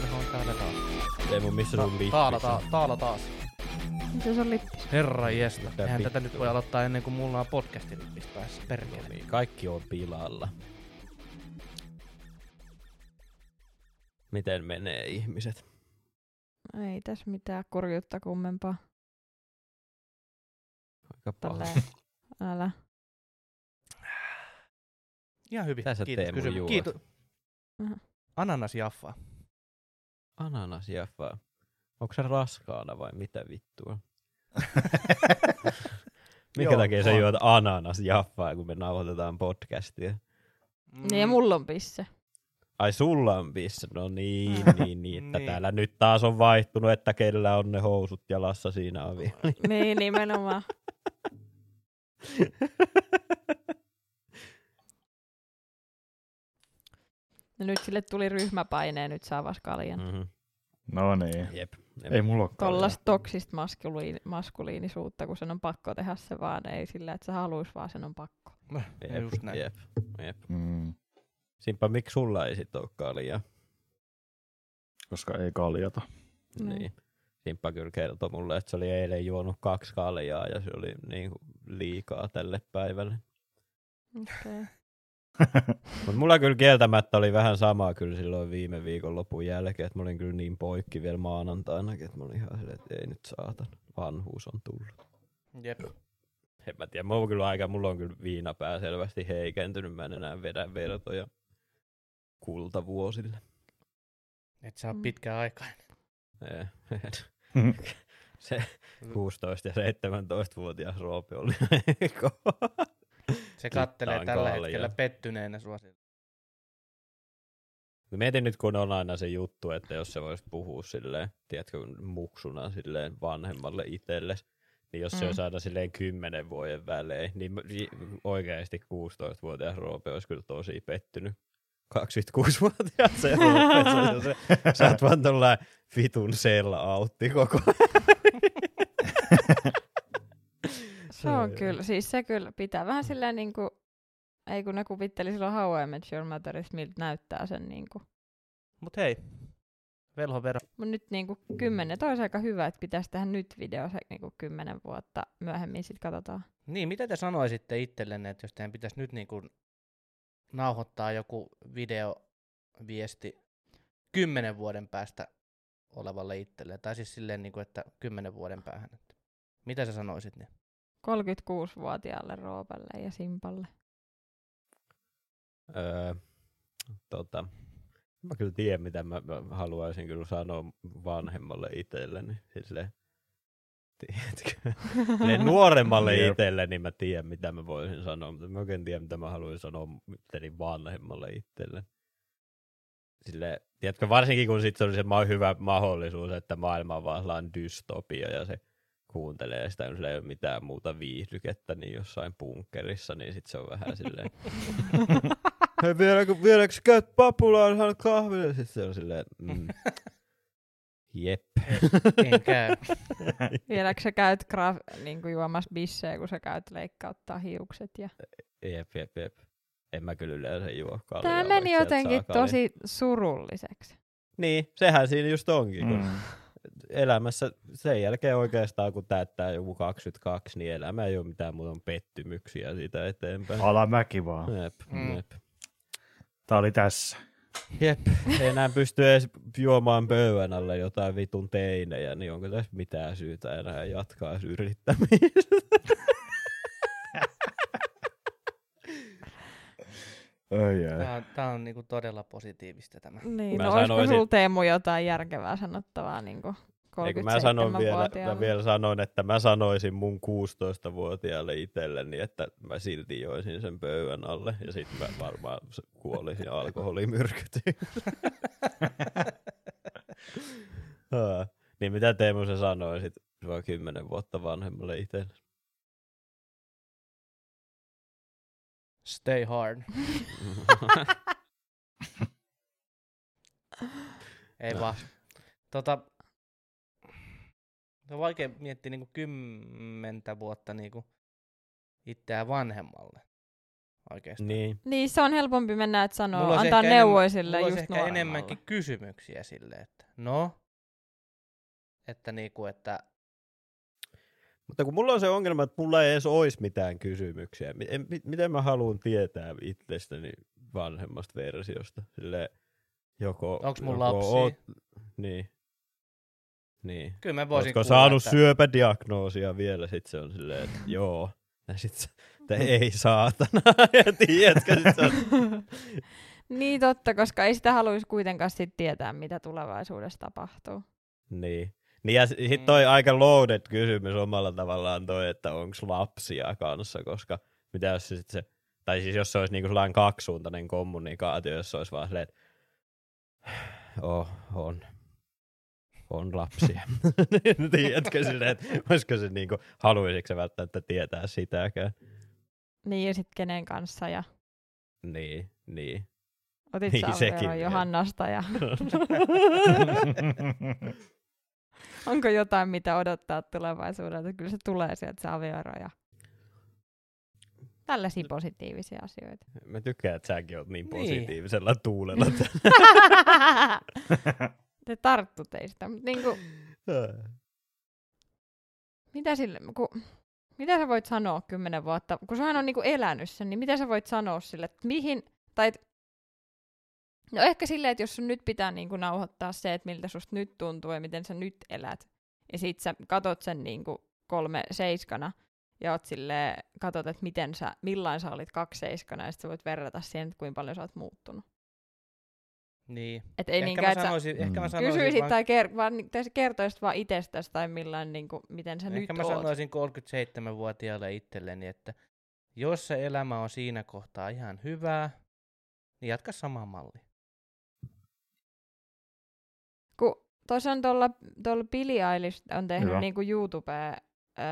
kerho on täällä taas. Ei mun missä sun lippis. Taala taas. Mitä se on lippis? Herra jestä. Eihän tätä nyt voi aloittaa ennen kuin mulla on podcastin lippis päässä perkele. No niin, kaikki on pilalla. Miten menee ihmiset? Ei tässä mitään kurjuutta kummempaa. Aika paha. Älä. Ihan hyvin. Tässä Teemu kysymys. Kiitos. Ananasjaffaa. Ananasjaffaa. Onko se raskaana vai mitä vittua? Mikä takia sä juot ananasjaffaa, kun me nauhoitetaan podcastia? Niin, ja mulla on pisse. Ai sulla on pisse, no niin, että täällä nyt taas on vaihtunut, että kellä on ne housut jalassa siinä aviolla. Niin, nimenomaan. No nyt sille tuli ryhmäpaine ja nyt saa vasta kaljan. Mm-hmm. No niin. Jep. Ei mulla ole kaljan. Tollaista toksista maskuliinisuutta, kun sen on pakko tehdä se vaan, ei sillä, että sä haluis vaan sen on pakko. Jep, just näin. Jep. Mm. Simpä, miksi sulla ei sit ole kaljaa? Koska ei kaljata. Niin. Simpä kyllä kertoi mulle, että se oli eilen juonut 2 kaljaa ja se oli niinku liikaa tälle päivälle. Okei. Mut mulla kyllä kieltämättä oli vähän samaa kyllä silloin viime viikon lopun jälkeen, että mä olin kyllä niin poikki vielä maanantainakin, että mä olin ihan silleen, että ei nyt saatana, vanhuus on tullut. Jep. En mä tiedä, mulla on kyllä viinapää selvästi heikentynyt, mä en enää vedä vertoja kultavuosille. Et sä oo pitkäaikainen. Se 16- ja 17-vuotias Roope oli kova. Se kattelee tällä hetkellä pettyneenä sua. Mietin nyt, kun on aina se juttu, että jos sä voisit puhua silleen, tiedätkö, muksuna silleen vanhemmalle itsellesi, niin jos se olisi aina silleen 10 vuoden välein, niin oikeasti 16-vuotias Roope olisi kyllä tosi pettynyt. 26-vuotiaat se Roope, sä oot vaan tollain vitun sella-autti koko ajan. Se on kyllä, siis se kyllä pitää vähän silleen niinku, ei kun ne kuvitteli silloin How I Met Your Motherista, miltä näyttää sen niinku. Mut hei, velho vero. Mut nyt niinku 10, tois aika hyvä, että pitäis tehdä nyt video se niinku 10 vuotta myöhemmin sit katsotaan. Niin, mitä te sanoisitte itsellenne, että jos teidän pitäis nyt niinku nauhoittaa joku videoviesti 10 vuoden päästä olevalle itselle, tai siis silleen niinku, että 10 vuoden päähän, että mitä sä sanoisit niin? 36-vuotiaalle Roopelle ja Simpalle. Mä kyllä tiedän, mitä mä haluaisin kyllä sanoa vanhemmalle itselleni. Silleen, tiedätkö? Nuoremmalle itselleni mä tiedän, mitä mä voisin sanoa, mutta mä oikein tiedän, mitä mä haluaisin sanoa itselleni vanhemmalle itselleni. Silleen, tiedätkö, varsinkin kun sit se on se hyvä mahdollisuus, että maailma on vaan sellainen dystopia ja se kuuntelee sitä, kun sillä ei ole mitään muuta viihdykettä, niin jossain bunkkerissa, niin sit se on vähän silleen hei, vieläkö sä käyt papulaan, saanut kahville? Sit se on silleen, jep. En käy. Vieläkö sä käyt niinku juomas bissejä, kun sä käyt leikkauttaa hiukset? Ja jep. En mä kyllä yleensä juo kaljaa. Tää meni jotenkin tosi surulliseksi. Niin, sehän siinä just onkin, kun elämässä sen jälkeen oikeastaan, kun täyttää joku 22, niin elämä ei ole mitään muuta pettymyksiä siitä eteenpäin. Alamäki vaan. Jep. Tää oli tässä. Jep, ei enää pysty edes juomaan pöydän alle jotain vitun teinejä, niin onko tässä mitään syytä enää jatkaa yrittämistä? Tää on niinku todella positiivista tämä. Niin, no olisiko sulla Teemu jotain järkevää sanottavaa niinku 37-vuotiaalle? Mä vielä sanon, että mä sanoisin mun 16-vuotiaalle itselleni, että mä silti joisin sen pöydän alle ja sit mä varmaan kuolisin alkoholimyrkytyyn. Niin mitä Teemu sä sanoisit sua 10 vuotta vanhemmalle itselle? Stay hard. Ei vaan. On vaikea miettiä niinku 10 vuotta niinku itseään vanhemmalle. oikeastaan. Niin, se on helpompi mennä, että sanoo, antaa neuvoisille just nuoremmalle. Mulla olisi enemmänkin kysymyksiä sille, että no, että niinku, että... Mutta kun mulla on se ongelma, että mulla ei edes olisi mitään kysymyksiä. Miten mä haluan tietää itsestäni vanhemmasta versiosta? Silleen, joko... Onks mun lapsia? Niin. Kyllä mä voisin kuulla, saanut että... syöpädiagnoosia vielä, sit se on silleen, että joo. Ja sit se, että ei saatana. Ja tiedätkö, sit se on... Niin totta, koska ei sitä haluaisi kuitenkaan sit tietää, mitä tulevaisuudessa tapahtuu. Niin ja sit toi aika loaded kysymys omalla tavallaan toi, että onks lapsia kanssa, koska mitä jos se sit se... Tai siis jos se olisi niinku sellainen kaksisuuntainen kommunikaatio, jos se olisi vaan silleen, että on lapsia. Tiedätkö silleen, että olisiko se niinku, haluaisitko sä välttämättä tietää sitäkään? Niin, ja sit kenen kanssa ja... Niin. Otit niin, saavuteron Johannasta ja... Onko jotain, mitä odottaa tulevaisuudelta? Kyllä se tulee sieltä se avioeroja. Tällaisia positiivisia asioita. Mä tykkään, että säkin oot niin positiivisella tuulella. Te tarttu teistä. Niinku, mitä sä voit sanoa 10 vuotta? Kun sähän on niinku elänyt sen, niin mitä sä voit sanoa sille, että mihin... Tai no ehkä silleen, että jos sun nyt pitää niinku nauhoittaa se, että miltä susta nyt tuntuu ja miten sä nyt elät, ja sit sä katot sen niinku 3/7, ja oot silleen, katot, että millain sä olit 2/7, ja sit sä voit verrata siihen, että kuinka paljon sä oot muuttunut. Niin. Et ei niinkään, että sä kysyisit tai kertoisit vaan itsestäsi tai millain, niinku, miten sä ehkä nyt oot. Ehkä mä sanoisin 37-vuotiaalle itselleni, että jos se elämä on siinä kohtaa ihan hyvää, niin jatka samaan malliin. Tuossa on tuolla Billie Eilish on tehnyt niinku YouTubea,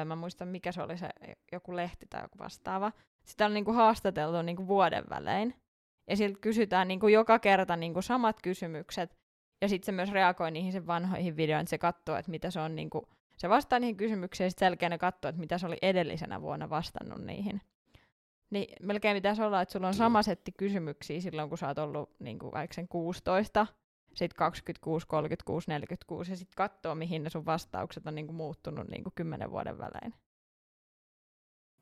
mä muistan mikä se oli se, joku lehti tai joku vastaava. Sitä on niinku haastateltu niinku vuoden välein. Ja siltä kysytään niinku joka kerta niinku samat kysymykset. Ja sitten se myös reagoi niihin sen vanhoihin videoihin, että se katsoo, että mitä se on niinku... Se vastaa niihin kysymyksiin ja sitten selkeänä katsoo, että mitä se oli edellisenä vuonna vastannut niihin. Niin melkein pitäisi olla, että sulla on sama setti kysymyksiä silloin, kun sä oot ollut niinku aiksen 16, sit 26, 36, 46 ja sit katsoo, mihin ne sun vastaukset on niinku muuttunut niinku 10 vuoden välein.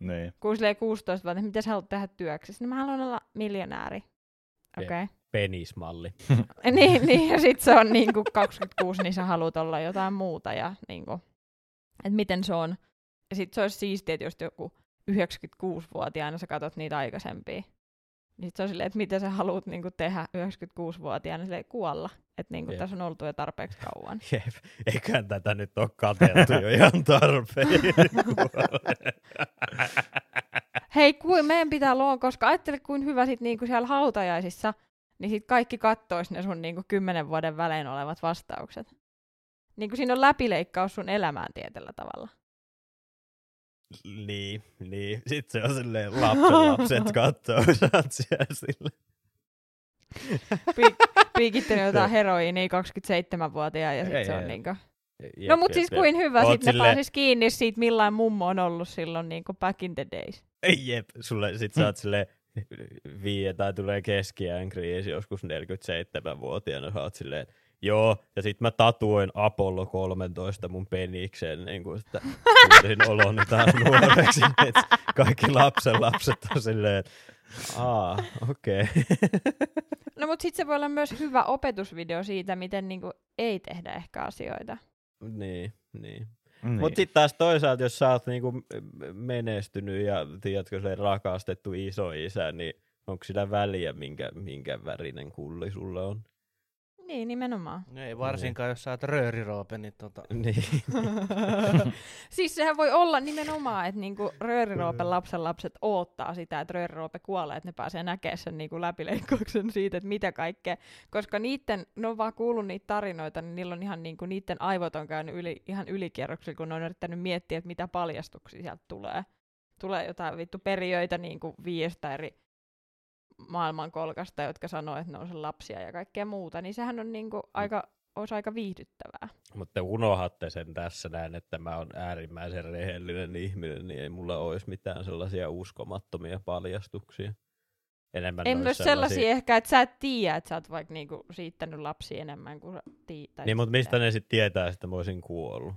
Niin. Kun silleen 16 vuotta, mitä sä haluat tehdä työksessä? No mä haluan olla miljonääri. Okay. Penismalli. niin, ja sit se on niinku 26, niin sä haluat olla jotain muuta ja niinku, että miten se on. Ja sit se olisi siistiä, että jos joku 96-vuotiaana sä katot niitä aikaisempia. Niin se on silleen, että mitä sä haluat niinku tehdä 96-vuotiaana, silleen kuolla. Että niinku tässä on oltu jo tarpeeksi kauan. Jep. Eiköhän tätä nyt ole katseltu jo ihan tarpeeksi. Hei, meidän pitää luon, koska ajattele kuin hyvä sit niinku siellä hautajaisissa, niin sit kaikki kattois ne sun niinku 10 vuoden välein olevat vastaukset. Niinku siinä on läpileikkaus sun elämään tietyllä tavalla. Niin. Sitten se on silleen lapset kattoo, saat siellä silleen. Piikittänyt jotain heroiinia 27-vuotiaan ja sitten se on niinku... No mut siis kuin hyvä, sitten ne pääsis kiinni siitä, millain mummo on ollut silloin niinku back in the days. Jep, sulle sit sä oot silleen 5 tai tulee keskiään kriisi joskus 47-vuotiaana, sä oot silleen... Joo, ja sit mä tatuoin Apollo 13 mun penikseen, niin kuin sitä tuntesin oloni taas nuoreksi, että kaikki lapset on silleen, että okei. No mut sit se voi olla myös hyvä opetusvideo siitä, miten niinku ei tehdä ehkä asioita. Niin. Mut sit taas toisaalta, jos sä oot niinku menestynyt ja tiedätkö se rakastettu isoisä, niin onko sillä väliä, minkä värinen kulli sulla on? Niin, nimenomaan. Ei varsinkaan, jos sä oot rööriroope, niin Niin. Siis sehän voi olla nimenomaan, että niinku rööriroopen lapsenlapset oottaa sitä, että rööriroope kuolee, että ne pääsee näkemään sen niinku läpileikkauksen siitä, että mitä kaikkea. Koska niitten, ne on vaan kuullut niitä tarinoita, niin niillä on ihan niinku, niitten aivot on käynyt ihan ylikierroksilla, kun ne on yrittänyt miettiä, että mitä paljastuksia sieltä tulee. Tulee jotain vittu perijöitä niinku 5 eri maailmankolkasta, jotka sanoo, että ne on sen lapsia ja kaikkea muuta, niin sehän on niinku aika viihdyttävää. Mutta unohatte sen tässä näin, että mä oon äärimmäisen rehellinen ihminen, niin ei mulla olisi mitään sellaisia uskomattomia paljastuksia. enemmän. En myös sellaisia ehkä, että sä et tiedä, että sä oot vaikka niinku siittänyt lapsia enemmän kuin niin, mutta mistä ne sitten tietää, että mä olisin kuollut?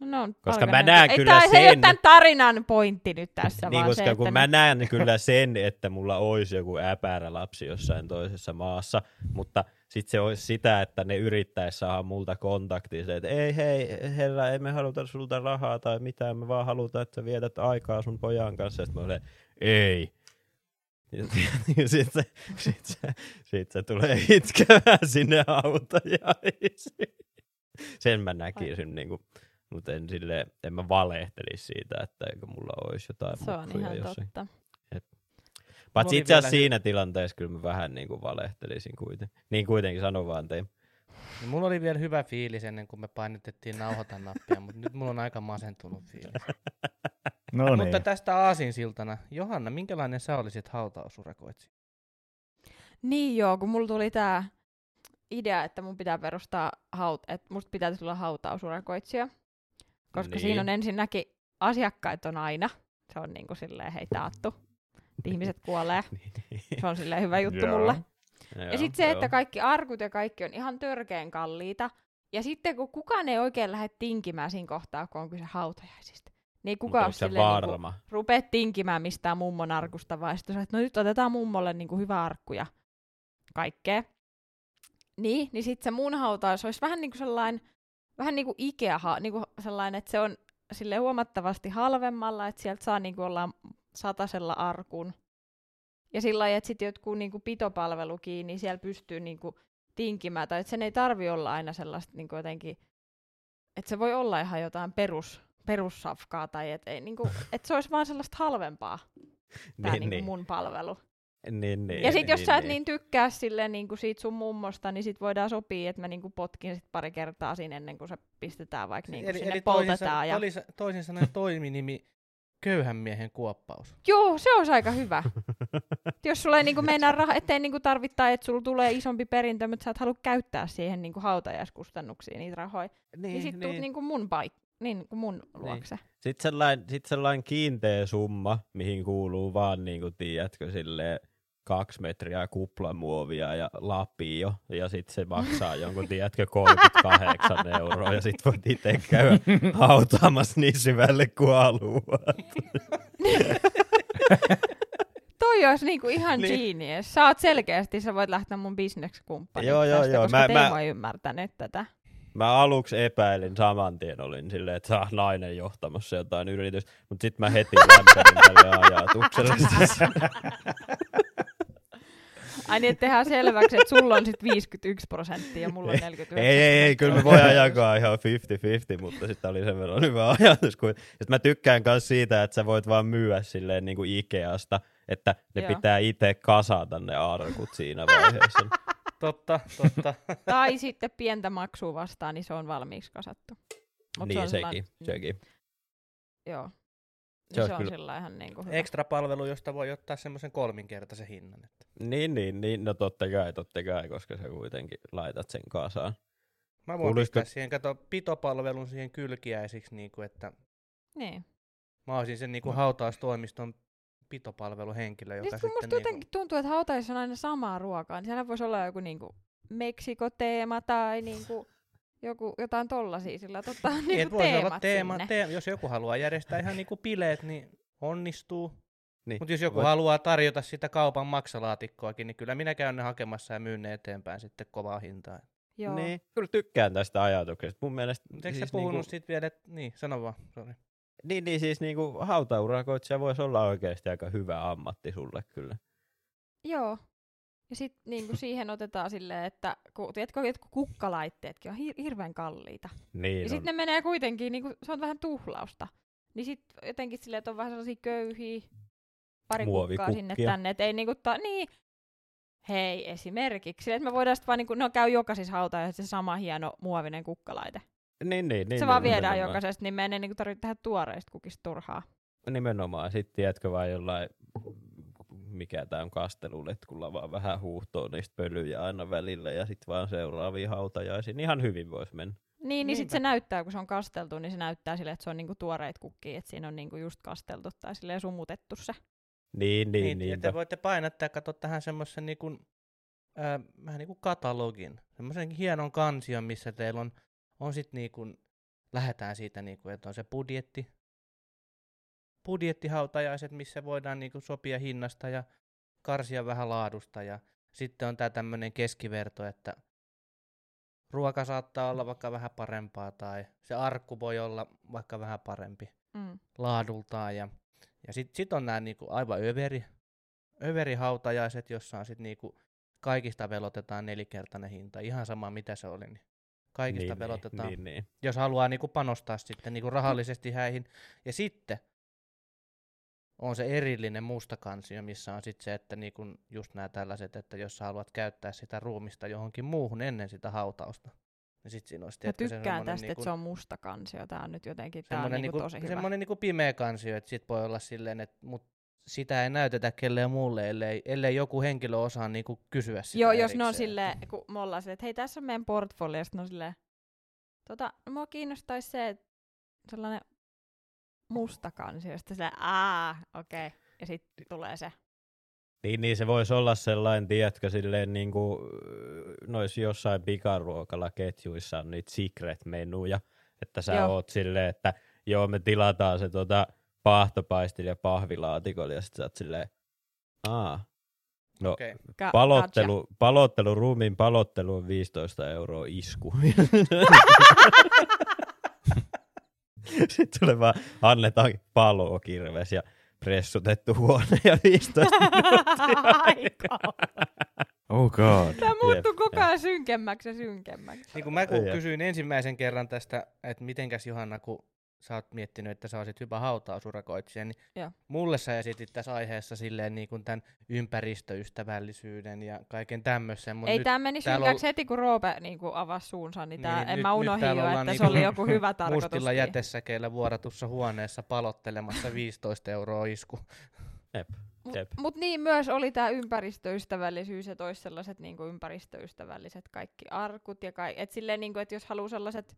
No, koska mä näen kyllä sen... Se ei ole tämän tarinan pointti nyt tässä. Niin, koska se, kun mä näen kyllä sen, että mulla olisi joku äpärä lapsi jossain toisessa maassa, mutta sitten se olisi sitä, että ne yrittäisi saada multa kontaktia, että ei hei, herra, ei me haluta sulta rahaa tai mitään, me vaan halutaan, että sä vietät aikaa sun pojan kanssa. Sitten mä olen, ei. Sitten se tulee itkemään sinne hautajaisiin. Sen mä näkisin niinku... Mutta en mä valehtelisi siitä, että eikö mulla olisi jotain mutkuja jossain. Se on ihan totta. Paitsi itse asiassa siinä tilanteessa kyllä mä vähän niin kuin valehtelisin kuitenkin. Niin kuitenkin sanon vaan tein. No, mulla oli vielä hyvä fiilis ennen kuin me painotettiin nauhoitan nappia, mutta nyt mulla on aika masentunut fiilis. No niin. Mutta tästä aasinsiltana. Johanna, minkälainen sä olisit hautausurakoitsija? Niin joo, kun mulla tuli tää idea, että mun pitää perustaa että musta pitäisi olla hautausurakoitsija. Koska niin. Siinä on ensinnäkin, asiakkaat on aina, se on niin kuin silleen hei taattu, ihmiset kuolee, se on silleen hyvä juttu mulle. Ja sitten se, että kaikki arkut ja kaikki on ihan törkeen kalliita, ja sitten kun kukaan ei oikein lähde tinkimään siinä kohtaa, kun on kyse hautajaisista, niin kukaan on silleen niin rupea tinkimään mistään mummon arkusta, vaan sitten että no nyt otetaan mummolle niin kuin hyvä arkku ja kaikkea. Niin sitten se mun hautaus olisi vähän niin kuin sellainen, vähän niinku Ikea, niinku sellainen, että se on sille huomattavasti halvemmalla, että sieltä saa niinku olla satasella arkun. Ja sillä lailla, että sitten jotkut niinku pitopalvelu kiinni, niin siellä pystyy niinku tinkimään. Tai että sen ei tarvi olla aina sellaista niinku jotenkin, että se voi olla ihan jotain perussafkaa. Tai että niinku, et se olisi vaan sellaista halvempaa, tämä niinku mun palvelu. Niin, ja sitten jos sä et niin tykkää sille, niin siitä sun mummosta, niin sit voidaan sopia, että mä niin potkin sit pari kertaa siinä ennen kuin se pistetään vaikka niin eli, sinne eli poltetaan. Toisin sanoen toiminimi köyhän miehen kuoppaus. Joo, se olisi aika hyvä. Jos sulla ei niin meinaa rahaa, ettei niin tarvittaa, että sulla tulee isompi perintö, mutta sä et halua käyttää siihen niin hautajaiskustannuksiin niitä rahoja, niin sit tuut niin mun paikkaan. Niin, kuin mun luokse. Niin. Sitten sellainen kiinteä summa, mihin kuuluu vaan, niin kuin tiedätkö, silleen 2 metriä kuplamuovia ja lapio, ja sitten se maksaa jonkun, tiedätkö, 38 €, ja sitten voit itse käydä hautaamassa niin syvälle kuin haluat. Toi olisi niinku ihan genius. Sä oot selkeästi, sä voit lähteä mun bisnekskumppaniin tästä, koska Teemu ei ymmärtänyt tätä. Mä aluksi epäilin saman tien, olin silleen, että saa nainen johtamassa jotain yritystä, mutta sit mä heti lämpärin tälle ajatukselle. Ai niin, että tehdään selväksi, että sulla on sit 51% ja mulla on 49%. Ei, kyllä me voidaan jakaa ihan 50-50, mutta sitten oli sen verran hyvä ajatus. Sitten mä tykkään myös siitä, että sä voit vaan myyä silleen niin kuin Ikeasta, että ne pitää itse kasata ne arkut siinä vaiheessa. Totta. Tai sitten pientä maksua vastaan, niin se on valmiiksi kasattu. Mut niin, sekin. Joo. Se on sillä ihan niin kuin hyvä. Ekstra palvelu, josta voi ottaa semmoisen 3-kertaisen hinnan. Että. Niin. No totta kai, koska sä kuitenkin laitat sen kasaan. Mä voin pistää siihen, kato, pitopalvelun siihen kylkiäisiksi, niin kuin, että... Niin. Mä olisin sen niin kuin hautaustoimiston... pitopalveluhenkilö, joka sitten... Musta jotenkin tuntuu, että hautajaisissa on aina samaa ruokaa, niin siellä voisi olla joku niinku Meksiko-teema tai niinku jotain tollasia, sillä totta on niinku teemat sinne. Jos joku haluaa järjestää ihan niinku bileet, niin onnistuu. Niin. Mutta jos joku haluaa tarjota sitä kaupan maksalaatikkoakin, niin kyllä minä käyn ne hakemassa ja myyn ne eteenpäin sitten kovaa hintaa. Joo. Niin. Kyllä tykkään tästä ajatuksesta. Mun mielestä... Eikö sä puhunut niinku... siitä vielä, että... Niin, sano vaan, sori. Niin siis niinku hautaurakoitsija voisi olla oikeesti aika hyvä ammatti sulle kyllä. Joo. Ja sit niinku siihen otetaan silleen, että tiedätkö, kukkalaitteetkin on hirveän kalliita. Niin ja sit ne menee kuitenkin, niinku, se on vähän tuhlausta. Niin sit jotenkin silleen, että on vähän sellaisia köyhiä, pari kukkaa sinne tänne, et ei niinku niin. Hei, esimerkiksi. Silleen, että me voidaan sit vaan niinku, no käy jokaisessa hautajaisissa se sama hieno muovinen kukkalaite. Niin, se vaan viedään jokaisesta, niin me ei niinku tarvitse tehdä tuoreista kukista turhaa. Nimenomaan. Sitten tiedätkö vaan jollain, mikä tää on kasteluletkulla, vaan vähän huuhtoo niistä pölyjä aina välillä ja sitten vaan seuraaviin hautajaisiin. Ihan hyvin voisi mennä. Niin sitten se näyttää, kun se on kasteltu, niin se näyttää silleen, että se on niinku tuoreet kukkia, että siinä on niinku just kasteltu tai silleen sumutettu se. Niin. Te voitte painattaa ja katsoa tähän semmoisen niin kuin, vähän niin kuin katalogin, semmoisen hienon kansion, missä teillä on sit niin kuin, lähdetään siitä, niin kuin, että on se budjettihautajaiset, missä voidaan niin kuin sopia hinnasta ja karsia vähän laadusta, ja sitten on tämä tämmöinen keskiverto, että ruoka saattaa olla vaikka vähän parempaa, tai se arkku voi olla vaikka vähän parempi laadultaan, ja sit on nämä niinku aivan överihautajaiset, jossa on sit niinku kaikista velotetaan 4-kertainen hinta, ihan sama mitä se oli, niin kaikista velotetaan, jos haluaa niinku panostaa sitten niinku rahallisesti häihin, ja sitten on se erillinen musta kansio, missä on sitten se, että niinku just nämä tällaiset, että jos haluat käyttää sitä ruumista johonkin muuhun ennen sitä hautausta. Ja sit siinä on sit, mä tykkään tästä, niinku, että se on musta kansio. Tämä on nyt jotenkin tää on niinku tosi hyvä. Semmoinen niinku pimeä kansio, että sit voi olla silleen, että sitä ei näytetä kelleen muulle, ellei joku henkilö osaa niinku kysyä sitä. Joo, erikseen. Jos ne on silleen, kun me ollaan silleen, että hei, tässä on meidän portfolio, ja sitten ne on silleen, mua kiinnostaisi se, että sellainen musta kansio, ja sitten silleen, okei. Ja sitten tulee se. Niin, se voisi olla sellainen, tiedätkö, silleen niin kuin noissa jossain pikaruokalaketjuissa on niitä secret-menuja, että sä oot silleen, että joo, me tilataan se paahtopaistille ja pahvilaatikolle, ja sit sä oot silleen, no okay. Ruumiin palottelu on 15 € isku. Sitten tulee vaan, annetaan palokirves ja pressutettu huone ja 15 minuuttia. Oh god. Tämä muuttuu koko ajan synkemmäksi ja synkemmäksi. Niin kun mä kysyin ensimmäisen kerran tästä, että mitenkäs Johanna, kun sä oot miettinyt, että sä olisit hyvä hautausurakoitsija, niin mulle sä esitit tässä aiheessa silleen niin kuin tämän ympäristöystävällisyyden ja kaiken tämmöisen. Ei tämä meni synkäksi heti, kun Roope niin kuin avasi suunsa, niin mä unohdin jo, että se oli joku hyvä tarkoitus. Mustilla jätesäkeillä vuoratussa huoneessa palottelemassa 15 € isku. Mutta niin myös oli tämä ympäristöystävällisyys, että olisi sellaiset niin kuin ympäristöystävälliset kaikki arkut ja kaikki. Että niin kuin, että jos haluaa sellaiset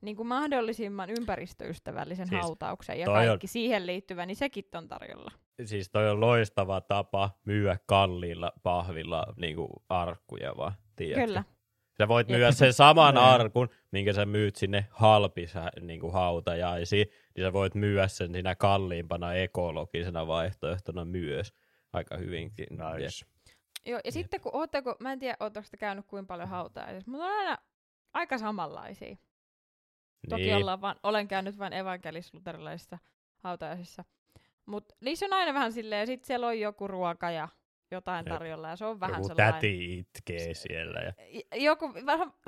niin kuin mahdollisimman ympäristöystävällisen hautauksen ja kaikki siihen liittyvä, niin sekin on tarjolla. Siis toi on loistava tapa myyä kalliilla pahvilla niin kuin arkkuja vaan, tiedätkö? Kyllä. Sä voit myydä sen saman arkun, minkä sä myyt sinne halpissa niin kuin hautajaisiin, niin sä voit myydä sen siinä kalliimpana ekologisena vaihtoehtona myös aika hyvinkin. Nice. Joo, ja sitten kun mä en tiedä, ootteko te käynyt kuinka paljon hautajaisissa, mutta on aina aika samanlaisia. Toki olen käynyt vain evankelis-luterilaisissa hautajaisissa. Mutta niissä on aina vähän silleen, sit siellä on joku ruoka ja jotain tarjolla, ja se on vähän joku sellainen. Joku täti itkee siellä.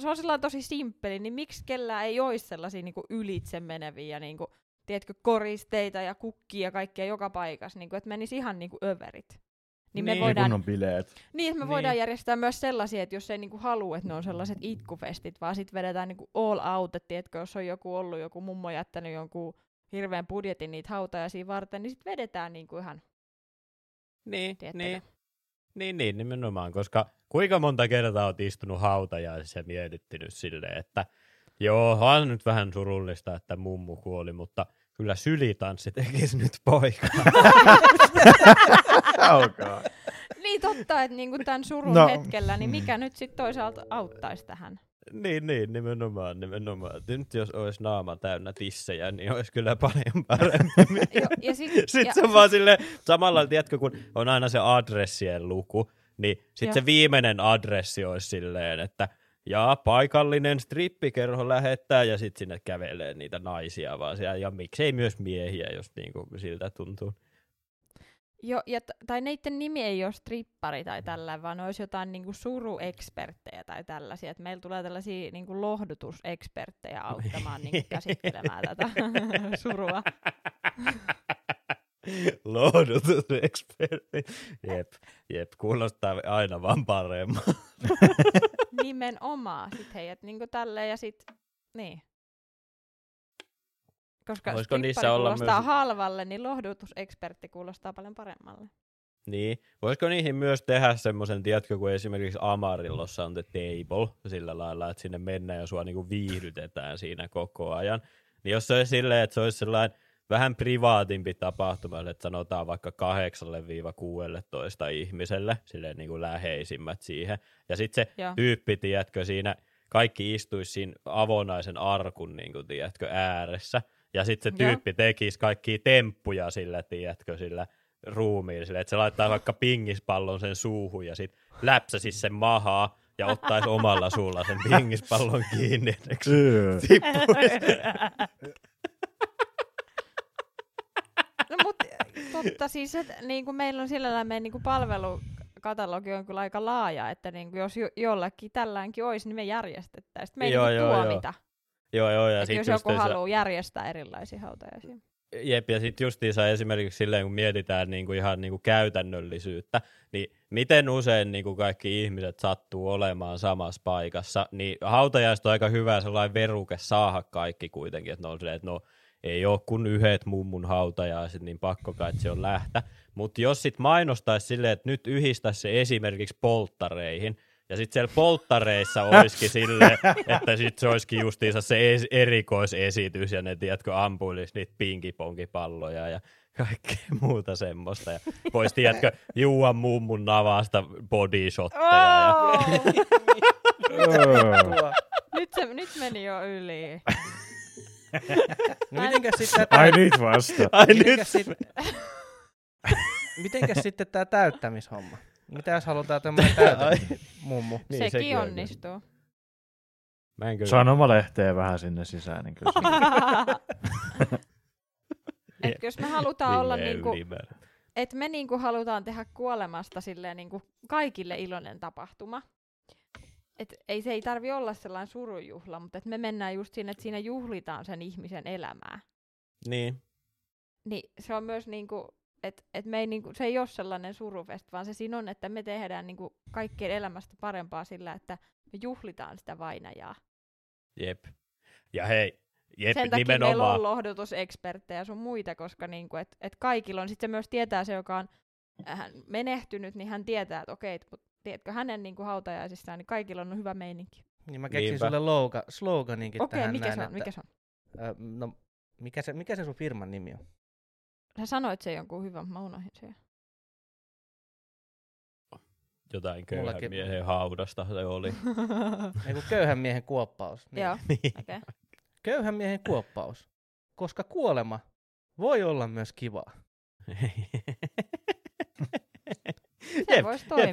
Se on sellainen tosi simppeli, niin miksi kellään ei olisi sellaisia niinku ylitse meneviä, niinku, tiedätkö, koristeita ja kukkia ja kaikkea joka paikassa, niinku, että menisi ihan niinku överit. Niin, me voidaan, kunnon bileet. Niin, että me voidaan järjestää myös sellaisia, että jos ei niinku halua, että ne on sellaiset itkufestit, vaan sit vedetään niinku all out, että tiedätkö, jos on joku mummo jättänyt jonkun hirveän budjetin niitä hautajaisia varten, niin sit vedetään niinku ihan. Niin, nimenomaan, koska kuinka monta kertaa oot istunut hautajaisissa ja mietittynyt silleen, että joo, on nyt vähän surullista, että mummu kuoli, mutta kyllä sylitanssi tekisi nyt poikaa. Okay. Niin totta, että niinku tämän surun hetkellä, niin mikä nyt sitten toisaalta auttaisi tähän? Niin, nimenomaan. Nyt jos olisi naama täynnä tissejä, niin olisi kyllä paljon paremmin. Sitten se on vaan silleen, samalla tiedätkö, kun on aina se adressien luku, niin sitten se viimeinen adressi olisi silleen, että ja paikallinen strippikerho lähettää, ja sitten sinne kävelee niitä naisia vaan siellä, ja miksei myös miehiä, jos niinku siltä tuntuu. Joo, tai neitten nimi ei ole strippari tai tällä, vaan olisi jotain niinku surueksperttejä tai tällaisia, että meillä tulee tällaisia niinku lohdutuseksperttejä auttamaan niinku käsittelemään tätä surua. Lohdutusekspertti. Jep, kuulostaa aina vaan paremmin. Nimenomaan. Sitten heidät niinku tälleen ja sitten, niin. Koska strippari kuulostaa halvalle, niin lohdutusekspertti kuulostaa paljon paremmalle. Niin. Voisiko niihin myös tehdä semmoisen, tiedätkö, kun esimerkiksi Amarillossa on the table, sillä lailla, että sinne mennään ja sua niinku viihdytetään siinä koko ajan. Niin jos se olisi silleen, että se olisi sellainen vähän privaatimpi tapahtuma, että sanotaan vaikka 8-16 ihmiselle, silleen niin kuin läheisimmät siihen. Ja sitten se tyyppi, tiedätkö, siinä kaikki istuisi siinä avonaisen arkun, niin kuin, tiedätkö, ääressä. Ja sitten se tyyppi tekisi kaikkia temppuja sillä, tiedätkö, sillä ruumiin, sillä, että se laittaa vaikka pingispallon sen suuhun ja sitten läpsäisi sen mahaa ja ottaisi omalla suulla sen pingispallon kiinni, että se tippuisi. No mutta siis, että niin kuin meillä on sillä lailla, meidän niin kuin palvelukatalogi on kyllä aika laaja, että niin kuin jos jollakin tälläänkin olisi, niin me järjestettäisiin. Me ei niin tuomita. Joo, ja jos joku haluaa järjestää erilaisia hautajaisia. Jep, ja sitten justiinsa esimerkiksi silleen, kun mietitään niinku ihan niinku käytännöllisyyttä, niin miten usein niinku kaikki ihmiset sattuu olemaan samassa paikassa, niin hautajaiset on aika hyvä sellainen veruke saada kaikki kuitenkin, että ne on silleen, että no ei ole kun yhdet mummun hautajaiset, niin pakko kai se on lähteä. Mutta jos sitten mainostaisi silleen, että nyt yhdistäisi se esimerkiksi polttareihin, ja sitten siellä polttareissa olisikin silleen, että sitten se olisikin justiinsa se erikoisesitys, ja ne, tiedätkö, ampuilisi niitä pinkiponkipalloja ja kaikkea muuta semmoista. Ja voisi, tiedätkö, juua mummun navasta bodyshotteja. Oh! Ja... nyt meni jo yli. No mitenkäs sitten... Mitenkäs sitten tämä täyttämishomma? Mitä jos halutaan tämmöinen täytä mummu? Niin, sekin onnistuu. Sanomalehteä vähän sinne sisään. Niin et jos me halutaan olla niinku, että me niinku halutaan tehdä kuolemasta silleen niinku kaikille iloinen tapahtuma. Et ei, se ei tarvi olla sellainen surujuhla, mutta et me mennään just siinä, että siinä juhlitaan sen ihmisen elämää. Niin. Niin se on myös niinku... Et me ei niinku, se ei ole sellainen surufest, vaan se siinä on, että me tehdään niinku kaikkien elämästä parempaa sillä, että me juhlitaan sitä vainajaa. Jep. Ja hei, jep, sen takia nimenomaan. Meillä on lohdutuseksperttejä sun muita, koska niinku, et kaikilla on. Sitten se myös tietää se, joka on menehtynyt, niin hän tietää, että okei, tiedätkö, hänen niinku hautajaisissaan, niin kaikilla on hyvä meininki. Niin mä keksin sulle sloganinkin tähän näin. Okei, mikä se on? No, mikä se sun firman nimi on? Sä sanoit sen jonkun hyvän, mä unohdin sen. Jotain köyhän miehen haudasta se oli. Eiku köyhän miehen kuoppaus. Niin. Joo, okei. Köyhän miehen kuoppaus, koska kuolema voi olla myös kivaa. Se voisi toimia.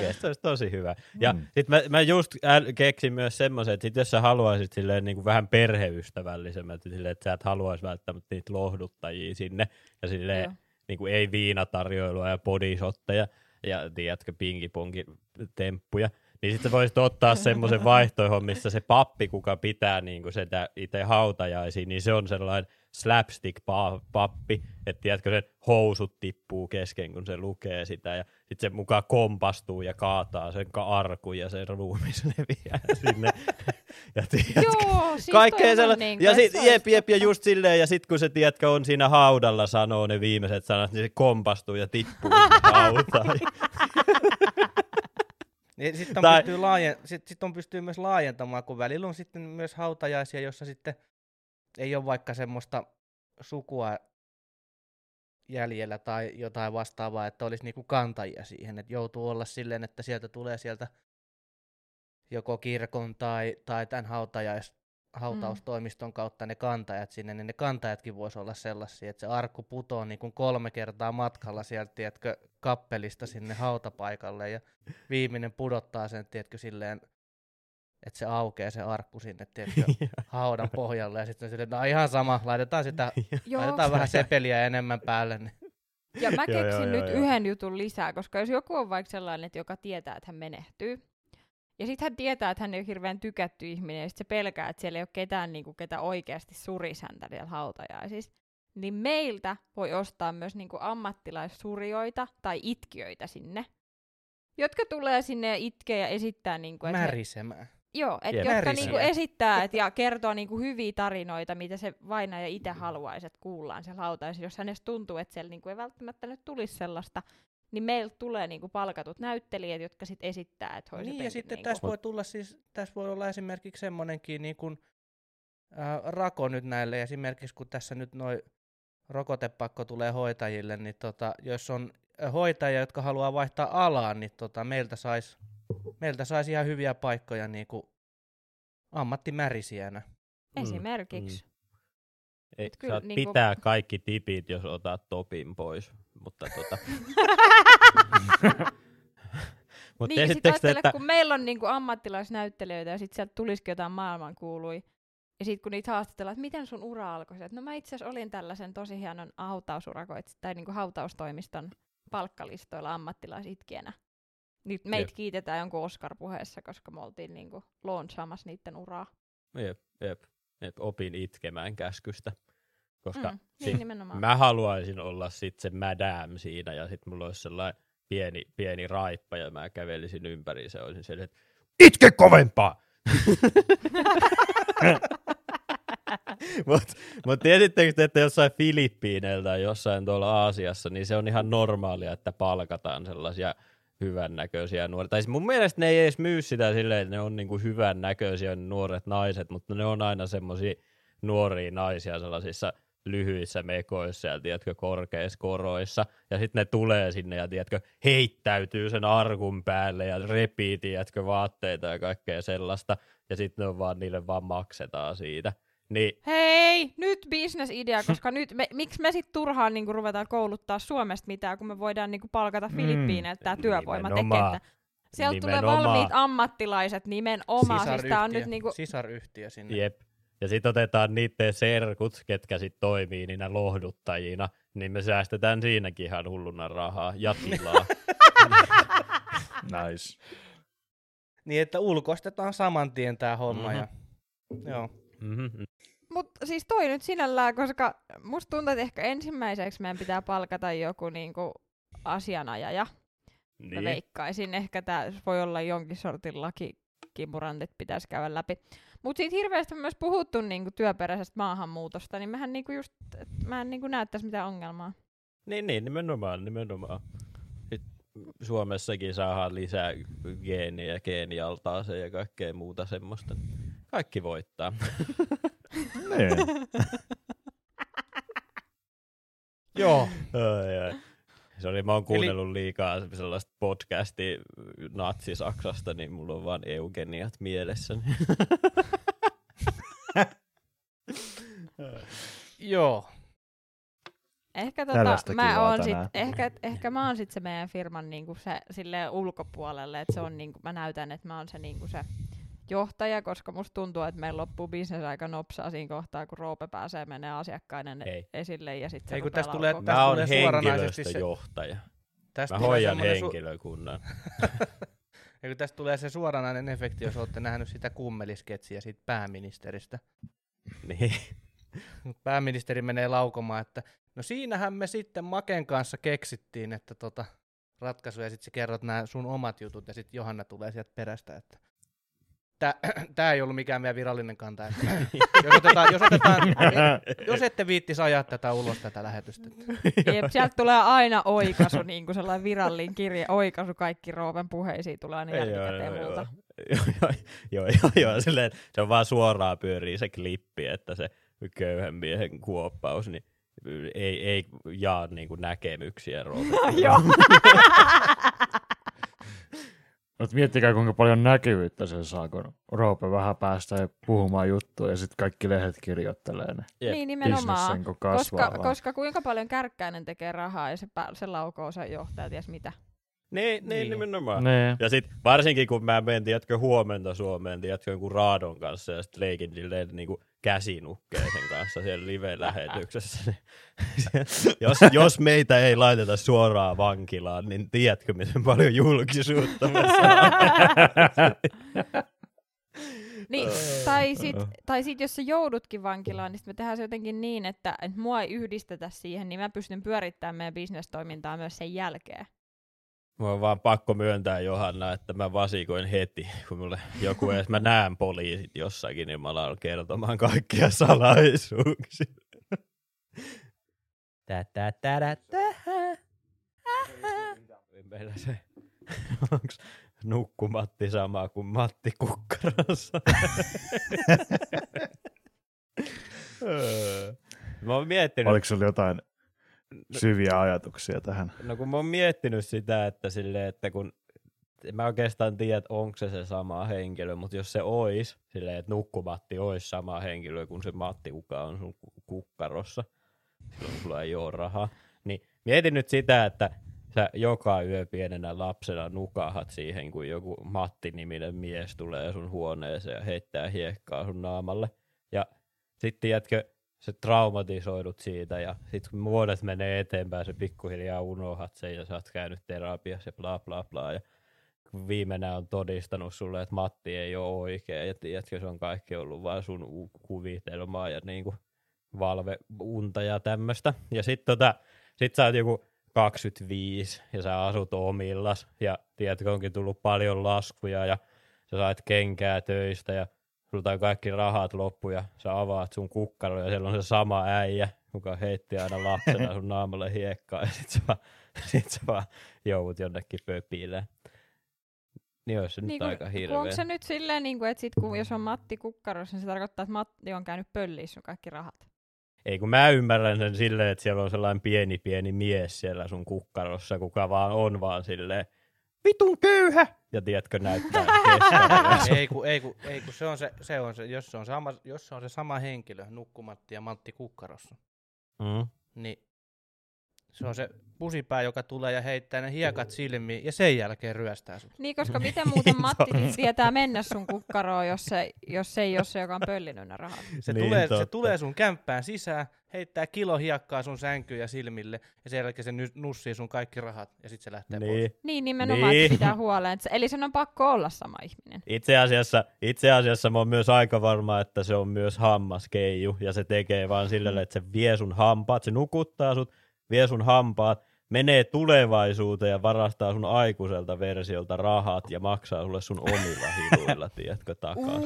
Jep, se olisi tosi hyvä. Ja sit mä just keksin myös semmoisen, että sit jos sä haluaisit silleen niinku vähän perheystävällisemmät, silleen, että sä et haluaisi välttämättä niitä lohduttajia sinne, ja silleen niinku ei viinatarjoilua ja bodyshotteja, ja tiedätkö, pinkiponkitemppuja, niin sit sä voisit ottaa semmoisen vaihtoehon, missä se pappi, kuka pitää niinku sitä itse hautajaisia, niin se on sellainen slapstick-pappi, että tiedätkö, sen housut tippuu kesken, kun se lukee sitä, ja sitten se mukaan kompastuu ja kaataa sen arkun, ja sen ruumi se leviää sinne. Ja joo, siis kaikkea sellaista. Niin, ja sitten jep, ja just silleen, ja sitten kun se, tiedätkö, on siinä haudalla, sanoo ne viimeiset sanat, niin se kompastuu ja tippuu hautaan. Sitten on pystyy myös laajentamaan, kun välillä on sitten myös hautajaisia, jossa sitten ei ole vaikka semmoista sukua jäljellä tai jotain vastaavaa, että olisi niinku kantajia siihen. Et joutuu olla silleen, että sieltä tulee sieltä joko kirkon tai tämän hautaustoimiston kautta ne kantajat sinne, niin ne kantajatkin voisi olla sellaisia, että se arkku putoo niinku 3 kertaa matkalla sieltä, tiedätkö, kappelista sinne hautapaikalle, ja viimeinen pudottaa sen, tiedätkö, silleen, että se aukeaa se arkku sinne, tiedätkö, haudan pohjalle, ja sitten on ihan sama, laitetaan sitä, laitetaan vähän sepeliä enemmän päälle. Niin. Ja mä keksin nyt yhden jutun lisää, koska jos joku on vaikka sellainen, joka tietää, että hän menehtyy, ja sitten hän tietää, että hän ei ole hirveän tykätty ihminen, ja sitten se pelkää, että siellä ei ole ketään, niin kuin, ketä oikeasti surisi häntä vielä hautajaisissa, niin meiltä voi ostaa myös niin kuin ammattilaissurijoita tai itkijöitä sinne, jotka tulee sinne ja itkee ja esittää... Niin kuin, märisemään. Joo, että jotka niinku esittää ja kertoo niinku hyviä tarinoita, mitä se vainaja itse haluaisi, että kuullaan siellä hautajaisissa. Jos hänestä tuntuu, että siellä niinku ei välttämättä nyt tulisi sellaista, niin meillä tulee niinku palkatut näyttelijät, jotka sitten esittää. Että niin, ja sitten niinku. Tässä voi olla esimerkiksi semmoinenkin niinku, rako nyt näille. Esimerkiksi kun tässä nyt noi rokotepakko tulee hoitajille, niin jos on hoitajia, jotka haluaa vaihtaa alaa, niin meiltä saisi ihan hyviä paikkoja niin kuin ammattimärisiänä. Esimerkiksi. Saat niin pitää kuin... kaikki tipit, jos otat topin pois, mutta Mut niin, sitten ajattele, että... kun meillä on niinku ammattilaisnäyttelijöitä ja sitten sieltä tulisikin jotain maailmankuului. Ja sitten kun niitä haastatellaan, että miten sun ura alkoi? No mä itse asiassa olin tällaisen tosi hienon hautaustoimiston palkkalistoilla ammattilaisitkijänä. Nyt meitä kiitetään jonkun Oscar-puheessa, koska me oltiin niinku launchaamassa niiden uraa. Jep. Opin itkemään käskystä. Koska mä haluaisin olla sitten se madame siinä ja sitten mulla olisi sellainen pieni raippa ja mä kävelisin ympäri ja olisin sellainen, että itke kovempaa! Mutta tiesittekö, että jossain Filippiineillä tai jossain tuolla Aasiassa, niin se on ihan normaalia, että palkataan sellaisia hyvännäköisiä nuoria. Tai siis mun mielestä ne ei edes myy sitä silleen, että ne on niinku hyvännäköisiä nuoret naiset, mutta ne on aina semmoisia nuoria naisia sellaisissa lyhyissä mekoissa ja tiedätkö, korkeissa koroissa, ja sitten ne tulee sinne ja tiedätkö, heittäytyy sen arkun päälle ja repii tiedätkö, vaatteita ja kaikkea sellaista, ja sitten niille vaan maksetaan siitä. Niin. Hei, nyt bisnesidea, koska nyt miksi me sitten turhaan niinku ruvetaan kouluttaa Suomesta mitään, kun me voidaan niinku palkata Filippiineiltä tämä työvoimat tekettä. Siellä tulee valmiit ammattilaiset nimenomaan. Sisaryhtiö, siis on nyt niinku... Sisaryhtiö sinne. Jep. Ja sitten otetaan niiden serkut, ketkä sitten toimii niinä lohduttajina, niin me säästetään siinäkin ihan hulluna rahaa ja tilaa. Nice. Niin, että ulkoistetaan saman tien tää homma. Mm-hmm. Joo. Mm-hmm. Mutta siis toi nyt sinällään, koska musta tuntuu, että ehkä ensimmäiseksi meidän pitää palkata joku niinku asianajaja. Niin. Mä veikkaisin, ehkä tää voi olla jonkin sortin lakikimurantit pitäisi käydä läpi. Mutta siitä hirveästi on myös puhuttu niinku työperäisestä maahanmuutosta, niin mähän niinku just, mä en niinku näe tässä mitään ongelmaa. Niin, nimenomaan. Nyt Suomessakin saadaan lisää geeniä, geenialtaaseen ja kaikkea muuta semmoista. Kaikki voittaa. Joo. Sori, mä oon kuunnellut liikaa sellaista podcastia Natsi-Saksasta, niin mulla on vaan eugeniat mielessäni. Joo. Ehkä mä oon sit se meidän firman niinku se silleen ulkopuolelle, että se on niinku, mä näytän, että mä oon se niinku se johtaja, koska musta tuntuu, että meillä loppuu bisnes aika nopsaa siinä kohtaa, kun Roope pääsee menee asiakkainen esille ja sitten se rupeaa laukoon. Mä oon henkilöstöjohtaja. Mä hoidan henkilökunnan. Ja kun tästä tulee se suoranainen efekti, jos olette nähnyt sitä kummelisketsiä siitä pääministeristä. Niin. Pääministeri menee laukomaan, että no siinähän me sitten Maken kanssa keksittiin, että ratkaisuja, ja sitten sä kerrot nämä sun omat jutut, ja sitten Johanna tulee sieltä perästä, että tämä ei ollut mikään meidän virallinen kanta. Jos ette viittisi ajaa tätä ulos tätä lähetystä. Jep, sieltä tulee aina oikaisu, niin kuin sellainen virallinen kirje, oikaisu kaikki Roopen puheisiin tulee aina jälkikäteen multa. Joo, silleen, se on vaan suoraan pyörii se klippi, että se köyhän miehen kuoppaus, niin ei jaa niin kuin näkemyksiä Roopen. Joo. Mutta miettikää, kuinka paljon näkyvyyttä se saa, kun Roope vähän päästään puhumaan juttua ja sitten kaikki lehdet kirjoittelee ne. Yep. Niin nimenomaan, koska kuinka paljon Kärkkäinen tekee rahaa ja se laukoo sen johtaja, ties mitä. Niin. Nimenomaan. Ne. Ja sitten varsinkin, kun mä menen, tiedätkö, huomenta Suomeen, tiedätkö, jonkun Raadon kanssa ja sitten leikin silleen niin kuin käsinukkeen sen kanssa siellä live-lähetyksessä. jos meitä ei laiteta suoraan vankilaan, niin tiedätkö, miten paljon julkisuutta me saadaan? Niin, tai sit jos sä joudutkin vankilaan, niin sit me tehdään se jotenkin niin, että mua ei yhdistetä siihen, niin mä pystyn pyörittämään meidän bisnestoimintaa myös sen jälkeen. Mä on vaan pakko myöntää, Johanna, että mä vasikoin heti, kun mulle joku edes, mä näen poliisit jossakin, niin mä alan kertomaan kaikkia salaisuuksia. Meillä se, onks Nukkumatti sama kuin Matti Kukkarassa? Mä oon miettinyt. Oliko sulla jotain syviä ajatuksia tähän? No kun mä oon miettinyt sitä, että silleen, että kun mä oikeastaan tiedän, että onko se sama henkilö, mutta jos se olisi silleen, että Nukkumatti olisi sama henkilö kuin se Matti, kuka on sun kukkarossa, silloin sulla ei oo rahaa, niin mietin nyt sitä, että sä joka yö pienenä lapsena nukahat siihen, kun joku Matti-niminen mies tulee sun huoneeseen ja heittää hiekkaa sun naamalle. Ja sit tiedätkö, sä traumatisoidut siitä ja sit kun vuodet menee eteenpäin, se pikkuhiljaa unohat sen ja sä oot käynyt terapiassa ja bla bla bla. Ja viimeinä on todistanut sulle, että Matti ei oo oikea ja tiedätkö, se on kaikki ollut vaan sun kuvitelmaa ja niinku valveunta ja tämmöstä. Ja sit sä oot joku 25 ja sä asut omillas ja tiedätkö, onkin tullut paljon laskuja ja sä sait kenkää töistä ja sulta on kaikki rahat loppu ja sä avaat sun kukkaro ja siellä on se sama äijä, joka heitti aina lapsena sun naamalle hiekkaa ja sit sä vaan joudut jonnekin pöpilään. Niin olisi se nyt aika hirveä. Onko se nyt silleen, että sit, kun jos on Matti kukkarossa, niin se tarkoittaa, että Matti on käynyt pölliin sun kaikki rahat? Ei, kun mä ymmärrän sen silleen, että siellä on sellainen pieni mies siellä sun kukkarossa, kuka vaan on vaan silleen, vitun köyhä! Ja tiedätkö, näyttää kestävää. Ei kun se on se, jos se on se sama henkilö, Nukkumatti ja Matti kukkarossa, niin se on se pusipää, joka tulee ja heittää ne hiekat silmiin ja sen jälkeen ryöstää sut. Niin, koska miten muuten Matti tietää mennä sun kukkaroon, jos ei ole se, joka on pöllinyt ne rahat. Se tulee sun kämppään sisään, heittää kilo hiekkaa sun sänkyyn ja silmille ja sen jälkeen se nussii sun kaikki rahat ja sit se lähtee pois. Niin, nimenomaan niin. Pitää huoleen. Eli sen on pakko olla sama ihminen. Itse asiassa mä oon myös aika varma, että se on myös hammaskeiju ja se tekee vaan sillä, että se vie sun hampaat, se nukuttaa sut, vie sun hampaat, menee tulevaisuuteen ja varastaa sun aikuiselta versiolta rahat ja maksaa sulle sun omilla hiluilla, tiedätkö, takaa.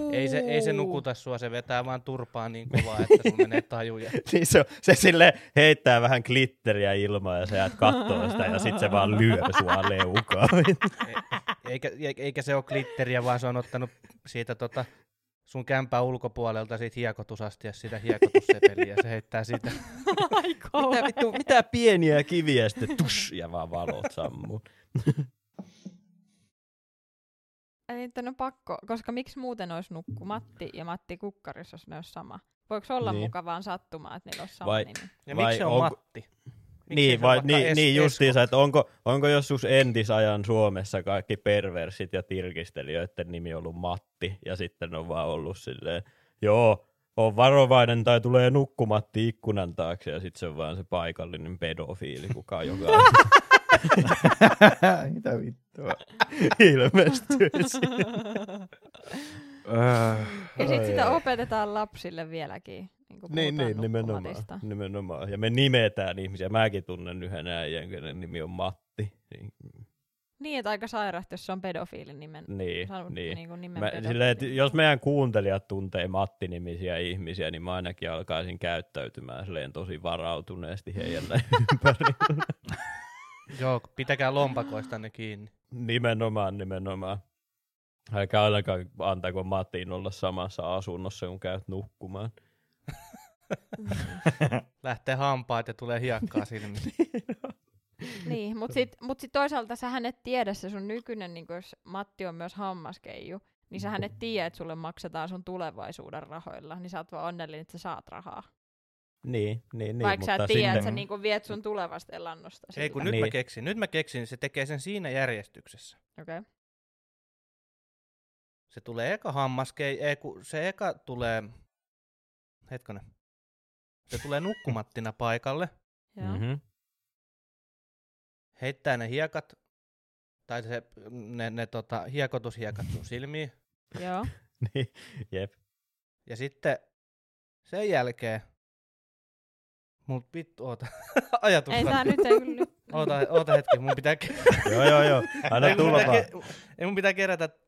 Ei se nukuta sua, se vetää vaan turpaa niin kovaa, että sun menee tajuja. Niin se sille heittää vähän glitteriä ilmaan ja sä jäät kattoo sitä ja sit se vaan lyö sua leukaan. Eikä se ole glitteriä, vaan se on ottanut siitä sun kämpää ulkopuolelta siitä hiekotusasti ja sitä hiekotussepeliä, se heittää sitä. mitä pieniä kiviä sitten tush, ja vaan valot sammuu. Eli on pakko, koska miksi muuten olisi Nukkumatti ja Matti kukkarissa, jos ne olisi sama? Voiko olla niin mukavaan sattumaa, että niillä olisi sama nimi? Ja miksi se on Matti? Niin justiinsa, että onko joskus entisajan Suomessa kaikki perversit ja tirkistelijöiden nimi ollut Matti, ja sitten on vaan ollut silleen, joo, on varovainen tai tulee Nukkumatti ikkunan taakse, ja sitten se on vaan se paikallinen pedofiili, kuka on jokainen. Mitä vittua? Ilmestyy siihen. Ja sitten sitä opetetaan lapsille vieläkin. Niin, nimenomaan. Ja me nimetään ihmisiä. Mäkin tunnen yhden äijän, kenen nimi on Matti. Niin, että aika sairaasti, jos se on pedofiilin nimen. Niin. Jos meidän kuuntelijat tuntee Matti-nimisiä ihmisiä, niin mä ainakin alkaisin käyttäytymään silleen tosi varautuneesti heidän ympärillä. Joo, pitäkää lompakoista ne kiinni. Nimenomaan. Älkää ainakaan antaako Mattiin olla samassa asunnossa, kun käyt nukkumaan. Lähtee hampaat ja tulee hiekkaa silmiin. Niin, mutta sit toisaalta sähän et tiedä, se sun nykyinen, niin jos Matti on myös hammaskeiju, niin sähän et tiedä, että sulle maksetaan sun tulevaisuuden rahoilla, niin sä oot vaan onnellinen, että sä saat rahaa. Niin. Vaikka sä tiedät, että sä niinku viet sun tulevasta elannosta. Ei kun nyt mä keksin. Se tekee sen siinä järjestyksessä. Okei. Se tulee eka Se tulee Nukkumattina paikalle, heittää ne hiekat, tai ne hiekotushiekat sun silmiin. Joo. Niin, jep. Ja sitten sen jälkeen, ajatus. Oota hetki, mun pitää Joo, anna tulla vaan. Ei mun pitää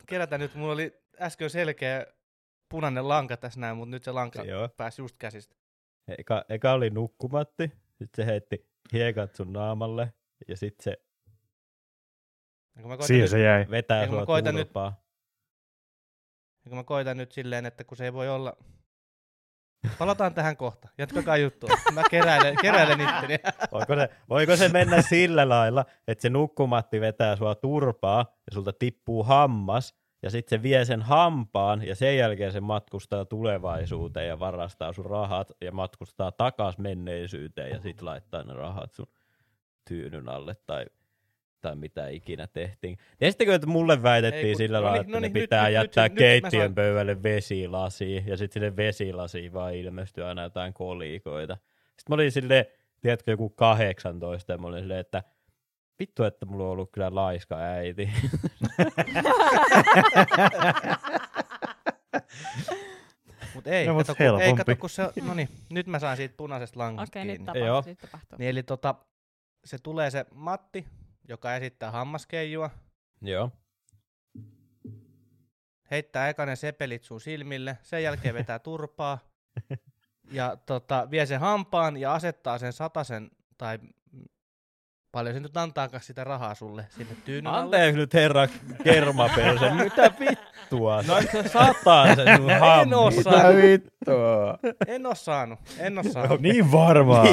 kerätä nyt, mulla oli äsken selkeä punainen lanka tässä näin, mutta nyt se lanka pääsi just käsistä. Eka oli Nukkumatti, sit se heitti hiekat sun naamalle, ja sit se... Siihen se jäi. Vetää sua tulpaa. Mä koitan nyt silleen, että kun se ei voi olla... Palataan tähän kohta. Jatkakaa juttua. Mä keräilen itteni. Voiko se mennä sillä lailla, että se nukkumatti vetää sua turpaa ja sulta tippuu hammas ja sitten se vie sen hampaan ja sen jälkeen se matkustaa tulevaisuuteen ja varastaa sun rahat ja matkustaa takas menneisyyteen ja sitten laittaa ne rahat sun tyynyn alle tai mitä ikinä tehtiin. Tiedättekö, että mulle väitettiin että ne pitää jättää keittiön pöydälle vesilasi, ja sitten sille vesilasiin vaan ilmestyy aina jotain kolikoita. Sitten mä olin silleen, tiedätkö, joku 18, ja mä olin silleen, että vittu, että mulla on ollut kyllä laiska äiti. Mut ei, no, kato, kun se on, no niin, nyt mä sain siitä punaisesta langasta kiinni. Okei, nyt tapahtuu. Niin, eli se tulee se Matti, joka esittää hammaskeijua. Joo. Heittää ekanen sepelit sun silmille, sen jälkeen vetää turpaa ja vie sen hampaan ja asettaa sen satasen tai paljon se nyt antaakaan sitä rahaa sulle sinne tyynyn alle. Anteeksi nyt herra kermaperse, mitä vittua? No sataa sen sun hammas. Mitä vittua? En oo saanut. No, niin varmaa.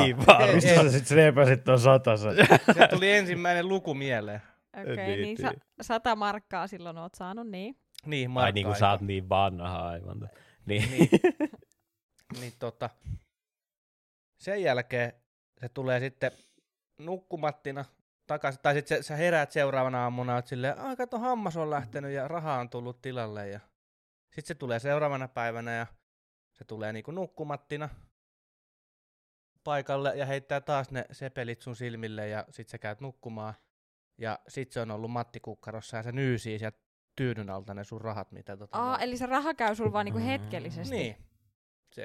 Mistä sä sit sleepäsit ton satasen? Se tuli ensimmäinen luku mieleen. Okei, niin 100 markkaa silloin oot saanut, niin? Niin, markkaa. Ai niin kun sä oot niin vanha aivan. Niin sen jälkeen se tulee sitten nukkumattina takaisin, tai sitten sä heräät seuraavana aamuna, oot silleen, kato, hammas on lähtenyt ja raha on tullut tilalle, ja sitten se tulee seuraavana päivänä, ja se tulee niinku nukkumattina paikalle, ja heittää taas ne sepelit sun silmille, ja sitten sä käyt nukkumaan, ja sitten se on ollut Matti kukkarossa, ja se nyysii sieltä tyynyn alta ne sun rahat, mitä eli se raha käy sulla vaan niinku hetkellisesti? Niin.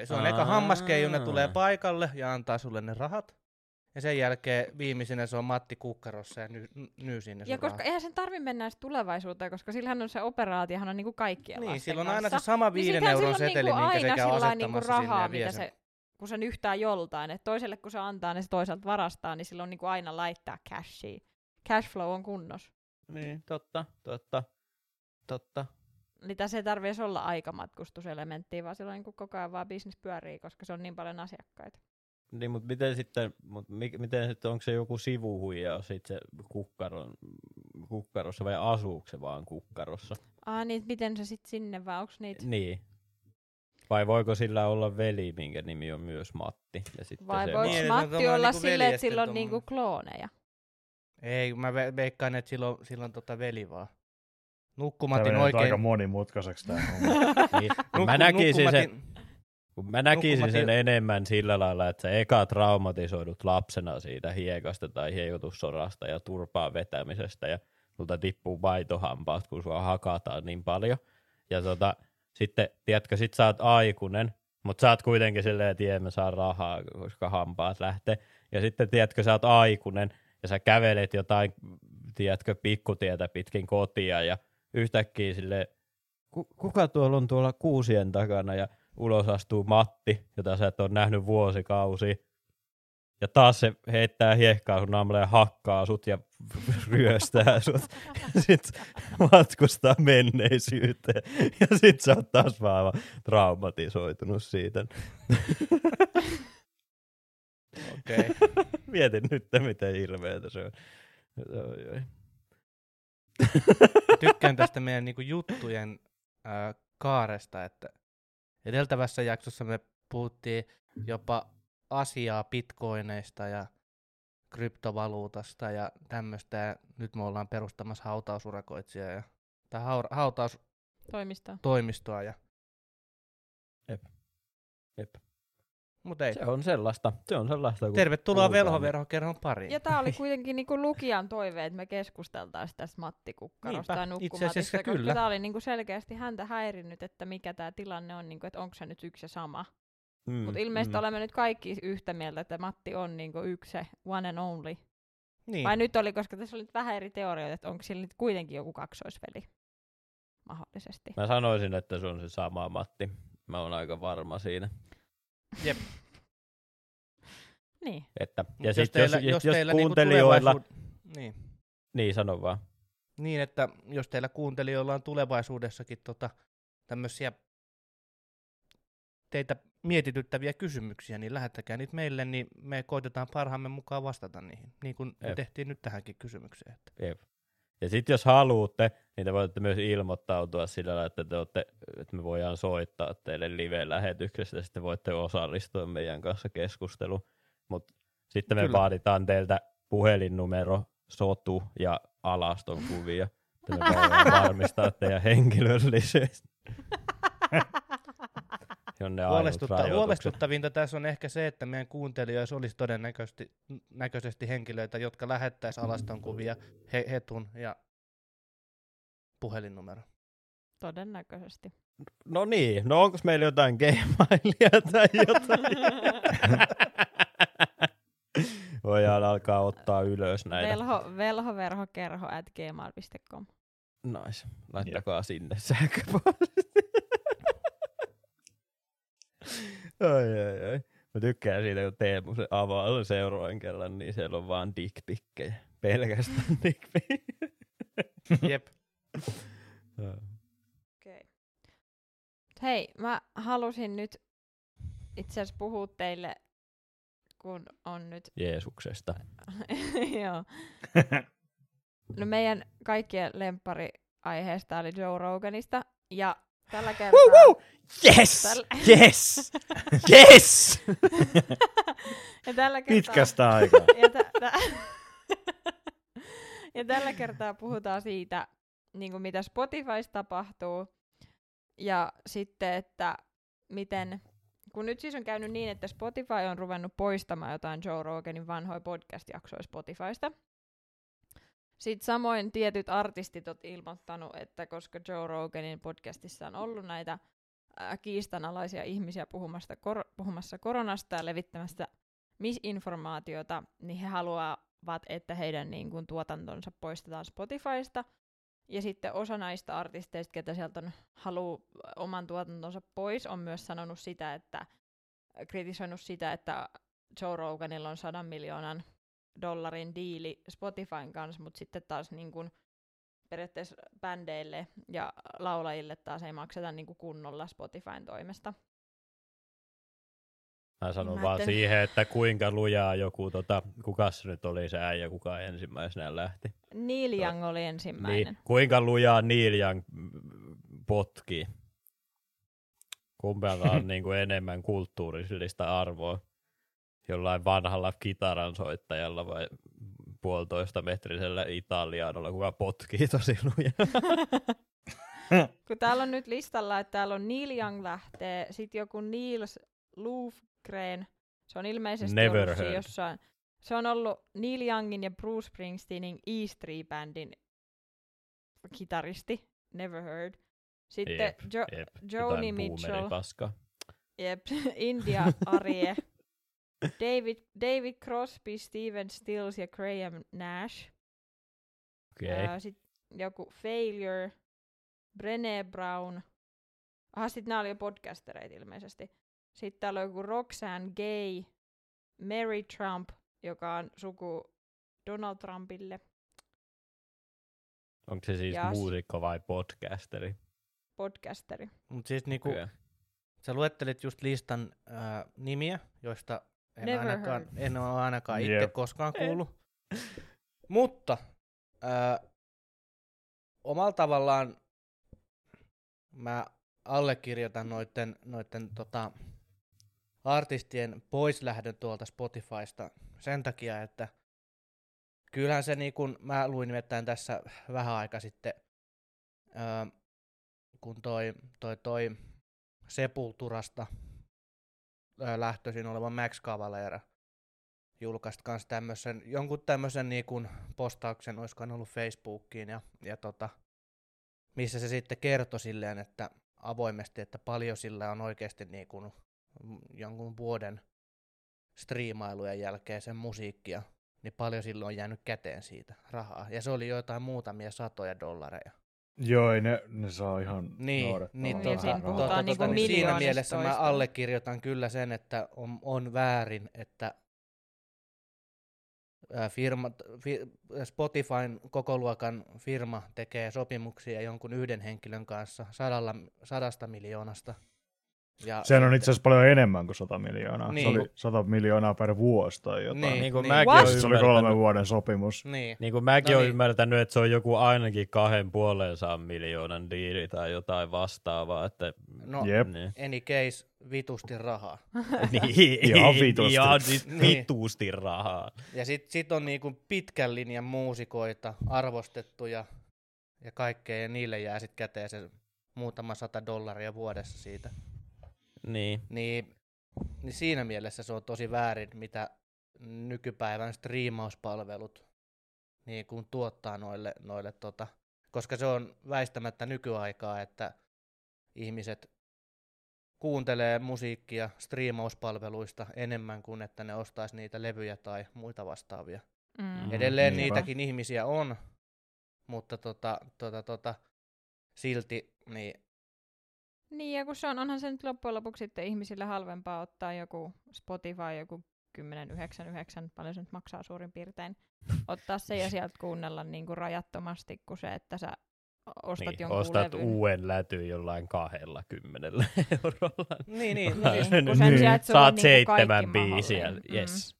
Se on eka hammaskeiju, ne tulee paikalle, ja antaa sulle ne rahat. Ja sen jälkeen viimeisenä se on Matti kukkarossa ja nyy sinne. Ja koska eihän sen tarvi mennä tulevaisuuteen, koska sillähän on se operaatiohan on niinku kaikkien lasten kanssa. Niin, silloin aina se sama 5 euron seteli, minkä se käy asettamassa rahaa, sinne ja vie sen. Kun sen yhtää joltain, että toiselle kun se antaa, niin se toisaalta varastaa, niin silloin niinku aina laittaa cashia. Cashflow on kunnos. Niin, totta. Eli tässä ei tarvitse olla aikamatkustuselementtiä, vaan silloin niinku koko ajan vaan bisnis pyörii, koska se on niin paljon asiakkaita. Niin, mutta miten sitten, onko se joku sivuhuijaus sitten se kukkarossa vai asuuko se vaan kukkarossa? Niin, miten se sitten sinne vai onko niitä? Niin. Vai voiko sillä olla veli, minkä nimi on myös Matti? Ja vai voiko Matti olla niinku silleen, että sillä on niinku klooneja? Ei, mä veikkaan, että sillä on veli vaan. Nukkumatin oikein. Tämä on aika monimutkaiseksi tämä homma. Niin. Mä näkisin sen. Mä näkisin sen enemmän sillä lailla, että sä eka traumatisoidut lapsena siitä hiekasta tai hiekotussorasta ja turpaan vetämisestä ja sulta tippuu maitohampaat, kun sua hakataan niin paljon. Ja sitten, tiedätkö, sit sä oot aikuinen, mutta sä oot kuitenkin silleen, että mä saan rahaa, koska hampaat lähtee. Ja sitten, tiedätkö, sä oot aikuinen ja sä kävelet jotain, tiedätkö, pikkutietä pitkin kotia ja yhtäkkiä silleen, kuka tuolla on tuolla kuusien takana ja ulos astuu Matti, jota sä et ole nähnyt vuosikausia. Ja taas se heittää hiekkaa sun naamalle ja hakkaa sut ja ryöstää sut. Ja sit matkustaa menneisyyteen. Ja sit sä oot taas vaan traumatisoitunut siitä. Okei. Mietin nyt, miten hirveetä se on. Tykkään tästä meidän niinku juttujen kaaresta, että edeltävässä jaksossa me puhuttiin jopa asiaa bitcoineista ja kryptovaluutasta ja tämmöistä. Ja nyt me ollaan perustamassa hautausurakoitsijaa tai hautaustoimistoa. Ja Jep. Mut ei. Se on sellaista. Tervetuloa velhoverhokerhon pariin. Ja tää oli kuitenkin niinku lukijan toive, että me keskusteltaisiin tästä Matti Kukkarosta ja nukkumatista, koska tää oli niinku selkeästi häntä häirinnyt, että mikä tää tilanne on, niinku, että onko se nyt yksi ja sama. Mutta ilmeisesti olemme nyt kaikki yhtä mieltä, että Matti on niinku yksi se one and only. Niin. Vai nyt oli, koska tässä oli nyt vähän eri teorioita, että onko sillä nyt kuitenkin joku kaksoisveli mahdollisesti. Mä sanoisin, että se on se sama Matti. Mä oon aika varma siinä. Jep. Niin. Että, ja jos kuuntelijoilla... Niinku niin, sano vaan. Niin, että jos teillä kuuntelijoilla on tulevaisuudessakin tämmöisiä teitä mietityttäviä kysymyksiä, niin lähettäkää niitä meille, niin me koitetaan parhaamme mukaan vastata niihin, niin kuin me tehtiin nyt tähänkin kysymykseen. Jep. Ja sitten jos haluatte, niin te voitte myös ilmoittautua sillä lailla, että, että me voidaan soittaa teille live-lähetyksestä, ja sitten voitte osallistua meidän kanssa keskusteluun. Mutta sitten me vaaditaan teiltä puhelinnumero, sotu ja alaston kuvia, että me voidaan varmistaa teidän henkilöllisyys. Huolestuttavinta tässä on ehkä se, että meidän kuuntelijoissa olisi todennäköisesti henkilöitä, jotka lähettäisi alastonkuvia, hetun ja puhelinnumero. Todennäköisesti. No niin, no onko meillä jotain Gmailia tai jotain? Voidaan alkaa ottaa ylös näitä. velhoverhokerho@gmail.com Nice, laittakaa sinne sähköpostia. Ai. Mä tykkään siitä, kun Teemu se avaa seuraavan kerran, niin siellä on vaan dickpikkejä. Pelkästään dickpikkejä. Jep. Okay. Hei, mä halusin nyt itse asiassa puhua teille, kun on nyt... Jeesuksesta. Joo. No meidän kaikkien lemppariaiheesta oli Joe Roganista, ja tällä kertaa... Woo! Yes! Yes! Yes! Ja tällä kertaa... Pitkästä aikaa. Ja tällä kertaa puhutaan siitä, niin kuin mitä Spotifyssa tapahtuu. Ja sitten, että miten... Kun nyt siis on käynyt niin, että Spotify on ruvennut poistamaan jotain Joe Roganin vanhoja podcast-jaksoja Spotifysta. Sitten samoin tietyt artistit on ilmoittanut, että koska Joe Roganin podcastissa on ollut näitä kiistanalaisia ihmisiä puhumassa koronasta ja levittämästä misinformaatiota, niin he haluavat, että heidän niin kuin, tuotantonsa poistetaan Spotifysta. Ja sitten osa näistä artisteista, ketä sieltä haluaa oman tuotantonsa pois, on myös sanonut sitä, että kritisoinut sitä, että Joe Roganilla on $100 miljoonan diili Spotifyn kanssa, mutta sitten taas niin kun periaatteessa bändeille ja laulajille taas ei makseta niin kun kunnolla Spotifyn toimesta. Mä sanon vaan siihen, että kuinka lujaa joku, kukas nyt oli se äijä, kuka ensimmäisenä lähti. Neil Young oli ensimmäinen. Niin, kuinka lujaa Neil Young potki. Kumpealla on niin kuin enemmän kulttuurillista arvoa. Jollain vanhalla kitaransoittajalla vai 1,5-metrisellä italianolla, kuka potkii tosi lujaa. Kun täällä on nyt listalla, että täällä on Neil Young lähtee, sit joku Niels Lufgren, se on ilmeisesti ollut jossain. Se on ollut Neil Youngin ja Bruce Springsteenin E-Street-bändin kitaristi. Never heard. Sitten Joni Mitchell. Paska. Jep, India Arie. David Crosby, Steven Stills ja Graham Nash. Okay. Sitten joku Failure. Brené Brown. Aha, sitten nämä oli jo podcastereita ilmeisesti. Sitten täällä on joku Roxanne Gay, Mary Trump, joka on suku Donald Trumpille. Onko se siis muusikko vai podcasteri? Podcasteri. Mut siis niinku, sä luettelit just listan nimiä, joista en ole ainakaan itse koskaan kuullut. Mutta omalla tavallaan mä allekirjoitan noitten artistien poislähdön tuolta Spotifysta sen takia, että kyllähän se niin kuin mä luin nimittäin tässä vähän aika sitten, kun toi Sepulturasta lähtöisin oleva Max Cavalera julkaisi kans jonkun tämmöisen niin kuin postauksen, olisikohan ollut Facebookiin ja missä se sitten kertoi silleen, että avoimesti, että paljon sillä on oikeasti niin kuin jonkun vuoden striimailujen jälkeen sen musiikkia, niin paljon sillä on jäänyt käteen siitä rahaa. Ja se oli jotain muutamia $100s. Joo, ne saa ihan nuoret. Niin, siinä puhutaan niinku miljoonista. Siinä mielessä mä allekirjoitan kyllä sen, että on väärin, että Spotifyn kokoluokan firma tekee sopimuksia jonkun yhden henkilön kanssa 100 miljoonasta Ja sehän on itse asiassa paljon enemmän kuin 100 miljoonaa. Niin. Se oli 100 miljoonaa per vuosi tai jotain. Niin, niin mäkin se oli 3 vuoden sopimus. Niin, niin kuin mäkin olen ymmärtänyt, että se on joku ainakin 250 miljoonan diili tai jotain vastaavaa. Että... No, niin. Any case, vitusti rahaa. Niin, vitusti rahaa. Ja sit on niin kuin pitkän linjan muusikoita, arvostettuja ja kaikkea, ja niille jää sit käteen se muutama $100 vuodessa siitä. Niin siinä mielessä se on tosi väärin, mitä nykypäivän striimauspalvelut niin kuin tuottaa noille, koska se on väistämättä nykyaikaa, että ihmiset kuuntelee musiikkia striimauspalveluista enemmän kuin että ne ostaisi niitä levyjä tai muita vastaavia. Edelleen niitäkin ihmisiä on, mutta silti niin. Niin, ja kun se onhan se nyt loppujen lopuksi sitten ihmisille halvempaa ottaa joku Spotify, joku 10,99, paljon se nyt maksaa suurin piirtein, ottaa se ja sieltä kuunnella niinku rajattomasti kuin se, että sä ostat niin, jonkun ostat levyn. Uuden lätyn jollain 20 €lla. Niin, no siis, kun sen sijaan, että saat 7 biisiä, yes.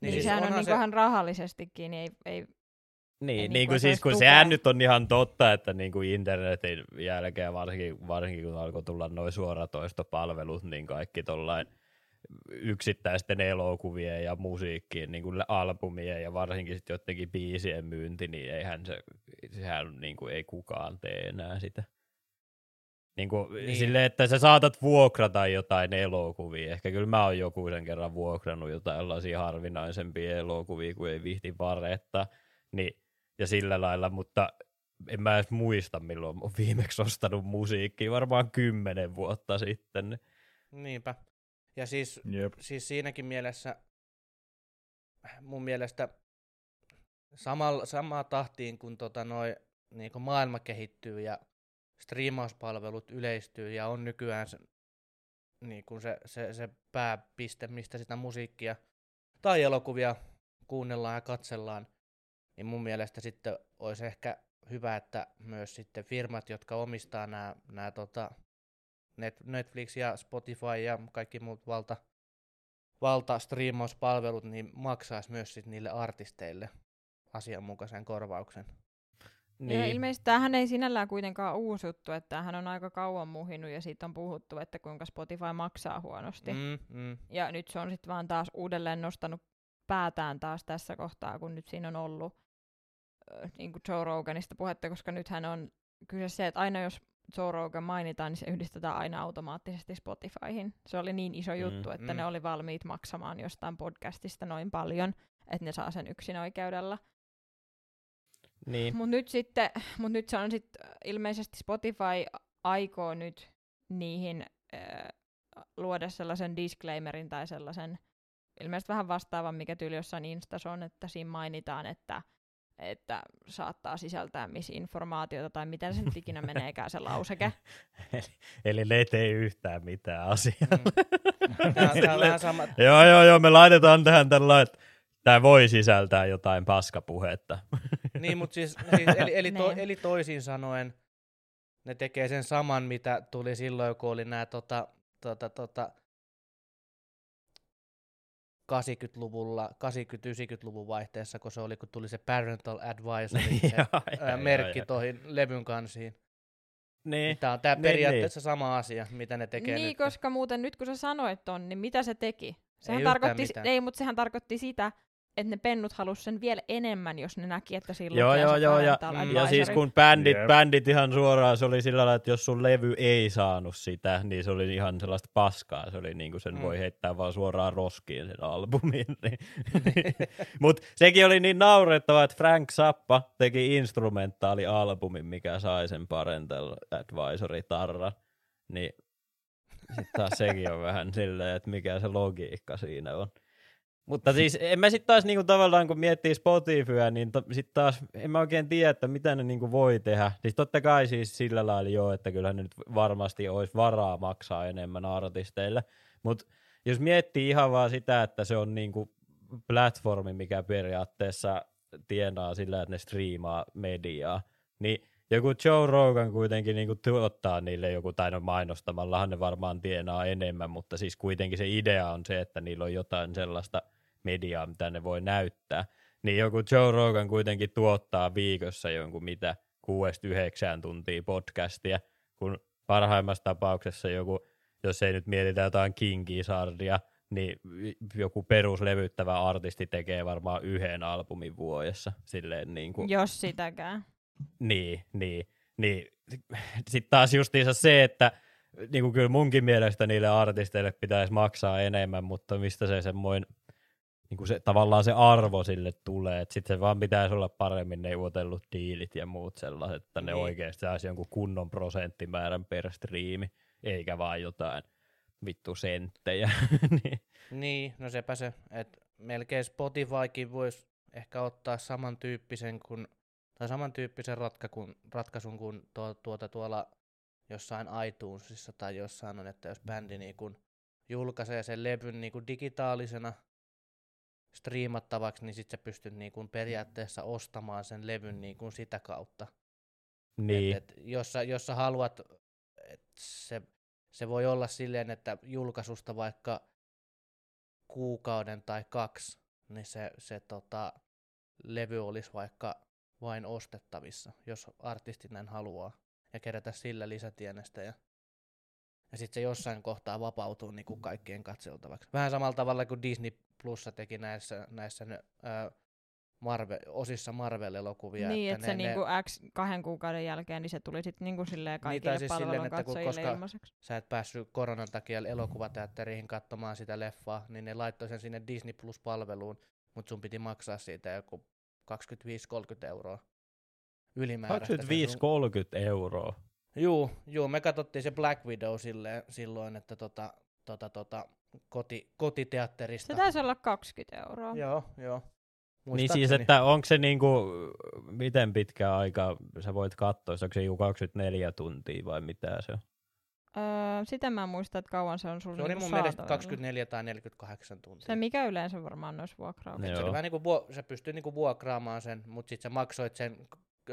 Niin sehän on niinku ihan rahallisestikin, niin ei niin kuin siis kun sehän nyt on ihan totta, että niin kuin internetin jälkeen varsinkin kun alkoi tulla nuo suoratoistopalvelut, niin kaikki tollain yksittäisten elokuvien ja musiikkiin, niin kuin albumien ja varsinkin sitten jotenkin biisien myynti, niin eihän sehän niin kuin ei kukaan tee enää sitä. Niin kuin silleen, että sä saatat vuokrata jotain elokuvia. Ehkä kyllä mä oon joku sen kerran vuokrannut jotain sellaisia harvinaisempia elokuvia, kun ei vihti varretta. Niin, ja sillä lailla, mutta en mä edes muista, milloin olen viimeksi ostanut musiikkia, varmaan 10 vuotta sitten. Niinpä. Ja siis siinäkin mielessä mun mielestä samaa tahtiin, kun niin kun maailma kehittyy ja striimauspalvelut yleistyy ja on nykyään niin kun se pääpiste, mistä sitä musiikkia tai elokuvia kuunnellaan ja katsellaan, niin mun mielestä sitten olisi ehkä hyvä, että myös sitten firmat, jotka omistaa nämä Netflix ja Spotify ja kaikki muut valtastriimauspalvelut, niin maksaisi myös sitten niille artisteille asianmukaisen korvauksen. Niin. Ja ilmeisesti tämähän ei sinällään kuitenkaan uusi juttu, että tämähän on aika kauan muhinut ja siitä on puhuttu, että kuinka Spotify maksaa huonosti. Ja nyt se on sitten vaan taas uudelleen nostanut päätään taas tässä kohtaa, kun nyt siinä on ollut niin kuin Joe Roganista puhetta, koska nythän on kyse se, että aina jos Joe Rogan mainitaan, niin se yhdistetään aina automaattisesti Spotifyhin. Se oli niin iso juttu, että ne oli valmiit maksamaan jostain podcastista noin paljon, että ne saa sen yksinoikeudella. Niin. Mut nyt se on sitten ilmeisesti Spotify aikoo nyt niihin luoda sellaisen disclaimerin tai sellaisen ilmeisesti vähän vastaavan, mikä tyyli jossain Instas on, että siinä mainitaan, että saattaa sisältää misinformaatiota tai miten se nyt ikinä meneekään se lauseke. Eli ne ei tee yhtään mitään asiaa. Joo, me laitetaan tähän tällä, että tämä voi sisältää jotain paskapuhetta. Niin, mutta eli toisin sanoen ne tekee sen saman, mitä tuli silloin, kun oli nämä 80-luvulla, 80-90-luvun vaihteessa, kun se oli, kun tuli se parental advisory, merkki toihin levyn kansiin. Niin. Tämä on periaatteessa sama asia, mitä ne tekee nyt. Koska muuten nyt kun sä sanoit ton, niin mitä se teki? Sehän tarkoitti sitä, että ne pennut halusi sen vielä enemmän, jos ne näki, että silloin... Joo, ja siis kun bändit ihan suoraan, se oli sillä lailla, että jos sun levy ei saanut sitä, niin se oli ihan sellaista paskaa, se oli niin kuin sen voi heittää vaan suoraan roskiin sen albumin. Mut sekin oli niin naurettava, että Frank Zappa teki instrumentaalialbumin, mikä sai sen Parental Advisory-tarran, niin sitten taas sekin on vähän silleen, että mikä se logiikka siinä on. Mutta siis en mä sit taas niinku tavallaan, kun miettii Spotifyä, niin sit taas en mä oikein tiedä, että mitä ne niinku voi tehdä. Siis totta kai siis sillä lailla joo, että kyllähän ne nyt varmasti olisi varaa maksaa enemmän artisteille. Mut jos miettii ihan vaan sitä, että se on niinku platformi, mikä periaatteessa tienaa sillä, että ne striimaa mediaa, niin Joku Joe Rogan kuitenkin niin kuin tuottaa niille joku, tai no mainostamallahan ne varmaan tienaa enemmän, mutta siis kuitenkin se idea on se, että niillä on jotain sellaista mediaa, mitä ne voi näyttää. Niin joku Joe Rogan kuitenkin tuottaa viikossa jonkun 6-9 tuntia podcastia, kun parhaimmassa tapauksessa joku, jos ei nyt mietitä jotain King Gizzardia, niin joku peruslevyttävä artisti tekee varmaan 1 albumin vuodessa. Silleen niin kuin... Jos sitäkään. Niin. Sitten taas justiinsa se, että niin kuin kyllä munkin mielestä niille artisteille pitäisi maksaa enemmän, mutta mistä se semmoinen, niin kuin se, tavallaan se arvo sille tulee, että sitten se vaan pitäisi olla paremmin ne uotellut diilit ja muut sellaiset, että ne oikeasti saisi jonkun kunnon prosenttimäärän per striimi, eikä vaan jotain vittu senttejä. Niin, no sepä se, että melkein Spotifykin voisi ehkä ottaa samantyyppisen ratkaisun kuin tuolla jossain iTunesissa tai jossain on, että jos bändi niin kun julkaisee sen levyn niin kun digitaalisena striimattavaksi, niin sit sä pystyt niin kun periaatteessa ostamaan sen levyn niin kun sitä kautta. Niin. Jos sä haluat, että se voi olla silleen, että julkaisusta vaikka 1-2 kuukauden, niin se levy olisi vaikka vain ostettavissa, jos artisti näin haluaa, ja kerätä sillä lisätienestä, ja sitten se jossain kohtaa vapautuu niin kuin kaikkien katseltavaksi. Vähän samalla tavalla kuin Disney Plussa teki näissä osissa Marvel-elokuvia. Niin, että se niinku 2 kuukauden jälkeen niin se tuli sitten niinku kaikille siis palvelun katsojille ilmaiseksi. Sä et päässyt koronan takia elokuvateatteriin katsomaan sitä leffaa, niin ne laittoi sen sinne Disney Plus-palveluun, mutta sun piti maksaa siitä joku 25-30 € ylimääräistä. 25-30 €? Juu, me katsottiin se Black Widow silloin, että kotiteatterista. Se taisi olla 20 €. Joo. Niin siis, että onko se niinku, miten pitkä aika sä voit katsoa, onko se joku 24 tuntia vai mitä se on? Sitä mä muistan, että kauan se on sulle saatavilla. Se oli mun mielestä 24 tai 48 tuntia. Se mikä yleensä varmaan noissa vuokrauksissa. No se oli vähän niinku, sä pystyt niinku vuokraamaan sen, mutta sit sä maksoit sen 20-30 €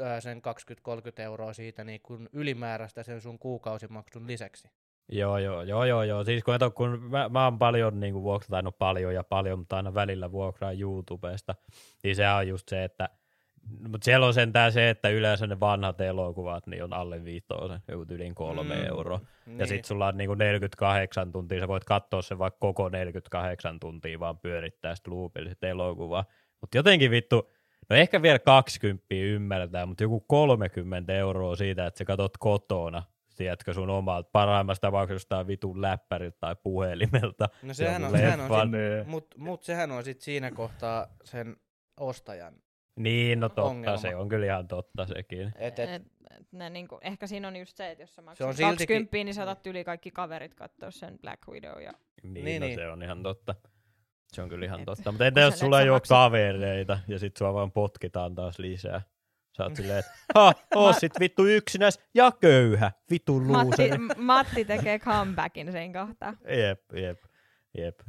siitä niinku ylimääräistä sen sun kuukausimaksun lisäksi. Joo. Siis kun mä oon paljon niinku vuokratanut paljon, mutta aina välillä vuokraa YouTubesta, niin sehän on just se, että mutta siellä on sentään se, että yleensä ne vanhat elokuvat niin on alle 5, joku yli 3 €. Niin. Ja sit sulla on niinku 48 tuntia, sä voit katsoa sen vaikka koko 48 tuntia, vaan pyörittää sit loopilla sit elokuvaa. Mut jotenkin vittu, no ehkä vielä 20 ymmärtää, mutta joku 30 € siitä, että sä katot kotona, tiedätkö sun omalta parhaimmassa tapauksessa vitun läppäriltä tai puhelimelta. No sehän on sit siinä kohtaa sen ostajan. Niin, no totta, ongelma. Se on kyllä ihan totta sekin. Ne niinku, ehkä siinä on just se, että jos sä maksat 20, niin sä otat yli kaikki kaverit katsoa sen Black Widow. Ja... Niin, se on ihan totta. Se on kyllä ihan totta. Mutta entä jos sulla ei ole kavereita ja sit sua vaan potkitaan taas lisää. Sä oot silleen, että oot sit vittu yksinäs ja köyhä, vittu luuseri. Matti tekee comebackin sen kohtaan. Jep.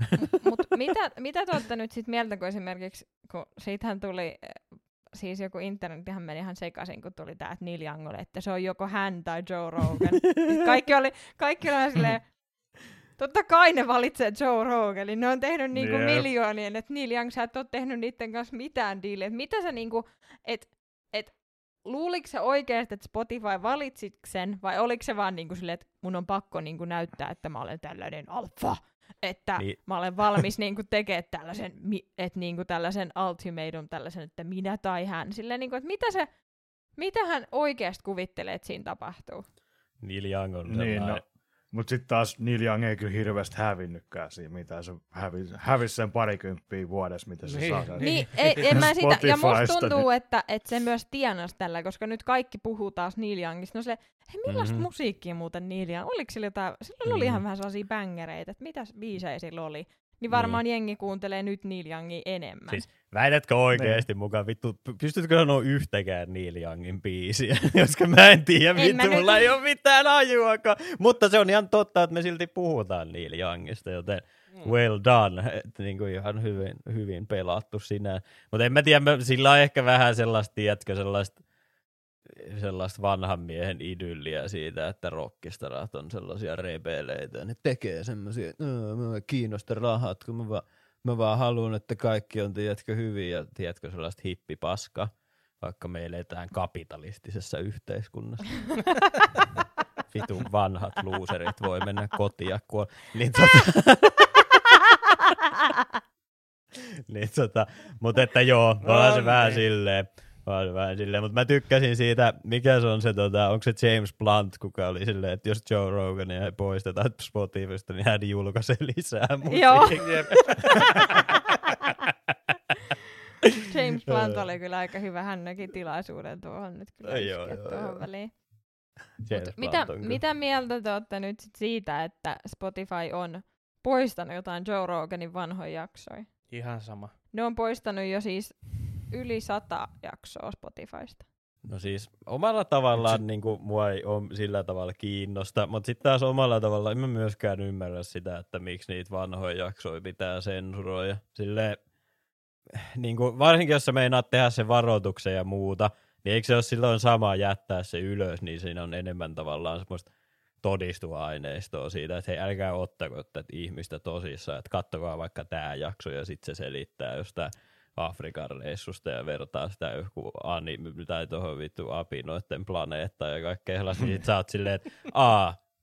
Mutta mitä te olette nyt sit mieltä, kun esimerkiksi, kun siitähän tuli, siis joku internetihän meni ihan sekaisin, kun tuli tää, että Neil Young oli, että se on joko hän tai Joe Rogan. kaikki oli silleen, totta kai ne valitsee Joe Roganin, ne on tehnyt niinku miljoonien, että Neil Young, sä et ole tehnyt niiden kanssa mitään diiliä, että mitä sä niinku, luuliko se oikeasti, että Spotify valitsit sen, vai oliko se vaan niinku silleen, että mun on pakko niinku näyttää, että mä olen tällainen alfa? Että mä olen valmis niinku tekemään tällaisen, niinku tällaisen ultimatum, tällaisen, että minä tai hän. Silleen niinku, että mitä hän oikeasti kuvittelee, että siinä tapahtuu? Neil Young on sellainen. No, mutta sitten taas Neil Young ei kyllä hirveästi hävinnytkään siinä, mitä se hävisi sen 20 € vuodessa, mitä se saa. Niin, en mä sitä. Ja musta tuntuu, että se myös tienasi tällä, koska nyt kaikki puhuu taas Neil Youngista. No silleen, millaista musiikkia muuten Neil Young? Oliko sillä jotain, silloin oli ihan vähän sellaisia bängereitä, että mitä biisejä sillä oli? Niin varmaan jengi kuuntelee nyt Neil Youngia enemmän. Siis väitätkö oikeesti mukaan vittu, pystytkö sanoa yhtäkään Neil Youngin biisiä? Koska mä en tiedä vittu, mulla ei ole mitään ajuakaan. Mutta se on ihan totta, että me silti puhutaan Neil Youngista, joten well done. Että niin kuin ihan hyvin pelattu sinä. Mutta en mä tiedä, sillä on ehkä vähän sellaista, sellaista vanhan miehen idylliä siitä, että rockistarat on sellaisia rebeleitä ja ne tekee semmoisia, että mä kiinnostan rahat, kun mä vaan haluan, että kaikki on, tiedätkö, hyvin ja tiedätkö, sellaista hippipaska, vaikka me eletään kapitalistisessa yhteiskunnassa. Vitun vanhat luuserit voi mennä kotiin ja kuolla. Mutta että joo, vaan se vähän silleen. Mutta mä tykkäsin siitä, mikä se on se, onko se James Blunt, kuka oli silleen, että jos Joe Rogania ei poisteta Spotifysta, niin hän julkaisee lisää musiikkia. James Blunt oli kyllä aika hyvä, hän näki tilaisuuden tuohon nyt kyllä tuohon väliin. Mitä mieltä te olette nyt siitä, että Spotify on poistanut jotain Joe Roganin vanhoja jaksoja? Ihan sama. Ne on poistanut jo siis yli 100 jaksoa Spotifysta. No siis omalla tavallaan niinku, mua ei ole sillä tavalla kiinnosta, mutta sitten taas omalla tavalla en mä myöskään ymmärrä sitä, että miksi niitä vanhoja jaksoja pitää sensuroida. Silleen, niinku, varsinkin jos sä meinaat tehdä sen varoituksen ja muuta, niin eikö se ole silloin sama jättää se ylös, niin siinä on enemmän tavallaan semmoista todistuaineistoa siitä, että hei, älkää ottako tätä ihmistä tosissaan, että kattokaa vaikka tää jakso ja sitten se selittää jostain Afrikan reissusta ja vertaa sitä joku anime tai tohon vittu apinoitten planeetta ja kaikkea sellaista, niin sit sä oot silleen, että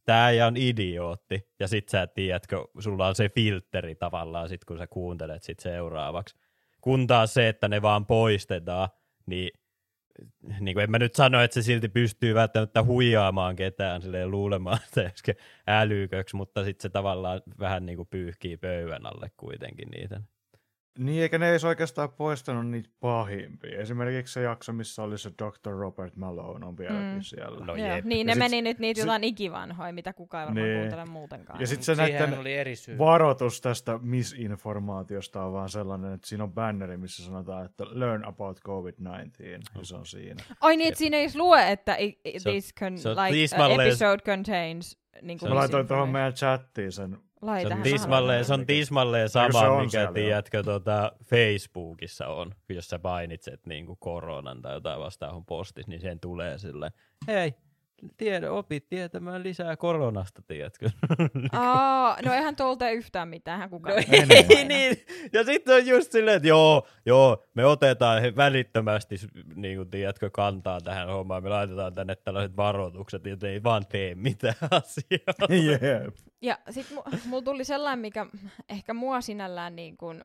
tää ei on idiootti ja sit sä tiedätkö, sulla on se filteri tavallaan sit kun sä kuuntelet sit seuraavaksi, kun taas se, että ne vaan poistetaan, niin en mä nyt sano, että se silti pystyy välttämättä huijaamaan ketään silleen luulemaan sitä älyköksi, mutta sitten se tavallaan vähän niin kuin pyyhkii pöydän alle kuitenkin niitä. Niin, eikä ne edes oikeastaan poistanut niitä pahimpia. Esimerkiksi se jakso, missä oli se Dr. Robert Malone on vieläkin siellä. No, niin, ne meni nyt niitä jotain ikivanhoja, mitä kukaan ei varmaan kuuntele muutenkaan. Ja sitten se näiden varoitus tästä misinformaatiosta on vaan sellainen, että siinä on banneri, missä sanotaan, että learn about COVID-19. Ja se on siinä. Ai niin, että siinä ei lue, että episode contains. Niin mä laitoin tuohon meidän chattiin sen. Se on tismalleen sama, mikä tiedätkö Facebookissa on, jos sä painitset niinku koronan tai jotain vastaan postissa, niin sen tulee silleen, hei, opit tietämään lisää koronasta, tiedätkö? No eihän tuolta yhtään mitään kukaan. No, ei niin, ja sitten on just silleen, että joo, me otetaan välittömästi, niinku tiedätkö, kantaa tähän hommaan, me laitetaan tänne tällaiset varoitukset, että ei vaan tee mitään asiaa. Yeah. Ja sitten mulla tuli sellainen, mikä ehkä mua sinällään niin kuin,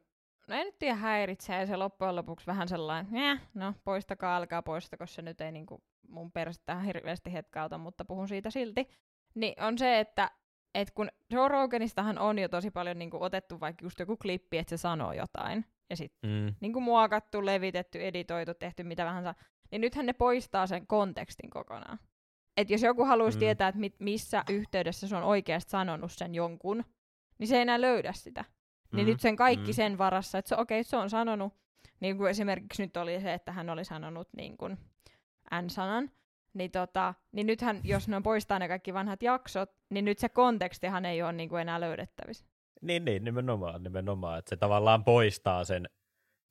no en nyt tiedä häiritsee, ja se loppujen lopuksi vähän sellainen, no poistakaa, alkaa poistako se nyt ei niinku mun persettä hirveästi hetkauta, mutta puhun siitä silti, niin on se, että kun Joe Roganistahan on jo tosi paljon niinku otettu vaikka just joku klippi, että se sanoo jotain, ja sitten niinku muokattu, levitetty, editoitu, tehty mitä vähän saa, niin nythän ne poistaa sen kontekstin kokonaan. Että jos joku haluaisi tietää, että missä yhteydessä se on oikeasti sanonut sen jonkun, niin se ei enää löydä sitä. Niin nyt sen kaikki sen varassa, että se on sanonut, niin kuin esimerkiksi nyt oli se, että hän oli sanonut niin kuin N-sanan, niin, niin nythän, jos ne poistaa ne kaikki vanhat jaksot, niin nyt se kontekstihan ei ole niin kuin enää löydettävissä. Niin, nimenomaan, että se tavallaan poistaa sen,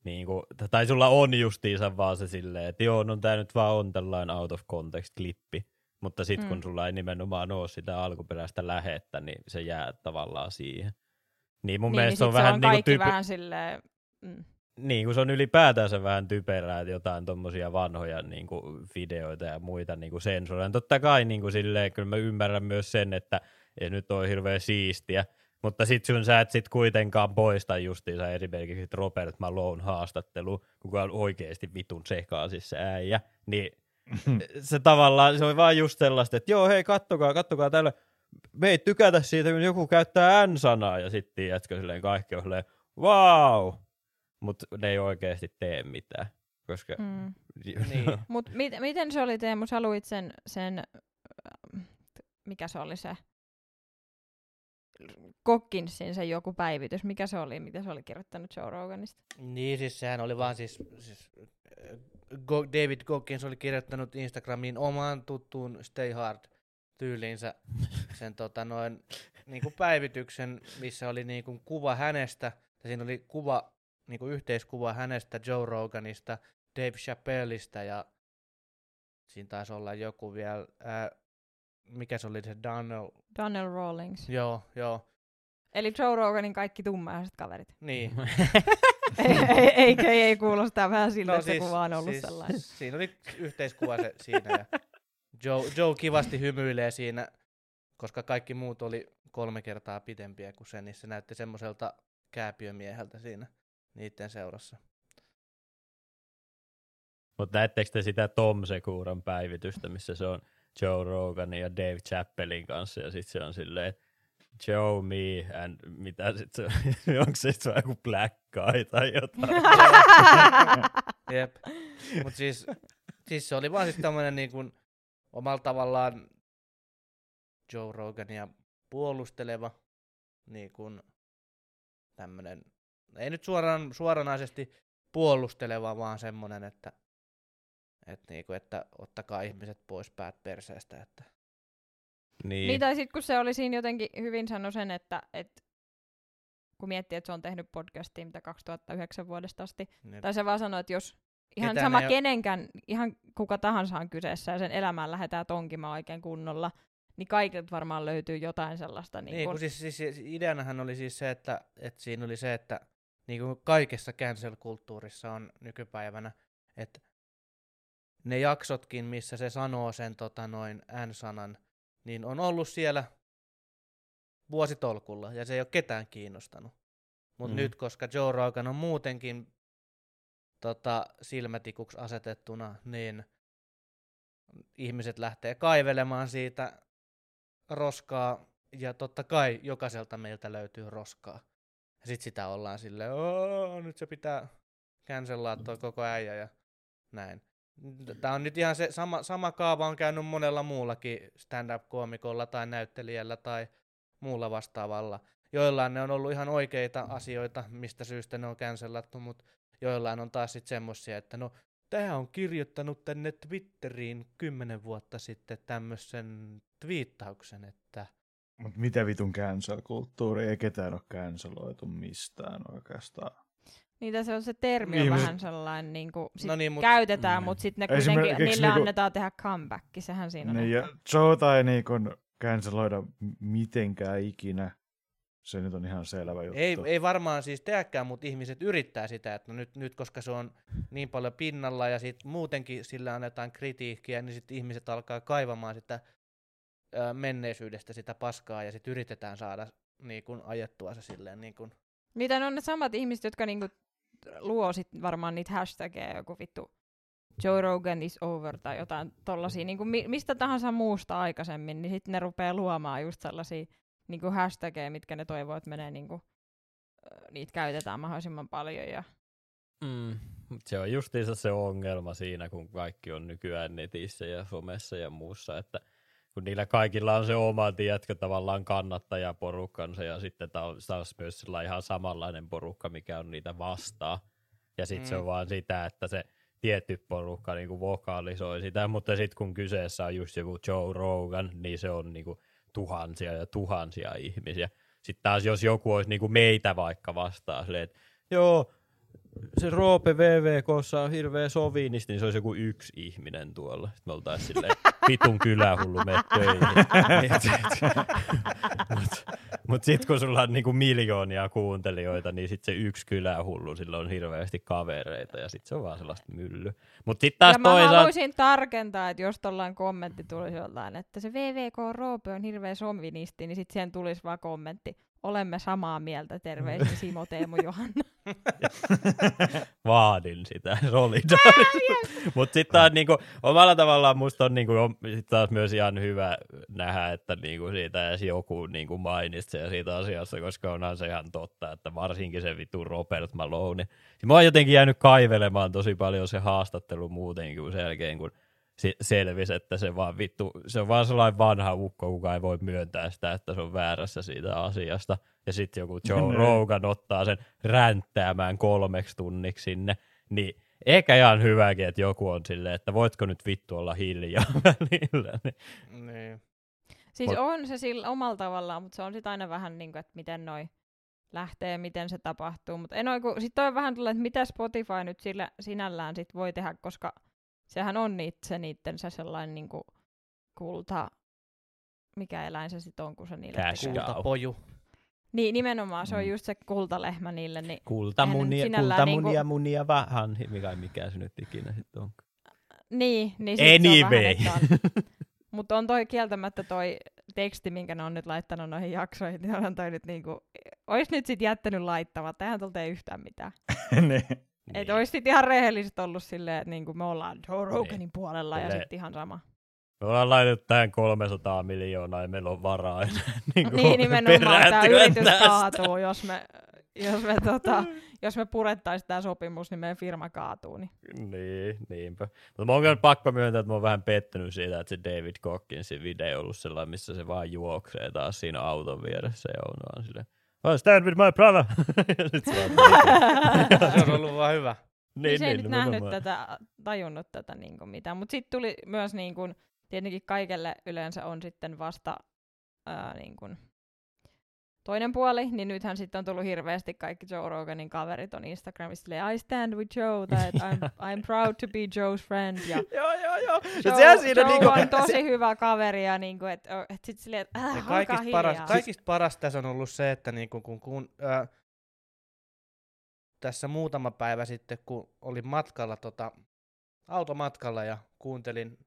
niin kuin, tai sulla on justiinsa vaan se silleen, että joo, no tää nyt vaan on tällainen out of context klippi, mutta sit kun sulla ei nimenomaan ole sitä alkuperäistä lähettä, niin se jää tavallaan siihen. Niin mun mielestä se on vähän niinku vähän silleen. Niin kun se on ylipäätänsä vähän typerää, että jotain tommosia vanhoja niinku videoita ja muita niinku sensuroidaan. Totta kai niinku silleen, kyllä mä ymmärrän myös sen, että ei nyt ole hirveä siistiä, mutta sit sun sä et sit kuitenkaan poista justiinsa esimerkiksi Robert Malone haastattelu, kuka on oikeesti vitun sekaisin se äijä, niin se tavallaan, se on vaan just sellaista, että joo hei kattokaa täällä. Me ei tykätä siitä, kun joku käyttää N-sanaa ja sitten jätkö silleen kaikki on silleen, vau, mutta ne ei oikeasti tee mitään, koska... Niin. Mutta miten se oli Teemu, sä luit sen mikä se oli se Kokkinsin se joku päivitys, mikä se oli, mitä se oli kirjoittanut Joe Roganista? Niin siis sehän oli vaan siis David Goggins oli kirjoittanut Instagramiin omaan tuttuun Stay Hard tyyliinsä sen niinku päivityksen, missä oli niinku kuva hänestä, ja siinä oli kuva, niinku yhteiskuva hänestä, Joe Roganista, Dave Chappellista ja Siinä taisi olla joku vielä, mikä se oli se Donnell Rawlings. Joo. Eli Joe Roganin kaikki tummaihaiset kaverit. Niin. ei kuulostaa vähän siltä, no, että siis, kuva on ollut siis sellainen. Siinä oli yhteiskuva se, siinä ja Joe kivasti hymyilee siinä, koska kaikki muut oli 3 kertaa pidempiä kuin se, niin se näytti semmoiselta kääpiömieheltä siinä niiden seurassa. Mutta näettekö te sitä Tom Seguran päivitystä, missä se on Joe Roganin ja Dave Chappellin kanssa ja sitten se on silleen, Joe, me, and mitä sit se on? Onko se sit joku black guy tai jotain? Jep. Mut siis se oli vaan sit tämmönen niinku omalla tavallaan Joe Rogania puolusteleva niinku tämmönen, ei nyt suoranaisesti puolusteleva, vaan semmonen, että ottakaa ihmiset pois päät perseestä, että niin, tai sitten kun se oli siinä jotenkin hyvin sanoi sen, että kun miettii, että se on tehnyt podcastia mitä 2009 vuodesta asti, ne, tai se vaan sanoi, että jos ihan sama kenenkään, ihan kuka tahansa on kyseessä ja sen elämään lähdetään tonkimaan oikein kunnolla, niin kaikilta varmaan löytyy jotain sellaista. Niin kun siis ideanahan oli siis se, että siinä oli se, että niin kuin kaikessa cancel-kulttuurissa on nykypäivänä, että ne jaksotkin, missä se sanoo sen N-sanan, niin on ollut siellä vuositolkulla, ja se ei ole ketään kiinnostanut. Mutta nyt, koska Joe Rogan on muutenkin silmätikuksi asetettuna, niin ihmiset lähtee kaivelemaan siitä roskaa, ja totta kai jokaiselta meiltä löytyy roskaa. Ja sit sitä ollaan silleen, nyt se pitää cancelaa toi koko äijä ja näin. Tämä on nyt ihan se sama kaava on käynyt monella muullakin stand-up-koomikolla tai näyttelijällä tai muulla vastaavalla. Joillain ne on ollut ihan oikeita asioita, mistä syystä ne on cancelattu, mutta joillain on taas sitten semmoisia, että no tämä on kirjoittanut tänne Twitteriin 10 vuotta sitten tämmöisen twiittauksen, että... Mutta mitä vitun cancel-kulttuuri? Ei ketään ole canceloitu mistään oikeastaan. Niitä se on se termi on vähän sellainen, niinku, no niin, käytetään, mutta sitten ne kuitenkin, niille annetaan tehdä comeback, sehän siinä on. Ja Joe ei niinku canceloida mitenkään ikinä, se nyt on ihan selvä juttu. Ei varmaan siis tehdäkään, mutta ihmiset yrittää sitä, että no nyt koska se on niin paljon pinnalla ja sit muutenkin sillä annetaan kritiikkiä, niin sit ihmiset alkaa kaivamaan sitä menneisyydestä sitä paskaa ja sit yritetään saada niinku ajettua se silleen niinku. Niitä on ne samat ihmiset, jotka niinku luo sit varmaan niitä hashtageja, joku vittu Joe Rogan is over tai jotain tollasia, niinku mistä tahansa muusta aikaisemmin, niin sitten ne rupeaa luomaan just sellaisia niinku hashtageja, mitkä ne toivoo, että menee niinku, niitä käytetään mahdollisimman paljon. Ja... Se on justiinsa se ongelma siinä, kun kaikki on nykyään netissä ja somessa ja muussa, että kun niillä kaikilla on se oma, tiedätkö, tavallaan kannattajaporukkansa ja sitten taas myös sillä ihan samanlainen porukka, mikä on niitä vastaan. Ja sitten se on vaan sitä, että se tietty porukka niinku vokalisoi sitä, mutta sitten kun kyseessä on just joku Joe Rogan, niin se on niinku tuhansia ja tuhansia ihmisiä. Sitten taas jos joku olisi niinku meitä vaikka vastaan, silleen, että joo, se Roope VVK:ssa on hirveä sovinisti, niin se olisi joku yksi ihminen tuolla. Sitten me oltaisiin silleen, vitun kylähullu, mene töihin. Mut sit kun sulla on niinku miljoonia kuuntelijoita, niin sit se yksi kylähullu, sillä on hirveästi kavereita ja sit se on vaan sellaista mylly. Mut sit taas toisaalta... Mä haluaisin tarkentaa, että jos tollain kommentti tulisi jollain, että se VVK Roope on hirveä sovinisti, niin sit siihen tulisi vaan kommentti. Olemme samaa mieltä, terveisiä Simo, Teemu, Johanna. Vaadin sitä, solidaarisuutta. Mutta sitten taas niinku, omalla tavallaan musta on, niinku, sit taas myös ihan hyvä nähdä, että niinku, siitä edes joku niinku, mainitsee siitä asiasta, koska onhan se ihan totta, että varsinkin se vitu Robert Malone. Mä oon jotenkin jäänyt kaivelemaan tosi paljon se haastattelu muutenkin kuin sen jälkeen, kun selvisi, että se vaan vittu, se on vaan sellainen vanha ukko, kuka ei voi myöntää sitä, että se on väärässä siitä asiasta. Ja sitten joku Joe Rogan ottaa sen ränttäämään 3 tunniksi sinne, niin ehkä ihan hyväkin, että joku on silleen, että voitko nyt vittu olla hiljaa välillä. Niin. Siis on se sillä omalla tavallaan, mutta se on sitten aina vähän niin kuin, että miten noi lähtee, miten se tapahtuu. Mutta sitten on vähän tullut, että mitä Spotify nyt sillä sinällään sit voi tehdä, koska Sehän on niittensä sellainen niinku kulta, mikä eläin se sit on, kun se niille tekee. Kultapoju. Niin, nimenomaan se on just se kultalehmä niille. Niin kultamunia vähän, mikä se nyt ikinä sitten on. Niin anyway. Se on vähän. Mutta on toi kieltämättä toi teksti, minkä ne on nyt laittanut noihin jaksoihin, niin on toi nyt niinku, ois nyt sit jättänyt laittamatta, eihän tuolta ei yhtään mitään. Et ois sit ihan rehellisesti ollut silleen, että niinku me ollaan Joe Roganin puolella ja sit ihan sama. Me ollaan laitettu tähän 300 miljoonaa ja meillä on varaa enää. Niin nimenomaan tää yritys kaatuu, jos me purettais tää sopimus, niin meidän firma kaatuu. Niin, niinpä. Mutta mä oon kyllä pakko myöntää, että mä oon vähän pettynyt siitä, että se David Cockinsin video on ollut sellainen, missä se vaan juoksee taas siinä auton vieressä ja on vaan silleen, I stand with my brother! Ja sit se vaan se on ollut vaan hyvä. Niin, se ei nyt nähnyt tätä, tajunnut tätä niinku mitään. Mut sit tuli myös niinku, tietenkin kaikelle yleensä on sitten vasta niinku toinen puoli, niin nythän sitten on tullut hirveästi kaikki Joe Roganin kaverit on Instagramissa silleen, I stand with Joe, tai I'm proud to be Joe's friend, ja Joe on tosi hyvä kaveri, ja niinku, et sit silleen, olkaa hiljaa. Kaikista paras tässä on ollut se, että niinku, kun tässä muutama päivä sitten, kun olin matkalla, automatkalla, ja kuuntelin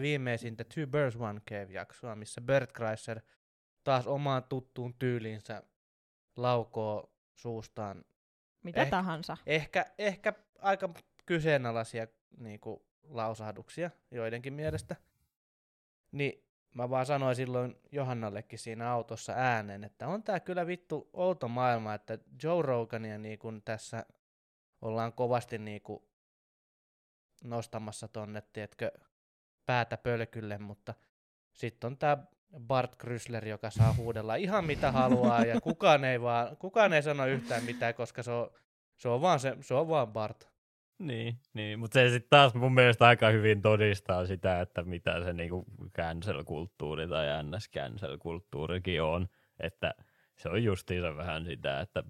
viimeisintä Two Birds One Cave-jaksoa, missä Birdcrusher taas omaan tuttuun tyyliinsä laukoo suustaan mitä tahansa. Ehkä aika kyseenalaisia niinku lausahduksia joidenkin mielestä. Niin mä vaan sanoin silloin Johannallekin siinä autossa ääneen, että on tää kyllä vittu outo maailma, että Joe Rogania niinku tässä ollaan kovasti niinku nostamassa tonne, tiedätkö, päätä pölkylle, mutta sitten on tää Bart Chrysler, joka saa huudella ihan mitä haluaa ja kukaan ei sano yhtään mitään, koska se on vaan Bart. Niin, mutta se sitten taas mun mielestä aika hyvin todistaa sitä, että mitä se niinku cancel-kulttuuri tai NS-cancel-kulttuurikin on, että se on justiinsa vähän sitä, että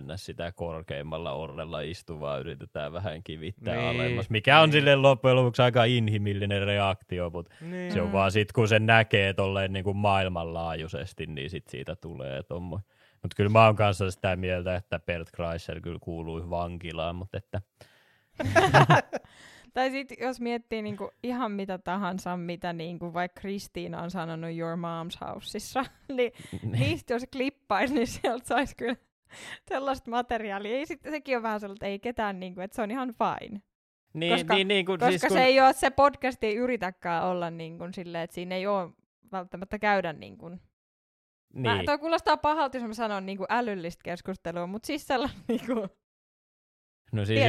NS sitä korkeimmalla orrella istuvaa yritetään vähän kivittää alemmas, mikä on silleen loppujen lopuksi aika inhimillinen reaktio, mutta se on vaan sit, kun se näkee tolleen niin kuin maailmanlaajuisesti, niin sit siitä tulee tommoinen. Mutta kyllä mä oon kanssa sitä mieltä, että Bert Kreischer kyllä kuului vankilaan, mutta että... Tai sitten jos miettii niinku ihan mitä tahansa, mitä niinku vaikka Kristiina on sanonut Your Mom's Houseissa, niin niistä jos klippaisi, niin sieltä saisi kyllä sellaista materiaalia. Ja sitten sekin on vähän sellainen, että ei ketään, niinku, että se on ihan fine. Koska se ei ole, se podcast ei yritäkään olla niinku silleen, että siinä ei ole välttämättä käydä niinku... Toi kuulostaa pahalta, jos mä sanon niinku älyllistä keskustelua, mutta siis sellainen niinku... No siis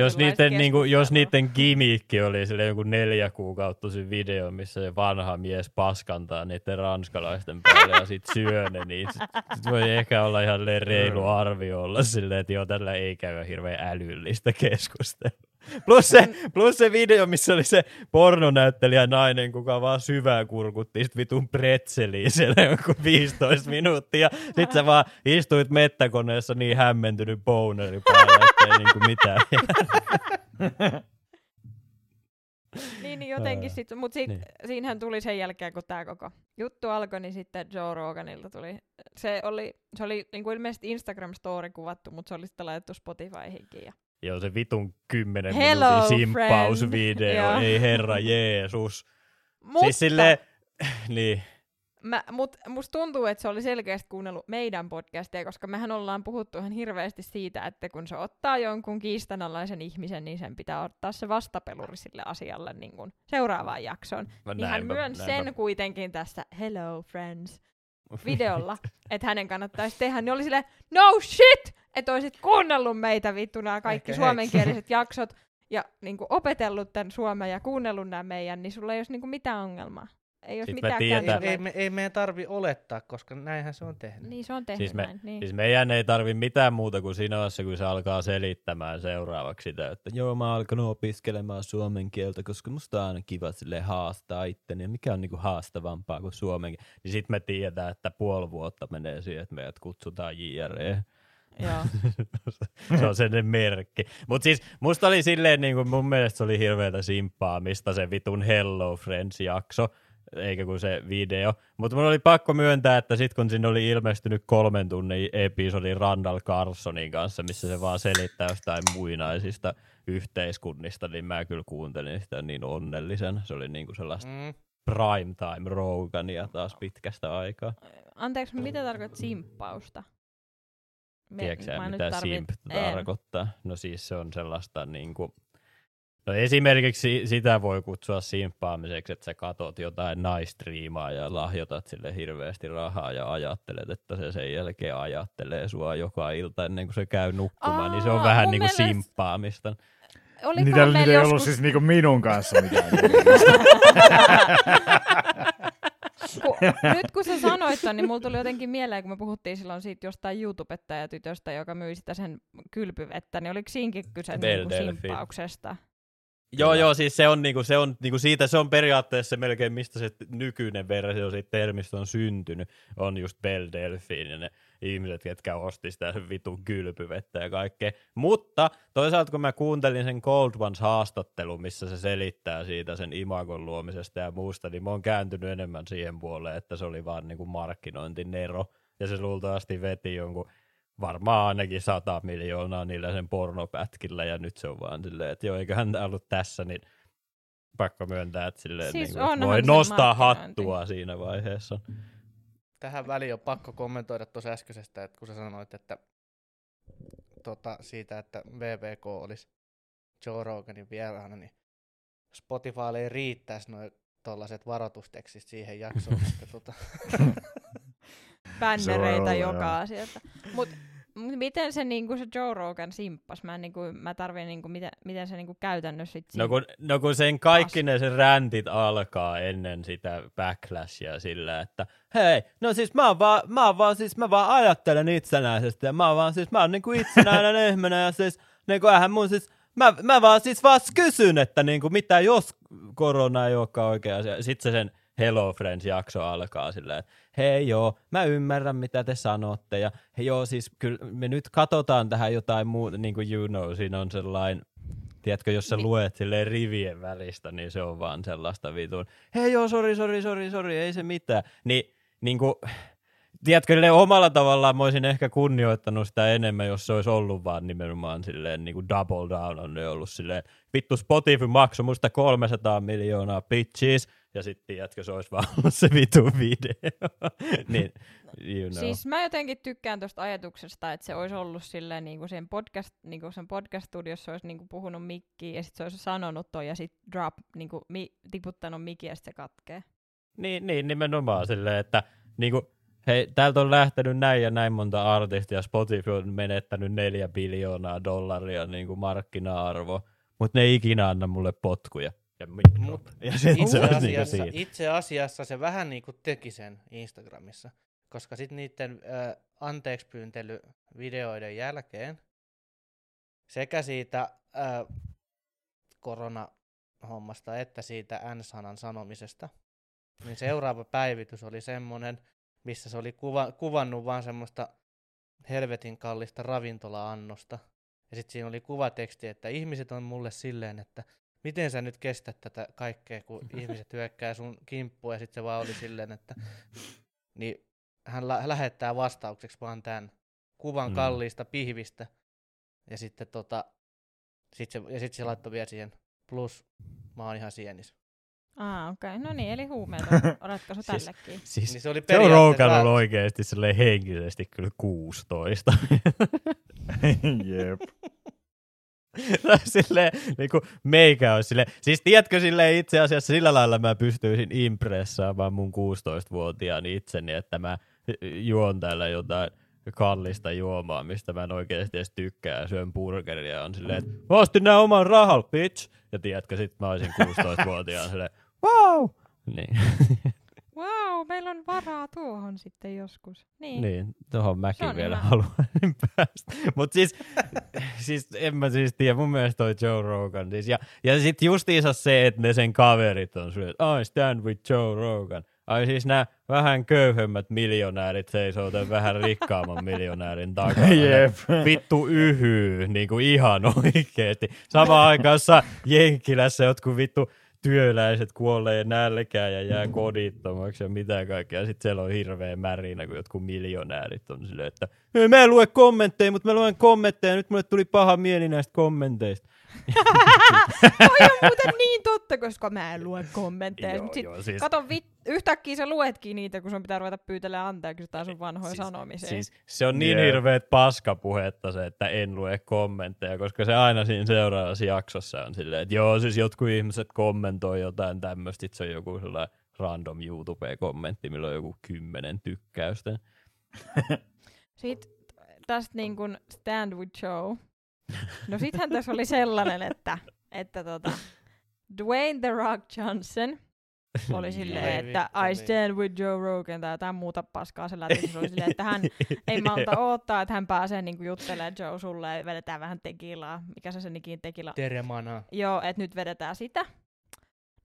jos niiden gimmiikki oli sille joku 4 kuukautisen video, missä se vanha mies paskantaa niiden ranskalaisten päälle ja sit syö ne, niin sit voi ehkä olla ihan reilu arvio olla silleen, että joo, tällä ei käy hirveän älyllistä keskustelua. Plus se video, missä oli se pornonäyttelijä nainen, kuka vaan syvään kurkutti sit vitun pretzeliä siellä joku 15 minuuttia. Sit sä vaan istuit mettäkoneessa niin hämmentynyt boneri päällä, ettei niinku mitään. niin jotenkin sit, mut sit siinähän tuli sen jälkeen, kun tää koko juttu alkoi, niin sitten Joe Roganilta tuli. Se oli niinku ilmeisesti Instagram-story kuvattu, mut se oli sitten laitettu Spotifyhinkin ja... Joo, se vitun 10 minuutin simppausvideo, ei herra Jeesus. Mutta, siis silleen, niin. Musta tuntuu, että se oli selkeästi kuunnellut meidän podcastia, koska mehän ollaan puhuttu ihan hirveästi siitä, että kun se ottaa jonkun kiistanalaisen ihmisen, niin sen pitää ottaa se vastapeluri sille asialle niin kun seuraavaan jaksoon. Hän myönsi sen kuitenkin tässä Hello Friends -videolla, että hänen kannattaisi tehdä, niin oli silleen, no shit! Että olisit kuunnellut meitä vittuna kaikki suomenkieliset jaksot ja niinku opetellut tän suomen ja kuunnellut nämä meidän, niin sulla ei olisi niinku mitään ongelmaa. Ei olisi mitään käyntiä. Ei meidän tarvi olettaa, koska näinhän se on tehnyt. Niin se on tehnyt siis näin. Siis meidän ei tarvi mitään muuta kuin siinä vaiheessa, kun se alkaa selittämään seuraavaksi sitä, että joo, mä oon alkanut opiskelemaan suomen kieltä, koska musta on aina kiva silleen haastaa itteni, ja mikä on niinku haastavampaa kuin suomen kieltä. Niin sit me tiedetään, että puoli vuotta menee siihen, että meidät kutsutaan JRE. Se on sen merkki. Mutta siis musta oli silleen, niin kuin mun mielestä se oli hirveätä simppaamista se vitun Hello Friends-jakso, eikä kun se video. Mutta mun oli pakko myöntää, että sit kun sinne oli ilmestynyt 3 tunnin episodi Randall Carsonin kanssa, missä se vaan selittää jostain muinaisista yhteiskunnista, niin mä kyllä kuuntelin sitä niin onnellisen. Se oli niinku sellaista prime time Rogania taas pitkästä aikaa. Anteeksi, mitä tarkoittaa simppausta? Tiedätkö sä, mitä simp tarkoittaa? No siis se on sellaista niinku... No esimerkiksi sitä voi kutsua simppaamiseksi, että sä katot jotain naistriimaa ja lahjotat sille hirveästi rahaa ja ajattelet, että se sen jälkeen ajattelee sua joka ilta ennen kuin se käy nukkumaan, niin se on vähän niin kuin simppaamista. Niitä ei joskus... ollut siis niin kuin minun kanssa mitään. Nyt kun sä sanoit ton, niin mulla tuli jotenkin mieleen, kun me puhuttiin silloin siitä jostain YouTube-tytöstä, joka myi sitä sen kylpyvettä, niin oliko siinkin kyse niinku simppauksesta? Joo, siis se on periaatteessa melkein mistä se nykyinen versio siitä termistä on syntynyt, on just Belle Delphine ja ne ihmiset, ketkä osti sitä vitun kylpyvettä ja kaikkea. Mutta toisaalta kun mä kuuntelin sen Cold Ones-haastattelun, missä se selittää siitä sen imagon luomisesta ja muusta, niin mä oon kääntynyt enemmän siihen puoleen, että se oli vaan niinku markkinointinero ja se luultavasti veti jonkun... Varmaan ainakin 100 miljoonaa niillä sen pornopätkillä, ja nyt se on vaan silleen, että joo, eiköhän ollut tässä, niin pakko myöntää, että silleen siis niin voi nostaa hattua siinä vaiheessa. Tähän väliin on pakko kommentoida tuossa äskeisestä, että kun sä sanoit, että siitä, että VVK olisi Joe Roganin vieraana, niin Spotifylle ei riittäisi noin tollaset varoitustekstit siihen jaksoon, että bännereitä joka asiasta. Mut miten se niinku se Joe Rogan simppasi? Mä tarvin niinku miten se niinku käytännössä sit No kun sen kaikki ne sen räntit alkaa ennen sitä backlashia sillä, että hei, no siis mä vaan ajattelen itsenäisesti ja mä oon niinku itsenäinen ihminen ja siis niinku eihän mun siis mä vaan kysyn, että niinku mitä jos korona ei olekaan oikea asia. Sit se sen Hello Friends-jakso alkaa silleen, että hei joo, mä ymmärrän mitä te sanotte ja hei joo, siis kyllä me nyt katsotaan tähän jotain muuta, niin kuin you know, siinä on sellainen, tiedätkö, jos sä luet silleen rivien välistä, niin se on vaan sellaista vitun, hei joo, sori, ei se mitään, niinku... Tiedätkö, omalla tavallaan mä olisin ehkä kunnioittanut sitä enemmän, jos se olisi ollut vaan nimenomaan silleen niin kuin double down on ollut silleen, vittu Spotify maksoi musta 300 miljoonaa bitches, ja sitten tiedätkö, se olisi vaan ollut se vitun video. Niin, you know. Siis mä jotenkin tykkään tuosta ajatuksesta, että se olisi ollut silleen niin kuin sen podcast-studiossa olisi niin kuin puhunut mikkiin, ja sitten se olisi sanonut toi, ja sitten niin kuin tiputtanut mikkiä, ja sitten se katkee. Niin, nimenomaan silleen, että niinku... Hei, täältä on lähtenyt näin ja näin monta artistia, Spotify on menettänyt $4 billion niin kuin markkina-arvo, mutta ne ei ikinä anna mulle potkuja. Itse asiassa se vähän niin kuin teki sen Instagramissa, koska sitten niiden anteekspyyntelyvideoiden jälkeen sekä siitä koronahommasta että siitä N-sanan sanomisesta, niin seuraava päivitys oli semmoinen, missä se oli kuvannut vaan semmoista helvetin kallista ravintola-annosta. Ja sitten siinä oli kuvateksti, että ihmiset on mulle silleen, että miten sä nyt kestät tätä kaikkea, kun ihmiset hyökkää sun kimppuun. Ja sitten se vaan oli silleen, että niin hän lähettää vastaukseksi vaan tämän kuvan kalliista pihvistä. Ja sitten se laittoi vielä siihen plus mä oon ihan sienis. Okei. No niin, eli huumeet on ratkaisu tällekin. Siis niin se on roukannut oikeasti silleen henkisesti kyllä 16. Jep. Silleen, niin kuin meikä on silleen. Siis tiedätkö silleen itse asiassa sillä lailla mä pystyisin impressaamaan mun 16-vuotiaan itseni, että mä juon täällä jotain kallista juomaa, mistä mä en oikeesti edes tykkää, syön burgeria, on silleen, että mä ostin nää oman rahal, bitch! Ja tiedätkö, sit mä olisin 16-vuotiaan silleen, wow! Niin. Wow, meillä on varaa tuohon sitten joskus. Niin tohon mäkin Soni vielä haluan päästä. Mut siis en mä siis tiedä, mun mielestä toi Joe Rogan. Siis, ja sit justiinsa se, että ne sen kaverit on silleen, I stand with Joe Rogan. Ai siis nämä vähän köyhemmät miljonäärit seisoo tämän vähän rikkaamman miljonäärin takana. Jep. Vittu yhyy, niin kuin ihan oikeasti. Samaan aikaan Jenkkilässä jotkut vittu työläiset kuolee nälkään ja jää kodittomaksi ja mitä kaikkea. Sitten siellä on hirveä märinä, kun jotkut miljonäärit on silleen, että mä en lue kommentteja, mutta mä luen kommentteja. Nyt mulle tuli paha mieli näistä kommenteista. Toi on muuten niin totta, koska mä en lue kommentteja. Siis... Kato, yhtäkkiä sä luetkin niitä, kun sun pitää ruveta pyytelemään anteeksi tai sun vanhoja sanomisia. Siis, se on niin hirveet paskapuhetta se, että en lue kommentteja, koska se aina siinä seuraavassa jaksossa on silleen, että joo, siis jotkut ihmiset kommentoi jotain tämmöistä, se on joku sellainen random YouTube-kommentti, millä on joku 10 tykkäystä. Sitten tästä niin kuin Stand With Joe. No sittenhän tässä oli sellainen, että Dwayne The Rock Johnson oli silleen, että I stand with Joe Rogan tai jotain muuta paskaa sillä, että se oli silleen, että hän ei malta odottaa, että hän pääsee niinku juttelemaan Joe sulle ja vedetään vähän tekilaa. Mikä se nikin tekila? Teremana. Joo, että nyt vedetään sitä.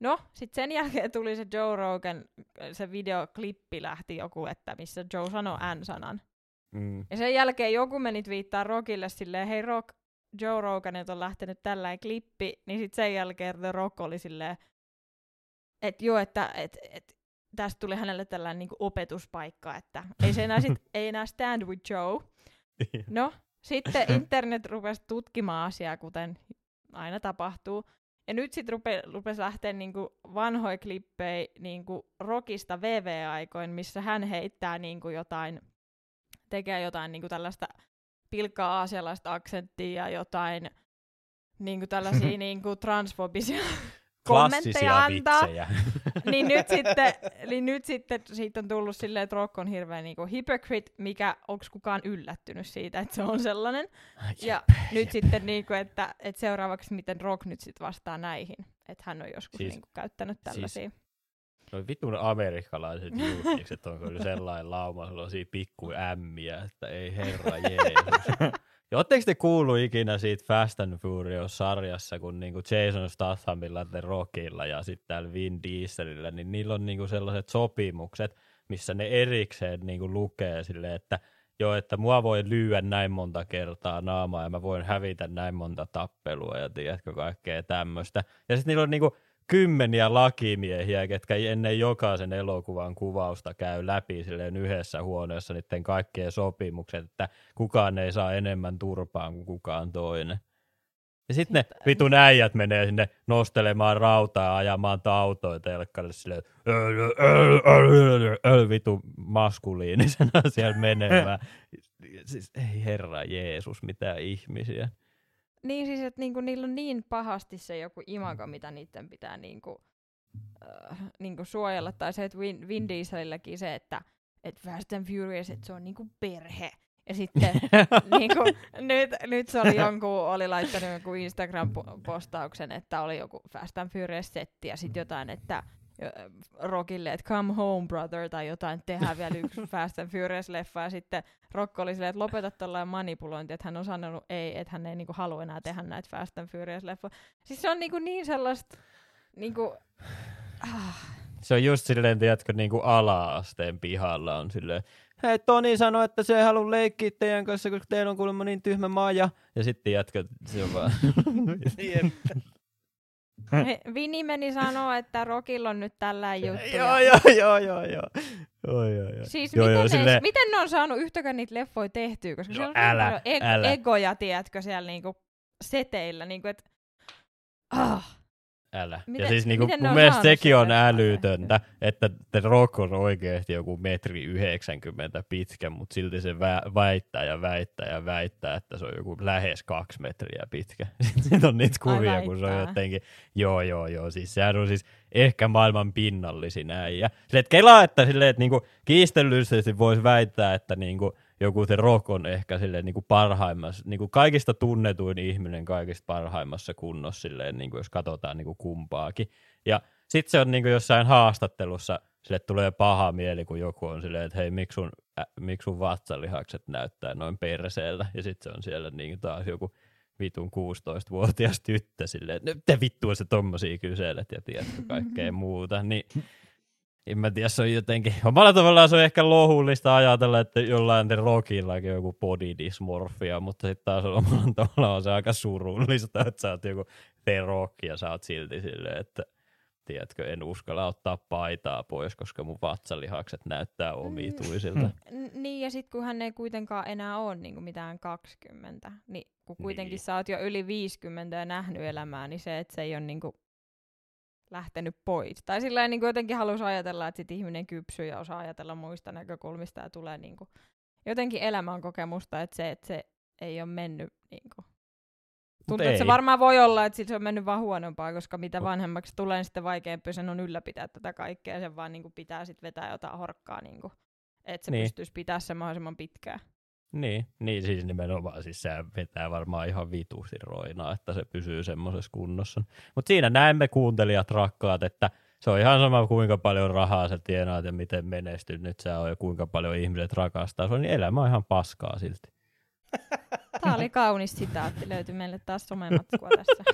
No, sit sen jälkeen tuli se Joe Rogan, se videoklippi lähti joku, että missä Joe sanoi N-sanan. Mm. Ja sen jälkeen joku meni twiittaa Rockille silleen, hei Rock, Joe Roganilta on lähtenyt tällainen klippi, niin sit sen jälkeen The Rock oli silleen, että joo, että tästä tuli hänelle tällainen niinku opetuspaikka, että ei se enää, ei enää Stand With Joe. No, sitten internet rupesi tutkimaan asiaa, kuten aina tapahtuu. Ja nyt sit rupesi lähteä niinku vanhoja klippejä niinku Rockista VV-aikoin, missä hän heittää niinku jotain, tekee jotain niinku tällaista pilkkaa aasialaista aksenttia ja jotain niinku tällaisia niinku transfobisia kommentteja antaa. Niin nyt sitten siitä on tullut silleen, että Rock on hirveän niinku hypocrite, mikä onks kukaan yllättynyt siitä, että se on sellainen. Nyt sitten niinku, että seuraavaksi miten Rock nyt sit vastaa näihin, että hän on joskus siis, niinku käyttänyt tällaisia. Siis. No vitun amerikkalaiset julkikset on kyllä sellainen lauma, sellaisia pikku ämmiä, että ei herra Jeesus. Ja ootteko te kuullut ikinä siitä Fast and Furious-sarjassa, kun niinku Jason Stathamilla, The Rockilla ja sitten täällä Vin Dieselillä, niin niillä on niinku sellaiset sopimukset, missä ne erikseen niinku lukee silleen, että joo, että mua voi lyödä näin monta kertaa naamaa ja mä voin hävitä näin monta tappelua ja tiedätkö kaikkea tämmöistä. Ja sitten niillä on niinku 10 lakimiehiä, ketkä ennen jokaisen elokuvan kuvausta käy läpi silleen yhdessä huoneessa niiden kaikkien sopimukset, että kukaan ei saa enemmän turpaan kuin kukaan toinen. Ja sitten ne vitun äijät menee sinne nostelemaan rautaa ja ajamaan autoja telkkalle silleen, vitun maskuliinisena siellä menemään. Siis ei herra Jeesus, mitä ihmisiä. Niin siis, että niinku, niillä on niin pahasti se joku imago, mitä niiden pitää niinku suojella. Tai se, että Vin Dieselilläkin se, että et Fast and Furious, että se on niinku perhe. Ja sitten niinku, nyt se oli oli laittanut jonkun Instagram-postauksen, että oli joku Fast and Furious-setti ja sitten jotain, että Rockille, että come home brother tai jotain, tehdään vielä yksi Fast and Furious-leffa ja sitten Rock oli silleen, että lopeta tollainen manipulointi, että hän on sanonut ei, että hän ei niinku halua enää tehdä näitä Fast and Furious-leffoja. Siis se on niinku niin sellaista niinku... Se on just silleen, tiedätkö, niinku ala-asteen pihalla on silleen, hei Toni sanoi, että se ei halua leikkiä teidän kanssa, koska teillä on kuulemma niin tyhmä maja. Ja sitten jätkö, se on vaan... Vini meni sanoa, että Rockilla on nyt tällainen juttu. Joo. Siis miten ne on saanut yhtäkään niitä leffoja tehtyä, koska siellä on älä, egoja, tiedätkö, siellä niinku seteillä. Niinku, et... Älä. Miten, ja siis niinku, mun mielestä sekin on älytöntä, että The Rock on oikeasti joku 1,90 m pitkä, mutta silti se väittää, että se on joku lähes 2 metriä pitkä. Sitten on niitä kuvia, kun se on jotenkin, joo, siis sehän on siis ehkä maailman pinnallisin äijä. Silleen, että kelaa, että silleen, että niinku kiistellyisesti voisi väittää, että niinku joku The Rock on ehkä silleen niinku parhaimmassa, niinku kaikista tunnetuin ihminen kaikista parhaimmassa kunnossa silleen, niinku jos katsotaan niinku kumpaakin. Ja sit se on niinku jossain haastattelussa, sille tulee paha mieli, kun joku on silleen, että hei, miksi sun vatsalihakset näyttää noin perseeltä? Ja sit se on siellä niinku taas joku vitun 16-vuotias tyttö silleen, että mitä vittua se tommosia kyselet ja tiedätkö kaikkea muuta, niin... en mä tiedä, se on jotenkin, omalla tavallaan se on ehkä lohullista ajatella, että jollain rokillakin on joku body dysmorphia, mutta sitten taas omalla tavallaan on se aika surullista, että sä oot joku terokki ja sä oot silti silleen, että tiedätkö, en uskalla ottaa paitaa pois, koska mun vatsalihakset näyttää omituisilta. Niin, ja sit kunhan ne ei kuitenkaan enää ole niin kuin mitään 20, niin kun kuitenkin niin. Sä oot jo yli 50 ja nähnyt elämää, niin se, että se ei ole niin kuin lähtenyt pois. Tai sillä niin kuin jotenkin halusi ajatella, että sit ihminen kypsyy ja osaa ajatella muista näkökulmista ja tulee niin kuin jotenkin elämän kokemusta, että se ei ole mennyt niin kuin. Tuntuu, että se varmaan voi olla, että se on mennyt vaan huonompaa, koska mitä vanhemmaksi tulee, niin sitten vaikeampi sen on ylläpitää tätä kaikkea. Sen vaan niinku pitää sitten vetää jotain horkkaa, niinku, että se pystyisi pitää sen mahdollisimman pitkään. Niin, siis nimenomaan siis se vetää varmaan ihan vitusti roinaa, että se pysyy semmoisessa kunnossa. Mutta siinä näemme kuuntelijat rakkaat, että se on ihan sama kuinka paljon rahaa sä tienaat ja miten menestyt nyt sä on ja kuinka paljon ihmiset rakastaa. Se on niin elämä on ihan paskaa silti. Tämä oli kaunis sitaatti, löytyi meille taas somematkua tässä.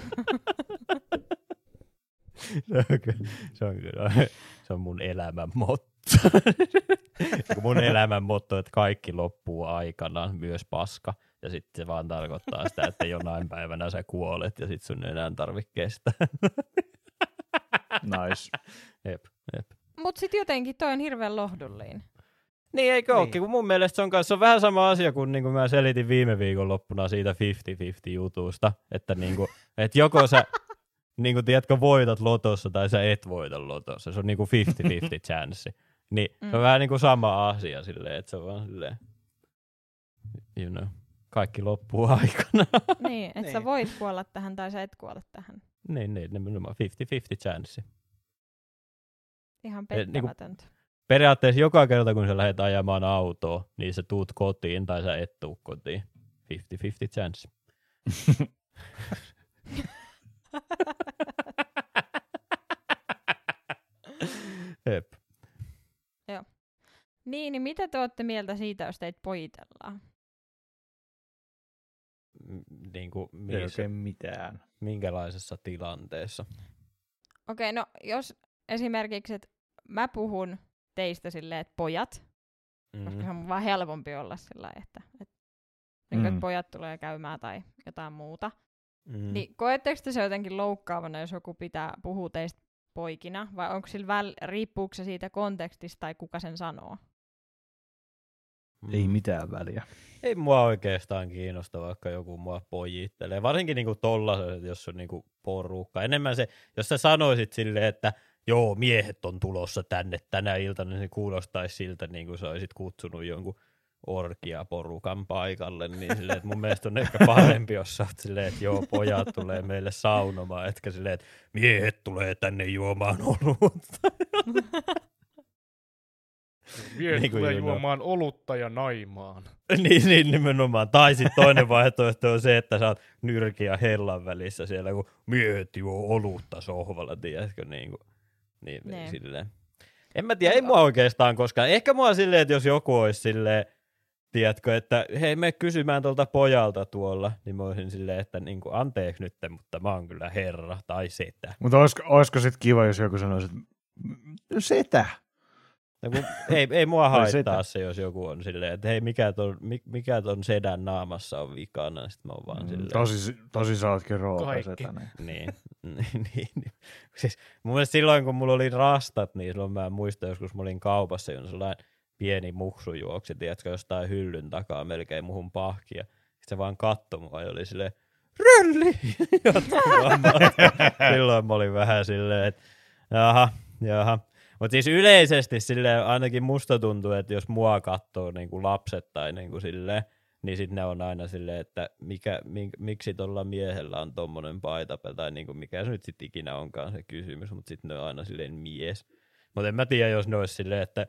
Se on mun elämän motto. Mun elämän motto, että kaikki loppuu aikanaan, myös paska. Ja sitten se vaan tarkoittaa sitä, että jonain päivänä sä kuolet ja sit sun ei enää tarvitse kestää. Nice. Jep. Mut sit jotenkin toi on hirveän lohdullinen. Niin eikö ookin, kun mun mielestä se on vähän sama asia kuin niinku mä selitin viime viikon loppuna siitä 50-50 jutusta, että niinku, et joko sä niinku tiedätkö voitat lotossa tai sä et voita lotossa, se on niinku 50-50 chanssi, niin se on vähän niinku sama asia silleen, että se on vaan silleen, you know, kaikki loppuu aikana. Niin, että sä voit kuolla tähän tai sä et kuolla tähän. Niin, 50-50 chanssi. Ihan pettämätöntä. Periaatteessa joka kerta, kun sä lähdet ajamaan autoa, niin sä tuut kotiin tai sä et tuu kotiin. 50-50 chance. Jep. Joo. Niin mitä te ootte mieltä siitä, jos teitä pojitellaan? Ei oikein mitään. Minkälaisessa tilanteessa? Okei, no jos esimerkiksi, että mä puhun teistä silleen, että pojat, koska se on vaan helpompi olla sillä että pojat tulee käymään tai jotain muuta. Niin koetteko te se jotenkin loukkaavana, jos joku puhuu teistä poikina, vai onko sillä riippuuko se siitä kontekstista tai kuka sen sanoo? Ei mitään väliä. Ei mua oikeastaan kiinnosta, vaikka joku mua pojittelee. Varsinkin niinku tollaset, jos on niinku porukka. Enemmän se, jos sä sanoisit silleen, että joo, miehet on tulossa tänne tänä iltana, niin se kuulostaisi siltä, niin kuin sä olisit kutsunut jonkun orkiaporukan paikalle, niin silleen, että mun mielestä on ehkä parempi, jos sä oot silleen, että joo, pojat tulee meille saunomaan, etkä silleen, että miehet tulee tänne juomaan olutta. Miehet niin tulee juomaan olutta ja naimaan. Niin, nimenomaan. Tai sitten toinen vaihtoehto on se, että sä oot nyrki ja hellan välissä siellä, kun miehet juo olutta sohvalla, tiedätkö, niin kuin. Niin silleen. En mä tiedä, ei mua oikeastaan koskaan. Ehkä mua silleen, että jos joku olisi silleen, tiedätkö, että hei, mene kysymään tuolta pojalta tuolla, niin mä olisin silleen, että niin kuin, anteeksi nyt, mutta mä oon kyllä herra tai setä. Mutta olisiko sit kiva, jos joku sanoisi, että setä. No, ei mua haittaa se, jos joku on silleen, että hei, mikä ton sedän naamassa on vikana, sitten mä oon vaan silleen. Tosi sä ootkin rooka setänä. Niin. Siis mun mielestä silloin, kun mulla oli rastat, niin silloin mä muistan joskus, mä olin kaupassa, jossa sellainen pieni muksu juoksi, tiedätkö, jostain hyllyn takaa melkein muhun pahkia. Sitten se vaan katsoi mua ja oli silleen, rölli! Silloin mä olin vähän silleen, että jaha. Mutta siis yleisesti silleen, ainakin musta tuntuu, että jos mua katsoo niinku lapset tai niinku silleen, niin sitten ne on aina silleen, että miksi tuolla miehellä on tommonen paita tai niinku mikä se nyt sitten ikinä onkaan se kysymys, mutta sitten ne on aina silleen mies. Mutta en mä tiedä, jos ne olisi silleen, että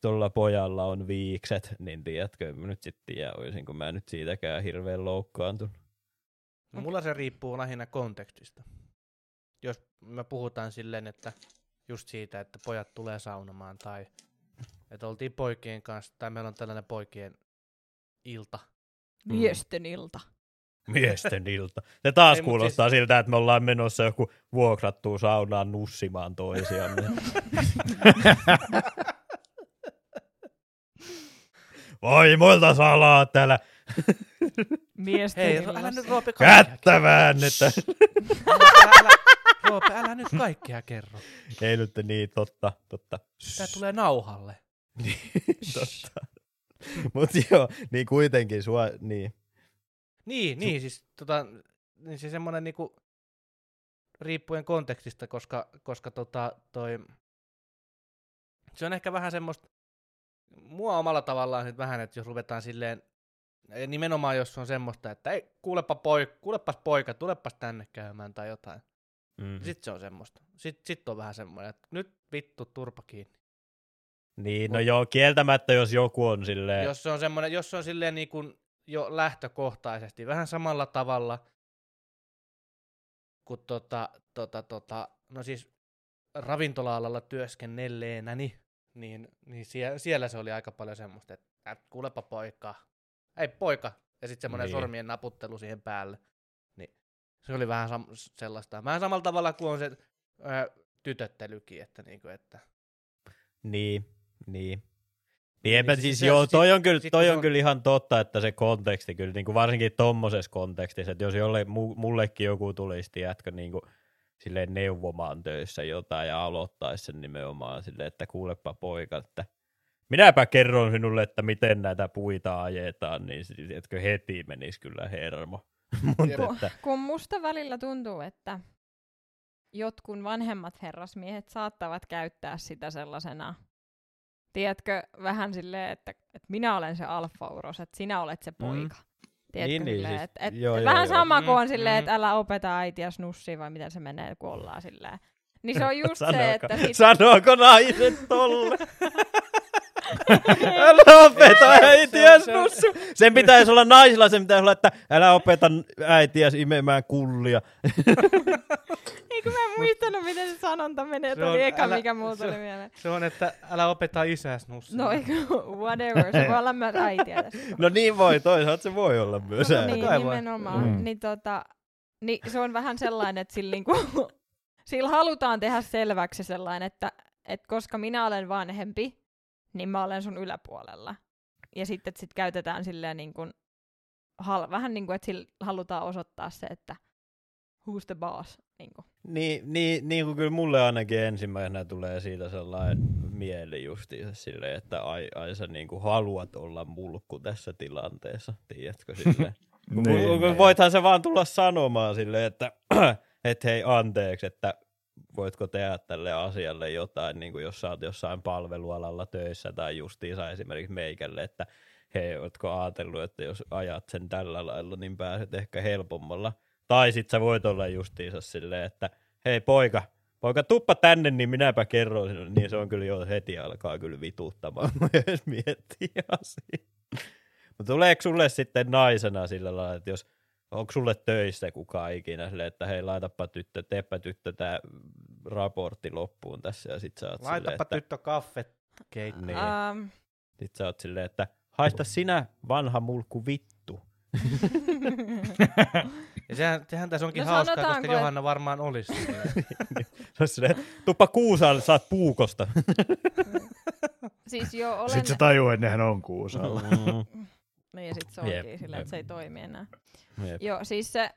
tuolla pojalla on viikset, niin tiedätkö, mä nyt sitten tiedä, olisinko mä nyt siitäkään hirveän loukkaantunut. No, mulla se riippuu lähinnä kontekstista. Jos me puhutaan silleen, että just siitä, että pojat tulee saunomaan tai että oltiin poikien kanssa tai meillä on tällainen poikien ilta. Miesten ilta. Miesten ilta. Se taas ei, kuulostaa siis siltä, että me ollaan menossa joku vuokrattuun saunaan nussimaan toisiamme. Voi multa salaa täällä. Miesten illassa. Hei, älä nyt Roope kaikkea. Kättä väännetään. Roope, älä nyt kaikkea kerro. Ei nyt niin, totta. Tää tulee nauhalle. Totta. Mut joo, niin kuitenkin sua, niin. Niin, siis niin se semmoinen niinku riippuen kontekstista, koska toi se on ehkä vähän semmoista mua omalla tavallaan nyt vähän, että jos ruvetaan silleen nimenomaan jos on semmoista, että ei kuulepas poika, tulepas tänne käymään tai jotain. Mm-hmm. Sitten se on semmoista. Sitten on vähän semmoinen, että nyt vittu turpa kiinni. Niin, no joo, kieltämättä jos joku on silleen. Jos se on semmoinen, jos se on silleen niin kuin jo lähtökohtaisesti vähän samalla tavalla kuin no siis ravintola-alalla työskennelleenäni, niin siellä se oli aika paljon semmoista, että kuulepa poika, ei poika, ja sitten semmoinen sormien naputtelu siihen päälle, niin se oli vähän sellaista, vähän samalla tavalla kuin on se tytöttelykin, että niinku, että. Niin. Niinpä niin, siis joo, toi on kyllä ihan totta, että se konteksti kyllä, niin kuin varsinkin tommosessa kontekstissa, että jos mullekin joku tulisi, tiedätkö, niin kuin silleen neuvomaan töissä jotain ja aloittaisi sen nimenomaan silleen, että kuulepa poika, että minäpä kerron sinulle, että miten näitä puita ajetaan, niin etkö heti menisi kyllä hermo. Kun musta välillä tuntuu, että jotkun vanhemmat herrasmiehet saattavat käyttää sitä sellaisena, tiedätkö, vähän silleen, että minä olen se alfa-uros, että sinä olet se poika. Tiedätkö, niin, silleen, siis, että joo, vähän joo, sama kuin on silleen, että älä opeta äitiä snussiin, vai miten se menee, kun ollaan silleen. Niin se on just se, että sanooko naiset tolle? Älä opeta äitiä snussiin! Sen pitäisi olla naisilla, sen pitäisi olla, että älä opeta äitiä imemään kullia. Eikö mä en muistanut, miten se sanonta menee, että oli eka, mikä mulla tuli mieleen. Se on, että älä opeta isääs nussia. No eikö, whatever, se voi olla myös äitiä tässä. No niin voi, toisaalta se voi olla myös äitiä. No, niin, nimenomaan. Niin, se on vähän sellainen, että sillä, niinku, sillä halutaan tehdä selväksi sellainen, että koska minä olen vanhempi, niin mä olen sun yläpuolella. Ja sitten sit käytetään silleen, niin kuin, vähän niin kuin, että sillä halutaan osoittaa se, että who's the boss? Niin kuin kyllä mulle ainakin ensimmäisenä tulee siitä sellainen mieli justiinsa silleen, että ai sä niin kuin haluat olla mulkku tässä tilanteessa, tiedätkö silleen? Voithan se vaan tulla sanomaan silleen, että et hei anteeksi, että voitko tehdä tälle asialle jotain, niin kuin jos sä oot jossain palvelualalla töissä tai justiinsa esimerkiksi meikälle, että hei, ootko ajatellut, että jos ajat sen tällä lailla, niin pääset ehkä helpommalla. Tai sit sä voit olla justiinsa silleen, että hei poika tuppa tänne, niin minäpä kerron sinulle. Niin se on kyllä jo heti alkaa kyllä vituttamaan, jos miettii asiaa. Mutta tuleeko sulle sitten naisena sillä lailla, että jos onko sulle töissä kukaan ikinä silleen, että hei teepä tyttö tää raportti loppuun tässä ja sit sä oot silleen, että tyttö kaffet keittiin. Niin. Sit sä oot silleen, että haista sinä vanha mulkku vittu. Ja sehän tässä onkin hauskaa, koska Johanna varmaan olisi. Tuppa Kuusaalle, saat puukosta. Siis jo olen. Sitten se tajuu, että nehän on Kuusaalla. No ja sit se onkin silleen, että se ei toimi enää. Joo, siis se,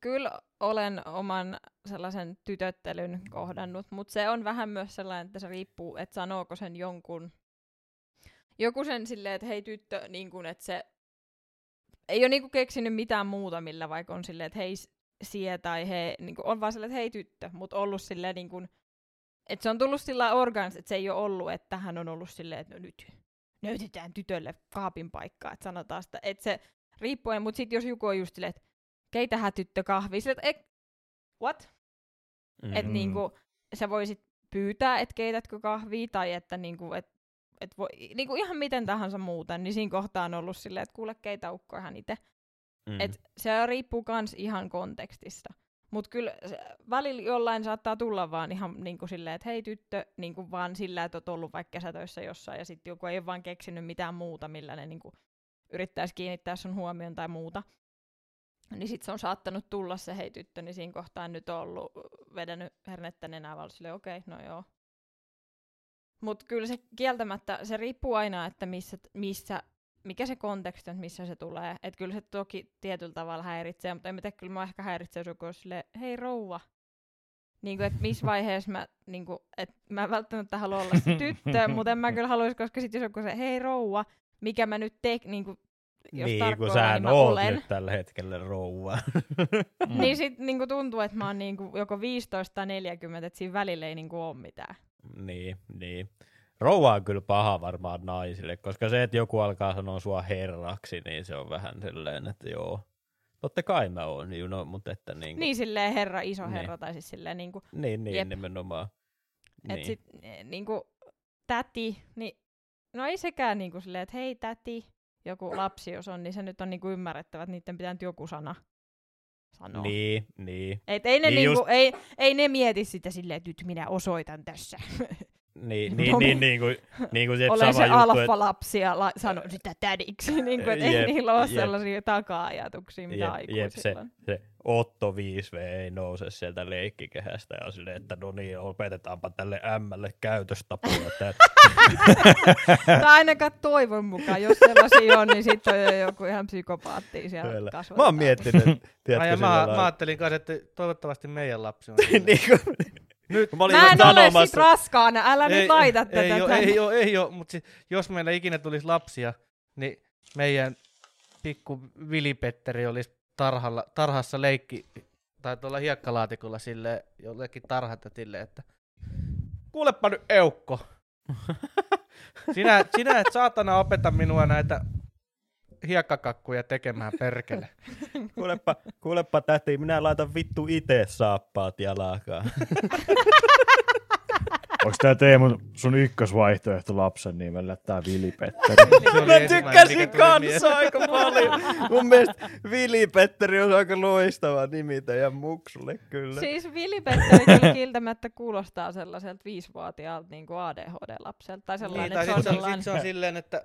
kyllä olen oman sellaisen tytöttelyn kohdannut, mutta se on vähän myös sellainen, että se riippuu, että sanooko sen joku sen silleen, että hei tyttö, niin kuin, että se ei ole niinku keksinyt mitään muuta, millä vaikka on silleen, että hei sie tai hei, niinku on vaan silleen, että hei tyttö, mutta ollut silleen niinku, että se on tullut sillä organs, että se ei ole ollut, että hän on ollut silleen, että no nyt näytetään tytölle kaapin paikkaa, että sanotaan sitä, että se riippuen, mutta sitten jos joku on just silleen, että keitähän tyttö kahvia, silleen, että what? Mm-hmm. Että niinku sä voisit pyytää, että keitätkö kahvia tai että niinku, että voi, niin kuin ihan miten tahansa muuta, niin siinä kohtaa on ollut silleen, että kuule keitä ukko ihan itse. Mm. Et se riippuu kans ihan kontekstista. Mutta kyllä välillä jollain saattaa tulla vaan ihan niin kuin silleen, että hei tyttö, niin kuin vaan sillä, että oot ollut vaikka kesätöissä jossain, ja sitten joku ei ole vaan keksinyt mitään muuta, millä ne niin kuin yrittäisi kiinnittää sun huomioon tai muuta. niin sitten se on saattanut tulla se hei tyttö, niin siinä kohtaa nyt on ollut vedänyt hernettä nenää, vaan silleen okei, okay, no joo. Mutta kyllä se kieltämättä, se riippuu aina, että missä mikä se konteksti on, missä se tulee. Että kyllä se toki tietyllä tavalla häiritsee, mutta en mä tiedä, kyllä mä ehkä häiritsee sukua silleen, hei rouva. Niin kuin, että missä vaiheessa mä, niin kuin, että mä en välttämättä halua olla se tyttö, mutta en mä kyllä haluaisi, koska sitten jos on se hei rouva, mikä mä nyt teen, niin kuin, jos niin, tarkoin, kun sähän niin oot olen. Nyt tällä hetkellä rouva. Niin sitten niin tuntuu, että mä oon niin kuin, joko 15 tai 40, että siinä välillä ei niin kuin, ole mitään. Niin. Rouva on kyllä paha varmaan naisille, koska se, että joku alkaa sanoa sua herraksi, niin se on vähän silleen, että joo. Totta kai mä oon, you know, mutta että niinku. Niin silleen herra, iso herra, niin. Tai siis silleen niinku. Niin, nimenomaan. Niin. Et sit niinku täti, niin no ei sekään niinku silleen, että hei täti, joku lapsi jos on, niin se nyt on niinku ymmärrettävä, että niitten pitää nyt joku sana sanoa. Niin. Et ei ne niin niinku, just... ei ne mieti sitä silleen, että nyt minä osoitan tässä. Niin kuin se sama juttu. Olen se alfa-lapsi ja sano sitä tädiksi, niin kuin, että ei niillä ole sellaisia taka-ajatuksia, mitä aikuisilla on. Se Otto 5V ei nouse sieltä leikkikehästä ja silleen, että no niin, opetetaanpa tälle ämmälle käytöstapoja. Tai ainakaan toivon mukaan, jos sellaisia on, niin sitten on joku ihan psykopaatti siellä kasvataan. Mä oon miettinyt, tiedätkö mä ajattelin kanssa, että toivottavasti meidän lapsi on. Nyt. Mä en ole sit raskaana, älä nyt laita tätä. Ei oo, mutta jos meillä ikinä tulisi lapsia, niin meidän pikku Vili-Petteri olisi tarhassa leikki, tai tuolla hiekkalaatikolla sille jollekin tarhatätille, että kuulepa nyt eukko, sinä et saatana opeta minua näitä hiekkakakkuja tekemään perkele. Kuulepa täti, minä laitan vittu itse saappaat jalkaan. Onko tää Teemu sun ykkösvaihtoehto lapsen nimellä, tää Vili-Petteri? Mä tykkäsin kanssa aika paljon. Mun mielestä Vili-Petteri on aika loistava nimi teidän muksulle kyllä. Siis Vili-Petteri kyllä kieltämättä kuulostaa sellaiselta 5-vuotiaalta niin kuin ADHD-lapselta. Tai sellainen, niin, tai se on silleen, että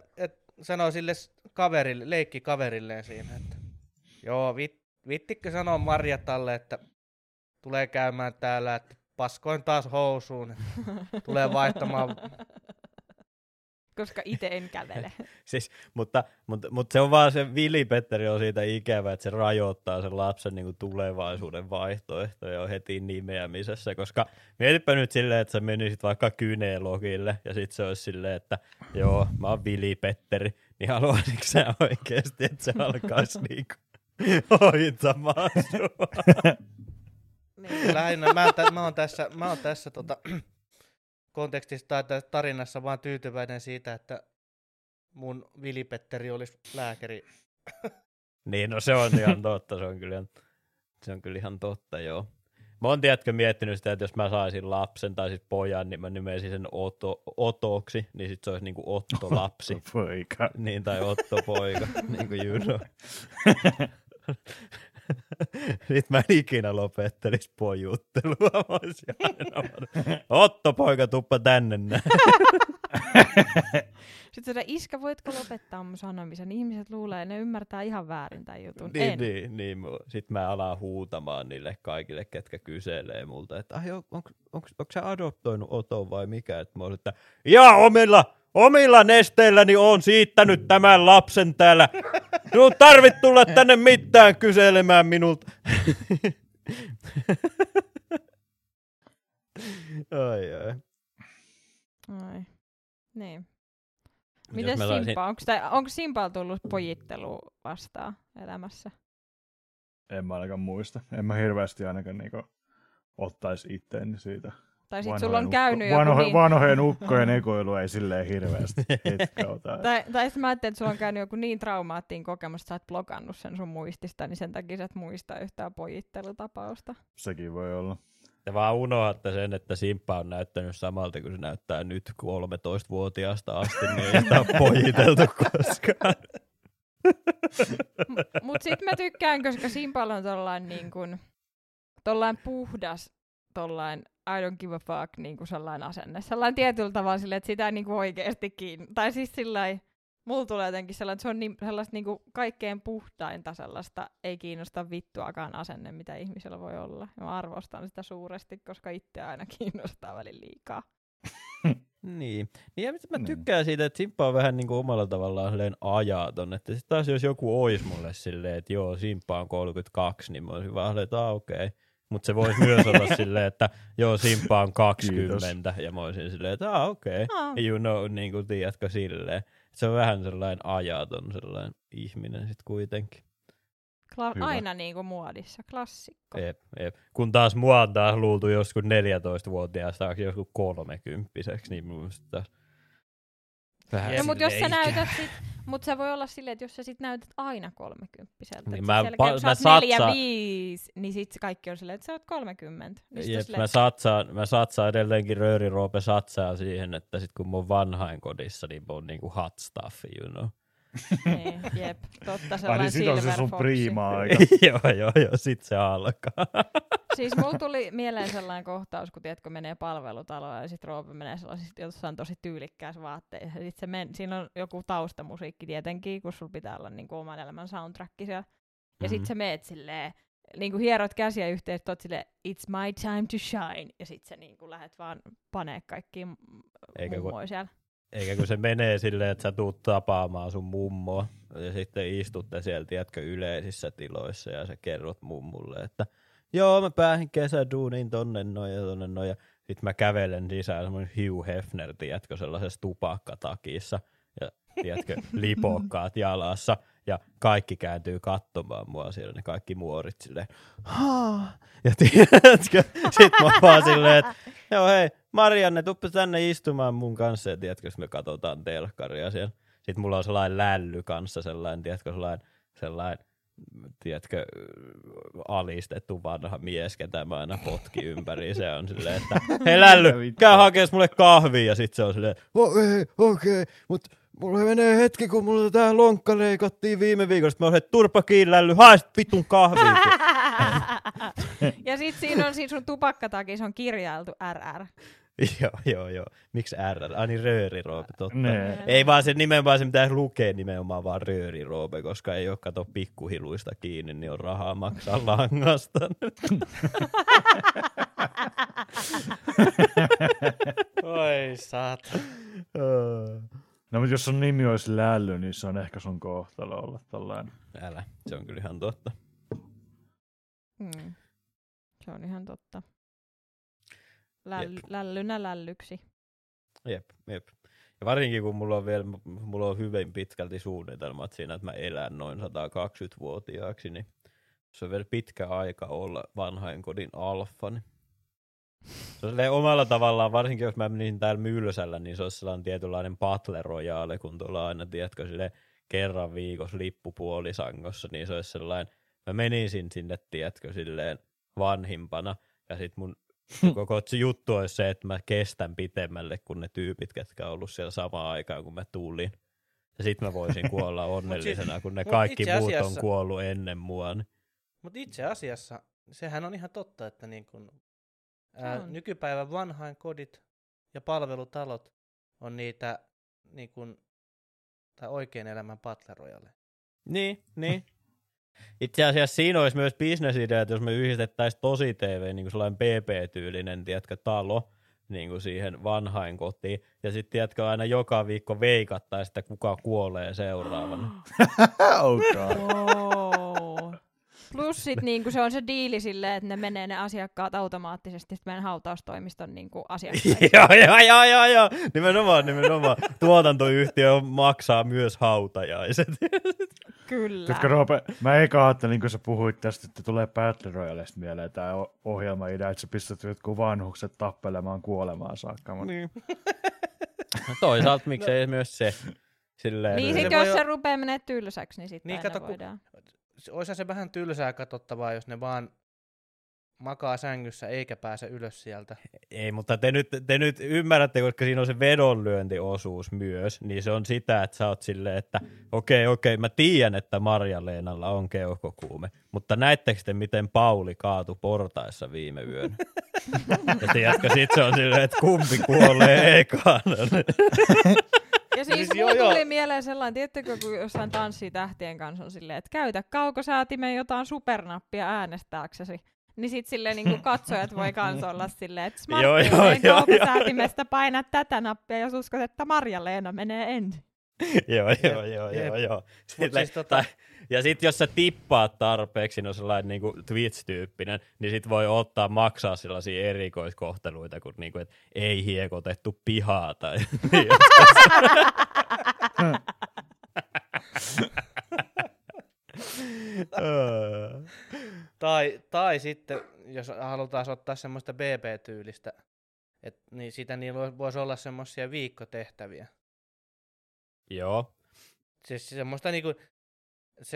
sanoo sille kaverille, leikkikaverilleen siinä, että joo, vittikö sanoo Marjatalle, että tulee käymään täällä, että paskoin taas housuun, tulee vaihtamaan. Koska itse en kävele. Siis, mutta se on vaan se Vili-Petteri on siitä ikävä, että se rajoittaa sen lapsen niin kuin tulevaisuuden vaihtoehtoja heti nimeämisessä, koska mietipä nyt silleen, että sä menisit vaikka kyneelogille ja sit se olisi silleen, että joo, mä oon Vili-Petteri, niin haluaisitko sä oikeesti, että se alkaisi niinku hoitamaan sua? Lähinnä, mä oon tässä kontekstissa tai tässä tarinassa vaan tyytyväinen siitä, että mun Vili-Petteri olisi lääkäri. Niin, no se on ihan totta, se on kyllä ihan totta, joo. Mä oon tiedätkö miettinyt sitä, että jos mä saisin lapsen tai siis pojan, niin mä nimeisin sen Otoksi, niin sit se olisi niinku Otto-lapsi. Otto-poika. Niin, tai Otto-poika, niinku you know. Sitten mä en ikinä lopettelisi pojuttelua. Otto poika, tuppa tänne näin. Sitten se iskä, voitko lopettaa mun sanomisen? Ihmiset luulee, ne ymmärtää ihan väärin tämän jutun. Niin. Sitten mä alan huutamaan niille kaikille, ketkä kyselee multa, että onko sä adoptoinut Oton vai mikä? Että mä oon, että jaa omilla nesteilläni oon siittänyt tämän lapsen täällä. Sinun tarvit tulla tänne mitään kyselemään minulta. Ai. Niin. Mites Simpa? Onko Simpaa tullut pojittelu vastaan elämässä? En mä ainakaan muista. En mä hirveästi ainakaan niinku ottaisi itteeni siitä. Tai sit sulla on käynyt joku... Vanhojen ukkojen ekoilu ei silleen hirveästi hetkauta. Tai sit mä ajattelin, että sulla on käynyt joku niin traumaattinen kokemus, että sä oot blokannut sen sun muistista, niin sen takia sä et muista yhtään pojittelutapausta. Sekin voi olla. Ja vaan unohatte sen, että Simppa on näyttänyt samalta, kun se näyttää nyt 13-vuotiaasta asti, niin ei sitä ole pojiteltu koskaan. Mut sit mä tykkään, koska Simpalla on tollain niin kun, tollain puhdas, tollain I don't give a fuck, niin kuin sellainen asenne. Sellainen tietyllä tavalla silleen, että sitä ei niin kuin oikeastikin, tai siis sillä Mulla tulee jotenkin sellainen, se on niin, sellaista niinku kaikkein puhtainta sellaista, ei kiinnosta vittuakaan asenne, mitä ihmisellä voi olla. Ja mä arvostan sitä suuresti, koska itse aina kiinnostaa välillä liikaa. Niin. Ja mä tykkään siitä, että Simppa on vähän niinku omalla tavallaan silleen ajaton. Että sit taas jos joku ois mulle silleen, että joo, Simppa on 32, niin mä olisin vaan silleen, että okei. Mutta se voisi myös olla silleen, että joo, Simppa on 20, ja mä olisin silleen, että okei. Okay. You know, niin kuin tiedätkö silleen. Se on vähän sellainen ajaton sellainen ihminen sit kuitenkin. Aina niinku muodissa, klassikko. Jep. Kun taas mua on taas luultu joskus 14-vuotiaasta, joskus 30-vuotiaaksi, niin mun mielestä taas vähän no, mut jos sä näytät sit, mut se voi olla silleen, että jos sä sit näytät aina 30-vuotiaalta, niin jos sä oot 45, niin sit kaikki on silleen, että sä oot 30. Niin jep, mä satsaan edelleenkin Rööri Roope satsaa siihen, että sit kun mä oon vanhainkodissa, niin mä oon niinku hot stuff, you know. Niin, jep, totta sellainen silver foxi. Ai niin sit on se sun priima aika. Joo, sit se alkaa. Siis mulla tuli mieleen sellainen kohtaus, kun tiedätkö menee palvelutaloon ja sit Roope menee sellaisista, jossa on tosi tyylikkäässä vaatteissa. Sit se siinä on joku taustamusiikki tietenkin, kun sulla pitää olla niinku oman elämän soundtracki siellä. Ja sit sä meet silleen, niinku hierot käsiä yhteen, oot silleen, it's my time to shine. Ja sit sä niinku lähet vaan panee kaikkiin mummoja siellä. Eikä kun se menee silleen, että sä tuut tapaamaan sun mummoa ja sitten istutte siellä, tiedätkö, yleisissä tiloissa ja sä kerrot mummulle, että joo mä pääsin kesäduuniin tonne noin ja sit mä kävelen sisään semmonen Hugh Hefner, tiedätkö, sellaisessa tupakkatakissa ja tiedätkö, lipokkaat jalassa ja kaikki kääntyy katsomaan mua siellä, ne kaikki muorit silleen haa ja tiedätkö, sit mä vaan silleen, että joo hei Marianne, tuppas tänne istumaan mun kanssa ja tiedätkö, jos me katsotaan telkkaria siellä. Sitten mulla on sellainen lälly kanssa, sellainen, tiedätkö, alistettu vanha mies, ketä mä aina potki ympäri. Se on silleen, että hei lälly, käy hakees mulle kahvia. Ja sit se on silleen, okei, mutta mulla menee hetki, kun mulla tää lonkka leikattiin viime viikolla. Sitten mä oon silleen, turpa kiinni lälly, hae sit vitun kahviin. Ja sit siinä on sun tupakkatakissa on kirjailtu RR. Joo. Miksi RR? Niin Rööriroope, totta. Nee. Ei vaan se nimenomaan, se pitäisi lukea nimenomaan vaan Rööriroope, koska ei oo kato pikkuhiluista kiinni, niin on rahaa maksaa langasta. Oi saatana. No mut jos sun nimi olisi Lälly, niin se on ehkä sun kohtalo olla tällainen. Älä, se on kyllä ihan totta. Se on ihan totta. Lällynä lällyksi. Jep. Ja varsinkin kun mulla on hyvin pitkälti suunnitelmat siinä, että mä elän noin 120-vuotiaaksi, niin se on vielä pitkä aika olla vanhainkodin alfani. Se on silleen omalla tavallaan, varsinkin jos mä menisin täällä Mylsällä, niin se olisi sellainen tietynlainen Battle Royale, kun tuolla aina, tiedätkö, silleen kerran viikossa lippupuolisangossa, niin se olisi sellainen. Mä menisin sinne, tiedätkö, silleen vanhimpana, ja sit mun koko juttu olisi se, että mä kestän pitemmälle kuin ne tyypit, ketkä on ollut siellä samaan aikaan, kun mä tulin. Ja sit mä voisin kuolla onnellisena, kun ne kaikki muut on kuollut ennen mua. Mut itse asiassa, sehän on ihan totta, että niin kun, nykypäivän vanhainkodit ja palvelutalot on niitä niin kun, tai oikein elämän patlerojalle. Niin. Itse asiassa siinä olisi myös bisnesidea, että jos me yhdistettäisiin Tosi TV, niin kuin sellainen PP-tyylinen, tiedätkö, talo niin kuin siihen vanhainkotiin, ja sitten, tiedätkö, aina joka viikko veikattaisiin sitä, kuka kuolee seuraavana. Oh. Plus sitten niin se on se diili silleen, että ne menee ne asiakkaat automaattisesti sitten meidän hautaustoimiston niin asiakkaiksi. Joo, nimenomaan. Tuotantoyhtiö maksaa myös hautajaiset. Kyllä. Tykkö Roope, mä eikä ajattelin, kun sä puhuit tästä, että tulee Battle Royalesta mieleen tää ohjelmaidea, että sä pistät jotkut vanhukset tappelemaan kuolemaan saakka. Mutta niin. No toisaalta miksei myös se. Silleen, niin sit jos se rupeaa menee tylsäksi, niin sitten niin, aina voidaan. Oishan se vähän tylsää katsottavaa, jos ne vaan makaa sängyssä eikä pääse ylös sieltä. Ei, mutta te nyt ymmärrätte, koska siinä on se vedonlyöntiosuus myös, niin se on sitä, että sä oot silleen, että okei, mä tiedän, että Marja-Leenalla on keuhkokuume, mutta näittekö te, miten Pauli kaatui portaissa viime yönä? Ja tiedätkö, sit se on silleen, että kumpi kuolee ekaan. Ja siis tuli mieleen sellainen, tiettäkö, kun jossain Tanssii tähtien kanssa on silleen, että käytä kaukosäätimeen jotain supernappia äänestääksesi. Niin sit silleen niinku katsojat voi kans olla silleen, että Smarttimen kaukosäätimestä painat tätä nappia, jos uskot, että Marja-Leena menee ensin. Joo. Ja sit jos sä tippaat tarpeeksi, no sellainen niinku Twitch-tyyppinen, niin sit voi ottaa maksaa sellaisia erikoiskohteluita, kun niinku, et ei hiekotettu pihaa tai niin tai sitten, jos halutaan ottaa semmoista BB-tyylistä, niin sitä niillä voisi olla semmoisia viikkotehtäviä. Joo. Siis semmoista niinku,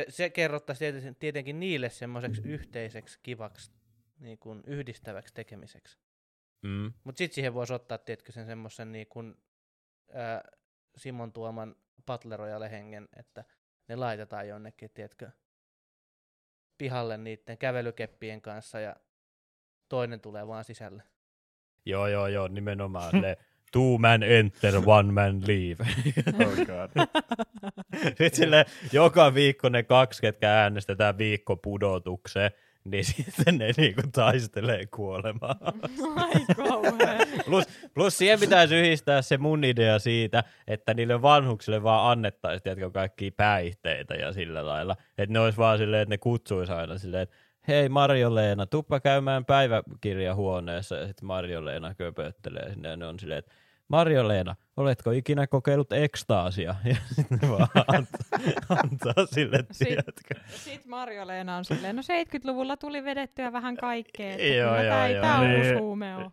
se kerrottaisiin tietenkin niille semmoiseksi yhteiseksi, kivaksi, niinku yhdistäväksi tekemiseksi. Mm. Mut sit siihen voisi ottaa, tiedätkö, sen semmoisen niinku, Simon tuoman Battle Royale-hengen, että ne laitetaan jonnekin, tiedätkö, pihalle niiden kävelykeppien kanssa ja toinen tulee vaan sisälle. Joo, nimenomaan ne. Two man enter, one man leave. Oh god. Sitten sille, joka viikko ne kaksi, ketkä äänestetään viikkopudotukseen, niin sitten ne niinku taistelee kuolemaan. Plus siihen pitäisi yhdistää se mun idea siitä, että niille vanhuksille vaan annettaisiin, tiedätkö, kaikkia päihteitä ja sillä lailla. Että ne olisi vaan silleen, että ne kutsuisi aina silleen, että hei Marjo-Leena, tuppa käymään päiväkirjahuoneessa, ja sitten Marjo-Leena köpöttelee sinne, ja ne on silleen, että Marjo-Leena, oletko ikinä kokeillut ekstaasia? Ja sitten ne vaan antaa sille, tiedätkö. Sitten Marjo-Leena on silleen, no 70-luvulla tuli vedettyä vähän kaikkea, että tämä on uusi huume on.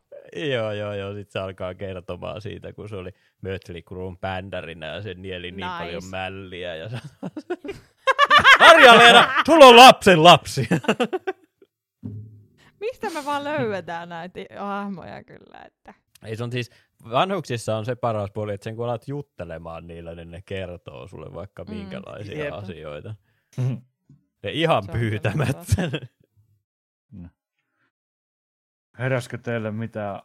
Joo, sitten se alkaa kertomaan siitä, kun se oli Mötley Crüen bändärinä, ja se nieli niin paljon mälliä, ja Marja-Leena, sulla on lapsen lapsi. Mistä me vaan löydetään näitä hahmoja kyllä, että. Ei, se on siis, vanhuksissa on se paras puoli, että sen kun alat juttelemaan niillä, niin ne kertoo sulle vaikka minkälaisia asioita. Ne ihan pyytämättä. Heräskö teille mitään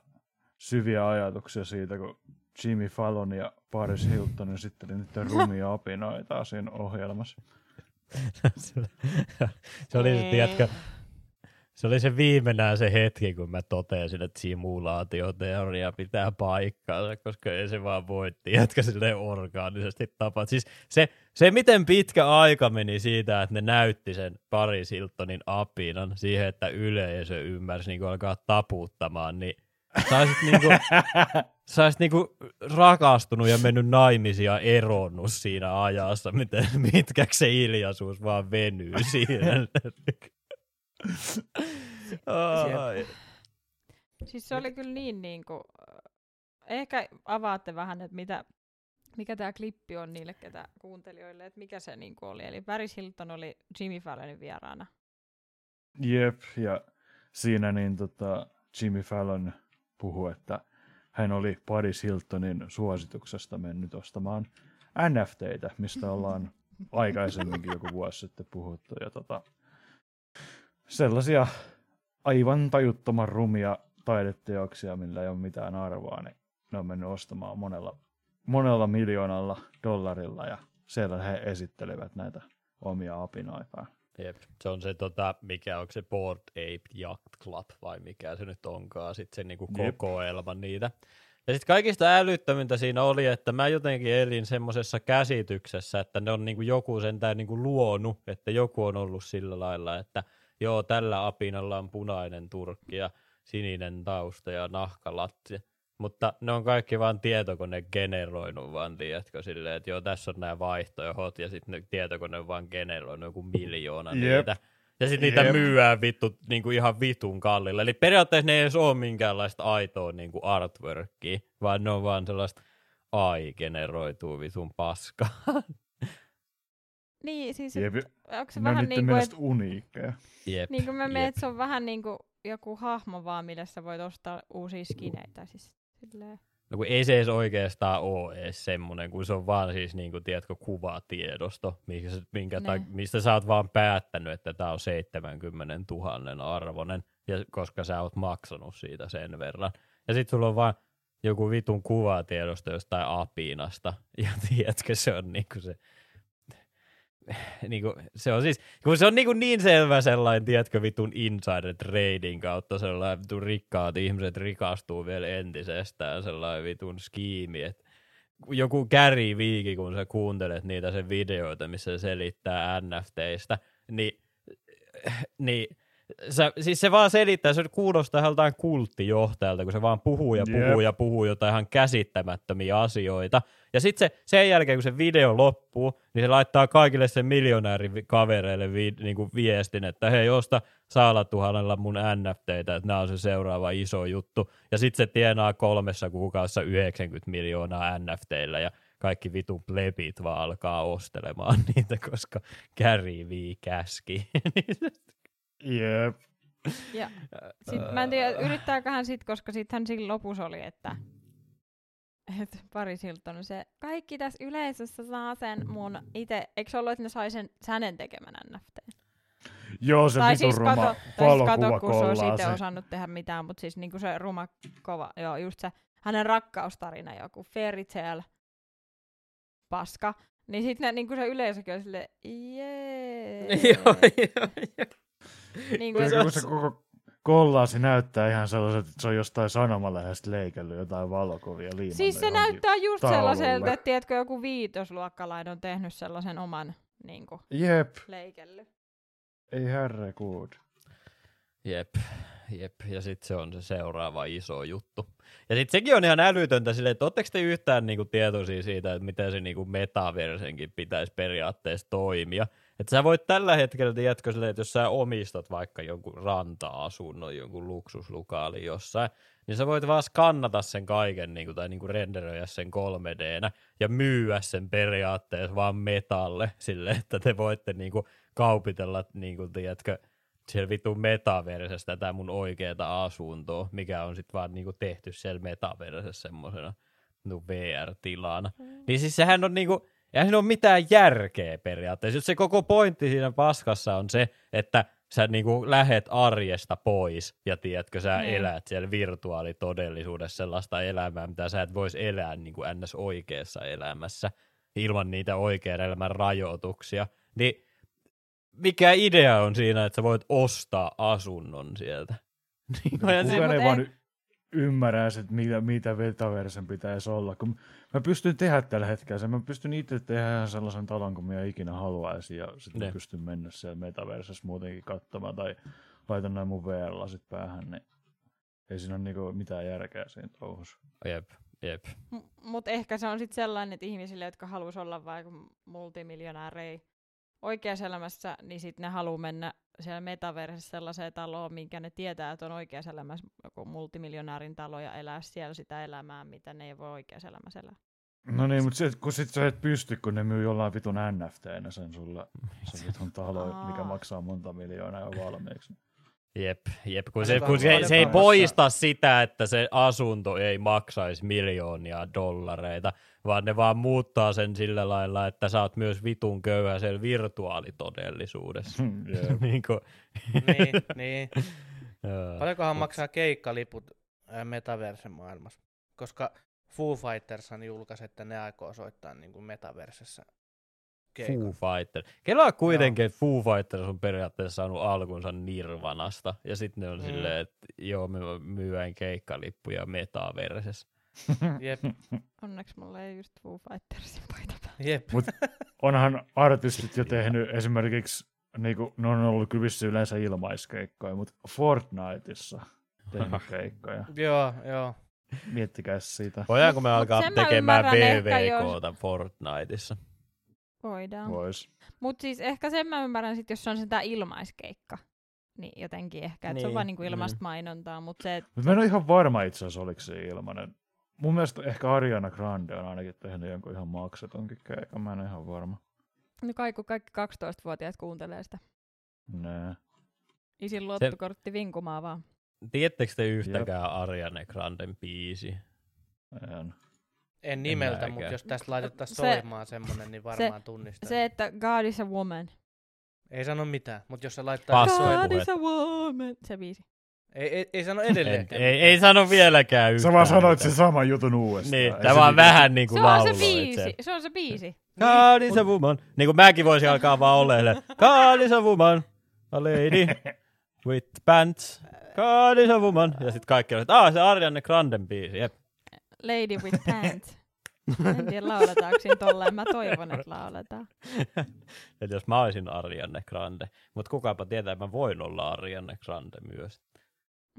syviä ajatuksia siitä, kun Jimmy Fallon ja Paris Hilton esitteli niiden rumia apinoita siinä ohjelmassa? Se oli se viimeinen se hetki, kun mä totesin, että simulaatioteoria pitää paikkaansa, koska ei se vaan voitti jätkä silleen orgaanisesti tapaa. Siis se, miten pitkä aika meni siitä, että ne näytti sen Paris Hiltonin apinan siihen, että yleisö ymmärsi niin alkaa taputtamaan, niin sä olisit niinku rakastunut ja mennyt naimisiin ja eronnut siinä ajassa, miten mitkäksi se iljaisuus vaan venyy siihen. Siis se oli kyllä niin kuin, ehkä avaatte vähän, että mikä tämä klippi on niille ketä kuuntelijoille, että mikä se niin kuin oli. Eli Paris Hilton oli Jimmy Fallonin vieraana. Jep, ja siinä niin Jimmy Fallon puhui, että hän oli Paris Hiltonin suosituksesta mennyt ostamaan NFTitä, mistä ollaan aikaisemminkin joku vuosi sitten puhuttu. Ja sellaisia aivan tajuttoman rumia taideteoksia, millä ei ole mitään arvoa, niin ne on mennyt ostamaan monella miljoonalla $1,000 ja siellä he esittelevät näitä omia apinoitaan. Jep, se on se, mikä onko se Bored Ape Yacht Club vai mikä se nyt onkaan, sitten se niinku kokoelma niitä. Ja sitten kaikista älyttömintä siinä oli, että mä jotenkin elin semmoisessa käsityksessä, että ne on niinku joku sentään niinku luonut, että joku on ollut sillä lailla, että joo, tällä apinalla on punainen turkki ja sininen tausta ja nahkalatti. Mutta ne on kaikki vaan tietokone generoinut vaan, tiedätkö, silleen, että joo, tässä on nämä vaihtoehot ja sitten tietokone on vaan generoinut joku miljoona niitä. Ja sitten niitä myyään vittu niinku ihan vitun kallilla. Eli periaatteessa ne ei edes ole minkäänlaista aitoa niinku artworkia, vaan ne on vaan sellaista generoituu vitun paskaa. Niin, siis onko se vähän niin kuin, että uniikkeja. Niin kuin mä mietin, että se on vähän niin kuin joku hahmo vaan, millä sä voit ostaa uusia skineitä. Siis, no kun ei se edes oikeastaan ole edes semmoinen, kun se on vaan siis niin kuin, tiedätkö, kuvatiedosto, mistä sä oot vaan päättänyt, että tää on 70 000 arvoinen, ja koska sä oot maksanut siitä sen verran. Ja sit sulla on vaan joku vitun kuvatiedosto jostain apinasta. Ja tiedätkö, se on niinku se... Niinku, se on siis, kun se on niinku niin selvä sellainen, tiedätkö, vitun insider trading kautta sellainen vitun rikkaat ihmiset rikastuu vielä entisestään, sellainen vitun skiimi, että joku Gary Viiki, kun sä kuuntelet niitä sen videoita, missä se selittää NFTistä, niin sä, siis se vaan selittää, se kuulostaa joltain kulttijohtajalta, kun se vaan puhuu ja puhuu ja puhuu jotain ihan käsittämättömiä asioita. Ja sitten sen jälkeen, kun se video loppuu, niin se laittaa kaikille sen miljonäärikavereille niinku viestin, että hei, osta 100 000 mun NFTitä, että nämä on se seuraava iso juttu. Ja sitten se tienaa 3 kuukaudessa 90 miljoonaa NFTillä ja kaikki vitun plebit vaan alkaa ostelemaan niitä, koska Gary Vee käski. Jep. Ja sitten mä en tiedä, yrittääköhän sitten, koska sittenhän siinä lopussa oli, että Paris Hilton, se kaikki tässä yleisössä saa sen mun itse, eikö se ollut, että ne sai sen hänen tekemän NFTn? Joo, se vitun siis ruma valokuva kun se on siitä osannut tehdä mitään, mutta siis niinku se ruma kova, joo, just se hänen rakkaustarina, joku fairy tale paska, niin sitten niinku se yleisökin on silleen, jee. Joo. Niin kun se koko kollaasi näyttää ihan sellaiset, että se on jostain sanomalehdestä leikällyt jotain valokuvia liimannut. Siis se näyttää just sellaiselta, että tiedätkö, joku 5. luokkalainen on tehnyt sellaisen oman niin kuin, leikellyt. Ei herrekuud. Jep. Ja sitten se on se seuraava iso juttu. Ja sitten sekin on ihan älytöntä silleen, että ootteko te yhtään niinku tietoisia siitä, että miten se niinku metaversenkin pitäisi periaatteessa toimia? Että sä voit tällä hetkellä, tiedätkö silleen, että jos sä omistat vaikka jonkun ranta-asunnon, jonkun luksuslukaali jossain, niin sä voit vaan skannata sen kaiken niinku, tai niinku renderöidä sen 3D:nä ja myyä sen periaatteessa vaan metalle silleen, että te voitte niinku kaupitella, niinku, tiedätkö, siellä vitun metaversessa tätä mun oikeeta asuntoa, mikä on sit vaan niinku tehty siellä metaversessa semmosena no VR-tilana. Niin siis sehän on niinku, eihän siinä ole mitään järkeä periaatteessa. Se koko pointti siinä paskassa on se, että sä niinku lähet arjesta pois ja tiedätkö, sä elät siellä virtuaalitodellisuudessa sellaista elämää, mitä sä et voisi elää niinku ns. Oikeassa elämässä ilman niitä oikean elämän rajoituksia. Niin mikä idea on siinä, että sä voit ostaa asunnon sieltä? Kukaan ei vaan ymmärrä, että mitä metaversen pitäisi olla. Kun mä pystyn tehdä tällä hetkellä sen. Mä pystyn itse tehdä sellaisen talon, kun mä ikinä haluaisin. Ja sitten pystyn mennä siellä metaversessa muutenkin katsomaan. Tai laitan näin mun VR-lasit päähän. Niin ei siinä ole niinku mitään järkeä siinä touhussa. Jep. Mutta ehkä se on sitten sellainen, että ihmisille, jotka haluaisi olla vaikka multimiljonäärejä oikeassa elämässä, niin sitten ne haluaa mennä siellä metaversessa sellaiseen taloon, minkä ne tietää, että on oikeassa elämässä joku multimiljonäärin talo ja elää siellä sitä elämää, mitä ne ei voi oikeassa elämässä elää. No niin, mutta kun sit sä et pysty, kun ne myy jollain vitun NFT-nä sen sulle, se vitun talo, mikä maksaa monta miljoonaa jo valmiiksi. Jep, kun se ei poista sitä, että se asunto ei maksaisi miljoonia dollareita, vaan ne vaan muuttaa sen sillä lailla, että sä oot myös vitun köyhä siellä virtuaalitodellisuudessa. Niin. Paljonkohan maksaa keikkaliput metaversen maailmassa? Koska Foo Fightershan julkaisi, että ne aikoo soittaa niin kuin metaversessä. Foo Fighter. Kelaa kuitenkin, että Foo Fighters on periaatteessa saanut alkunsa Nirvanasta, ja sitten ne on silleen, että joo, me myyään keikkalippuja metaversessa. Jep. Onneksi mulla ei just Foo Fightersin paita päällä. Jep. Mut onhan artistit jo tehnyt esimerkiksi, niinku, ne on ollut kyllä vissi yleensä ilmaiskeikkoja, mutta Fortniteissa tehnyt keikkoja. Joo. Miettikää siitä. Voidaanko me alkaa tekemään BVK:ta Fortniteissa? Voidaan. Mutta siis ehkä sen mä ymmärrän, sit, jos se on sen tää ilmaiskeikka, niin jotenkin ehkä, että niin. Se on vaan niinku ilmaista mainontaa. Mutta mä en ole ihan varma itse asiassa, oliko se ilmainen. Mun mielestä ehkä Ariana Grande on ainakin tehnyt jonkun ihan maksatonkin keikan, mä en ole ihan varma. No kai, kun kaikki 12-vuotiaat kuuntelee sitä. Nää. Isin luottokortti vinkumaa vaan. Tiedättekö te yhtäkään Ariana Granden biisi? En nimeltä, mutta jos tästä laitettaisiin soimaan semmonen, niin varmaan tunnistaa. Se, että God is a woman. Ei sano mitään, mutta jos se laittaa soimaan. God is a woman, se biisi. Ei sano edelleenkään. Ei sano vieläkään yhtään. Sä vaan sanoit sen saman jutun uudestaan. Niin, tämä on vähän niin kuin laulua. Se on se biisi. God is a woman. Niin kuin mäkin voisin alkaa vaan olleen. God is a woman, a lady with pants. God is a woman. Ja sitten kaikki on, että se Ariana Granden biisi. Jep. Lady with pants. En tiedä lauletaanko siinä tolleen. Mä toivon, että lauletaan. Eli jos mä olisin Ariana Grande. Mutta kukaanpa tietää, että mä voin olla Ariana Grande myös.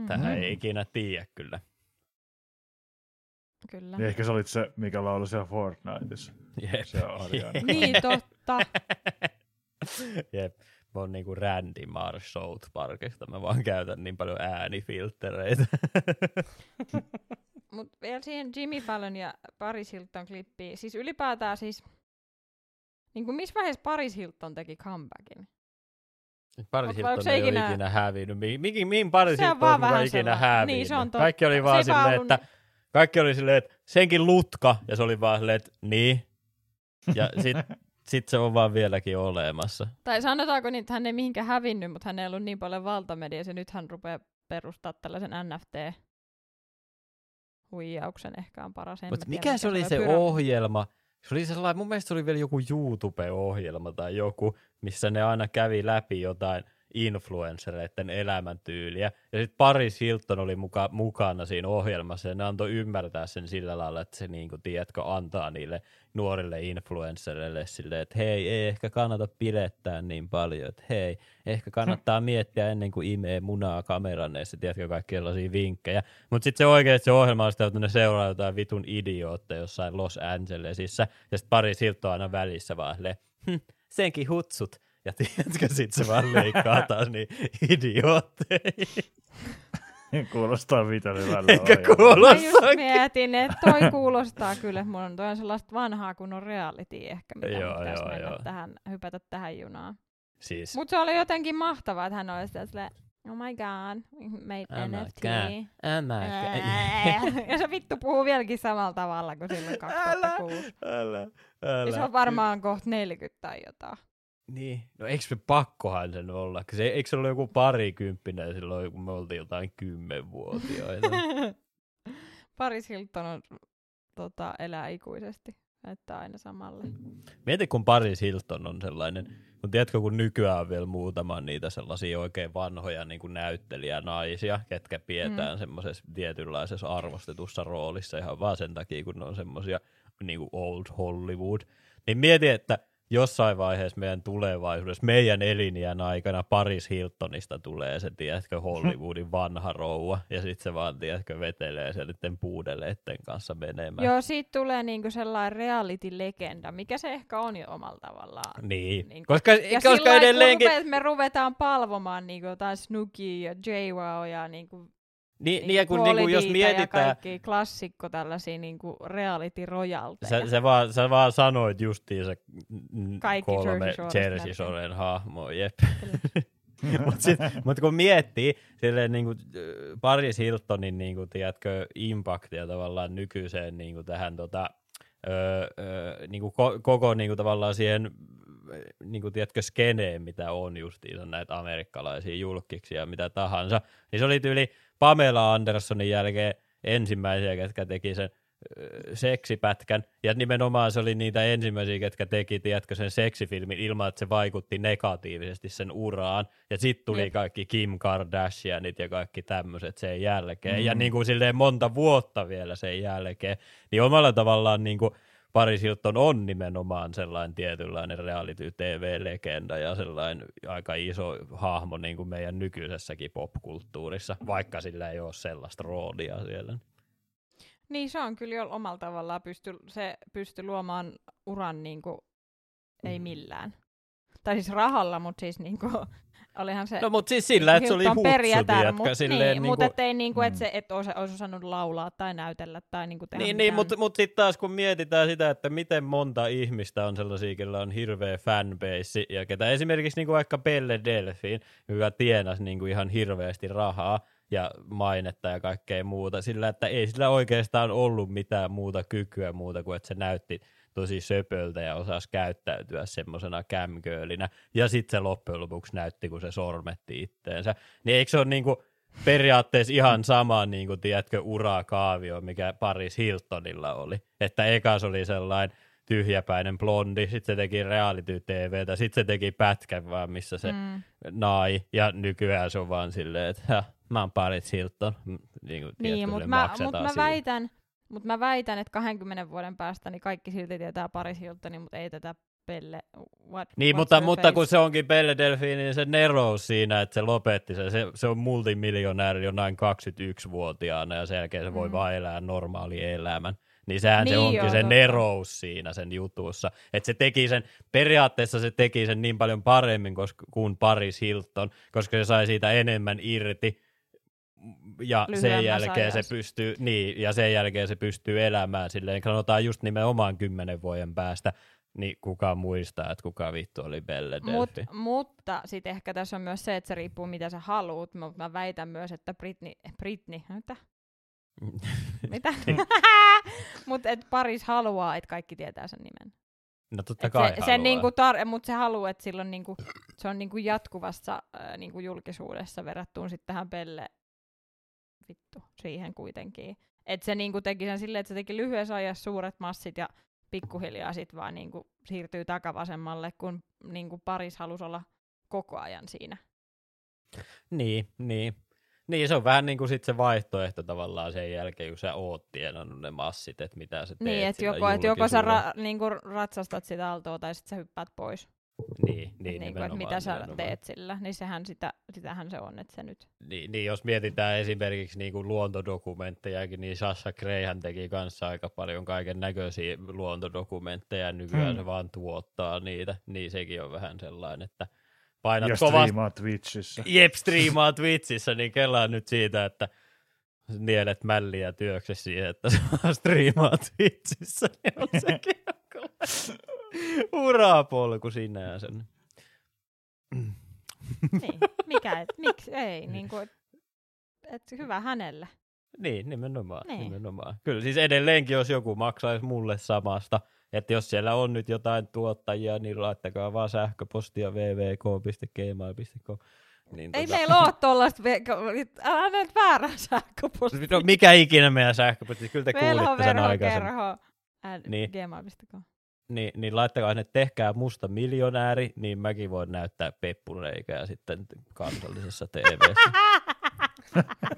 Tähän ei ikinä tiedä kyllä. Ehkä sä olit se, mikä laulu siellä Fortniteissa. Jep. Se on Ariana. Niin totta. Jep. Mä oon niinku Randy Marsh South Parkista. Mä vaan käytän niin paljon äänifilttereitä. Mut vielä siihen Jimmy Fallon ja Paris Hilton klippiin. Siis ylipäätään siis, niinku missä vaiheessa Paris Hilton teki comebackin? Paris Hilton ei ole ikinä hävinnyt. Mihin Paris Hilton ei ikinä hävinnyt? Niin, se on kaikki oli vaan silleen, että kaikki oli silleen, että senkin lutka, ja se oli vaan silleen, että niin. Ja sit se on vaan vieläkin olemassa. Tai sanotaanko niin, että hän ei mihinkään hävinnyt, mutta hän ei ollut niin paljon valtamediassa, ja nyt hän rupeaa perustaa tällaisen NFT huijauksen ehkä on paras. Mutta mikä se oli se ohjelma? Se oli sellainen, mun mielestä se oli vielä joku YouTube-ohjelma tai joku, missä ne aina kävi läpi jotain influenssereiden elämäntyyliä. Ja sitten Paris Hilton oli mukana siinä ohjelmassa ja ne antoi ymmärtää sen sillä lailla, että se niinku, tiedätkö, antaa niille nuorille influenssereille silleen, että hei, ei ehkä kannata pilettää niin paljon, että hei, ehkä kannattaa miettiä ennen kuin imee munaa kameranneessa, tiedätkö, kaikki sellaisia vinkkejä. Mutta sitten se oikeasti se ohjelma on sitä, että ne seuraa jotain vitun idiootteja jossain Los Angelesissa ja sitten Paris Hilton aina välissä vaan silleen, senkin hutsut. Ja tiedätkö, sit se vaan leikkaa taas niin idiootteja. Kuulostaa vitun hyvällä. Eikä kuulostaakin. Mä just mietin, että toi kuulostaa kyllä. Mun on toinen sellaista vanhaa kunnon reality ehkä, mitä pitäisi mennä tähän, hypätä tähän junaan. Siis. Mut se oli jotenkin mahtavaa, että hän oli sitä silleen, oh my god, made NFT. Oh my god. Ja se vittu puhuu vieläkin samalla tavalla kuin silloin 2006. Älä. Ja se on varmaan kohta 40 tai jotain. Niin, no eikö me pakkohan sen olla? Eikö se ole joku parikymppinen silloin, kun me oltiin jotain 10-vuotiaita? Paris Hilton on, elää ikuisesti, näyttää aina samalle. Mieti, kun Paris Hilton on sellainen, kun tiedätkö, kun nykyään on vielä muutama niitä sellaisia oikein vanhoja niin kuin näyttelijänaisia, ketkä pidetään semmoisessa tietynlaisessa arvostetussa roolissa ihan vaan sen takia, kun ne on semmoisia niin kuin old Hollywood. Niin mieti, että jossain vaiheessa meidän tulevaisuudessa, meidän eliniän aikana Paris Hiltonista tulee se, tiedätkö, Hollywoodin vanha rouva. Ja sitten se vaan, tiedätkö, vetelee sen puudeleiden kanssa menemään. Joo, siitä tulee niinku sellainen reality-legenda, mikä se ehkä on jo omalla tavallaan. Niin. Koska edelleenkin me ruvetaan palvomaan niinku jotain Snookia ja Jaywaa ja niinku niin, jos mietitään kaikki klassikko tällaisia niinku reality royalteja. Sä vaan sanoit justiin se kaikki Jersey Shoren hahmo, jep. Mut kun miettii silleen niinku Paris Hiltonin niinku tiedätkö impaktia tavallaan nykyiseen niinku tähän niinku koko niinku tavallaan siihen niinku tiedätkö skeneen mitä on justiin näitä amerikkalaisia julkkiksia mitä tahansa, niin se oli tyyli Pamela Andersonin jälkeen ensimmäisiä, ketkä teki sen seksipätkän, ja nimenomaan se oli niitä ensimmäisiä, ketkä teki, tiedätkö, sen seksifilmin ilman, että se vaikutti negatiivisesti sen uraan, ja sitten tuli kaikki Kim Kardashianit ja kaikki tämmöiset sen jälkeen, ja niin kuin silleen monta vuotta vielä sen jälkeen, niin omalla tavallaan niin kuin Paris Hilton on nimenomaan sellainen tietynlainen reality-tv-legenda ja sellainen aika iso hahmo niin kuin meidän nykyisessäkin popkulttuurissa, vaikka sillä ei ole sellaista roolia siellä. Niin se on kyllä omalla tavallaan pysty luomaan uran niin kuin ei millään. Tai siis rahalla, mutta siis niin kuin, olihan se. No mutta siis sillä, että se oli hutsuti, mutta silleen. Niin, mutta ettei niinku, että se et olisi osannut laulaa tai näytellä tai niinku tehdä mitään. Niin, mutta sitten taas kun mietitään sitä, että miten monta ihmistä on sellaisia, joilla on hirveä fanbase ja ketä esimerkiksi niinku vaikka Belle Delphine, joka tienasi niinku ihan hirveästi rahaa ja mainetta ja kaikkea muuta, sillä että ei sillä oikeastaan ollut mitään muuta kykyä muuta kuin että se näytti tosi söpöltä ja osasi käyttäytyä semmosena camgirlinä. Ja sit se loppujen lopuksi näytti, kun se sormetti itteensä. Niin eikö se ole niinku periaatteessa ihan sama, niin kuin tiedätkö, urakaavio, mikä Paris Hiltonilla oli. Että ekas oli sellainen tyhjäpäinen blondi, sitten se teki reality TVtä, sitten se teki pätkän vaan, missä se nai, ja nykyään se on vaan silleen, että mä oon Paris Hilton. Niin mutta mä väitän, että 20 vuoden päästä niin kaikki silti tietää Paris Hiltonia, mutta ei tätä Pelle. Niin, mutta kun se onkin Pelle Delphine, niin se nerous siinä, että se lopetti sen. Se on multimiljonääri jonain 21-vuotiaana ja sen jälkeen se voi vaan elää normaali elämän. Niin sehän niin se onkin joo, se nerous siinä sen jutussa. Että se teki sen, periaatteessa se teki sen niin paljon paremmin kuin Paris Hilton, koska se sai siitä enemmän irti. Ja sen jälkeen se pystyy, niin, ja sen jälkeen se pystyy elämään silleen, sanotaan just nimenomaan 10 vuoden päästä, niin kukaan muistaa, että kuka vittu oli Belle Delphi. Mutta sitten ehkä tässä on myös se, että se riippuu mitä sä haluut, mutta mä väitän myös, että Britney mitä? Mitä? Mutta että Paris haluaa, että kaikki tietää sen nimen. No totta kai se, haluaa. Niinku mutta se haluaa, että silloin niinku, se on niinku jatkuvassa niinku julkisuudessa verrattuun sitten tähän Belle vittu siihen kuitenkin. Että se niinku teki sen silleen, että se teki lyhyessä ajassa suuret massit ja pikkuhiljaa sitten vaan niinku siirtyy takavasemmalle, kun niinku Paris halusi olla koko ajan siinä. Niin. Niin, se on vähän niin kuin sit se vaihtoehto tavallaan sen jälkeen, kun sä oot tienannut ne massit, että mitä sä teet. Niin, että joko sä niinku ratsastat sitä aaltoa tai sit sä hyppäät pois. Niin niinku, että mitä sä teet sillä, niin sehän sitähän se on, että se nyt. Niin jos mietitään esimerkiksi niinku luontodokumenttejakin, niin Sasha Greyhän teki kanssa aika paljon kaiken näköisiä luontodokumentteja, nykyään se vaan tuottaa niitä, niin sekin on vähän sellainen, että painat ja striimaa Twitchissä. Jep, striimaa Twitchissä, niin kelaa nyt siitä, että nielet mälliä työksesi siihen, että saa striimaa Twitchissä, niin on sekin urapolku sinänsä. Niin, miksi ei, niinku, että hyvä hänelle. Niin, nimenomaan. Kyllä siis edelleenkin, jos joku maksaisi mulle samasta, että jos siellä on nyt jotain tuottajia, niin laittakaa vaan sähköpostia www.gmail.com. Niin ei meillä ole tollaista, älä nyt väärän sähköpostia. No, mikä ikinä meidän sähköpostia, kyllä te kuulitte sen aikaisemmin. Gmail.com. Niin laittakaa, että tehkää musta miljonääri, niin mäkin voin näyttää peppureikää sitten kansallisessa TV:ssä.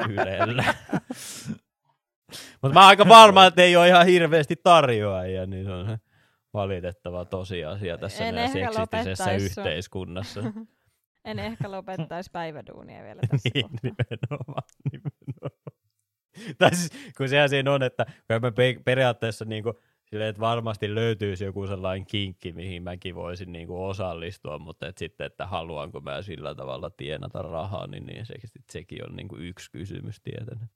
Ylellä. Mutta mä oon aika varma, että ei ole ihan hirveästi tarjoajia, niin se on valitettava tosiasia tässä seksistisessä yhteiskunnassa. En ehkä lopettaisi päiväduunia vielä tässä kohtaa. Nimenomaan. Tai siis, kun sehän siinä on, että mä periaatteessa niinku silleen, että varmasti löytyisi joku sellainen kinkki, mihin mäkin voisin niinku osallistua, mutta et sitten, että haluanko mä sillä tavalla tienata rahaa, niin sekin on niinku yksi kysymys tietenkin.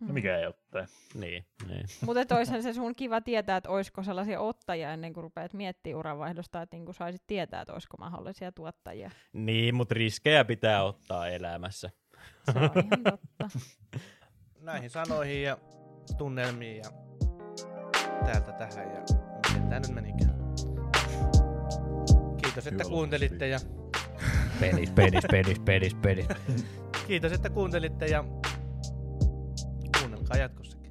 No mikä ei ottaja. Niin. Mutta oishan se sun kiva tietää, että oisko sellaisia ottajia ennen kuin rupeat miettimään uravaihdosta, että niin saisit tietää, että oisko mahdollisia tuottajia. Niin, mutta riskejä pitää ottaa elämässä. Se on ihan totta. Näihin sanoihin ja tunnelmiin ja täältä tähän ja miten tää nyt menikään. Kiitos, että kuuntelitte ja... Penis. Kiitos, että kuuntelitte ja... jatkossa.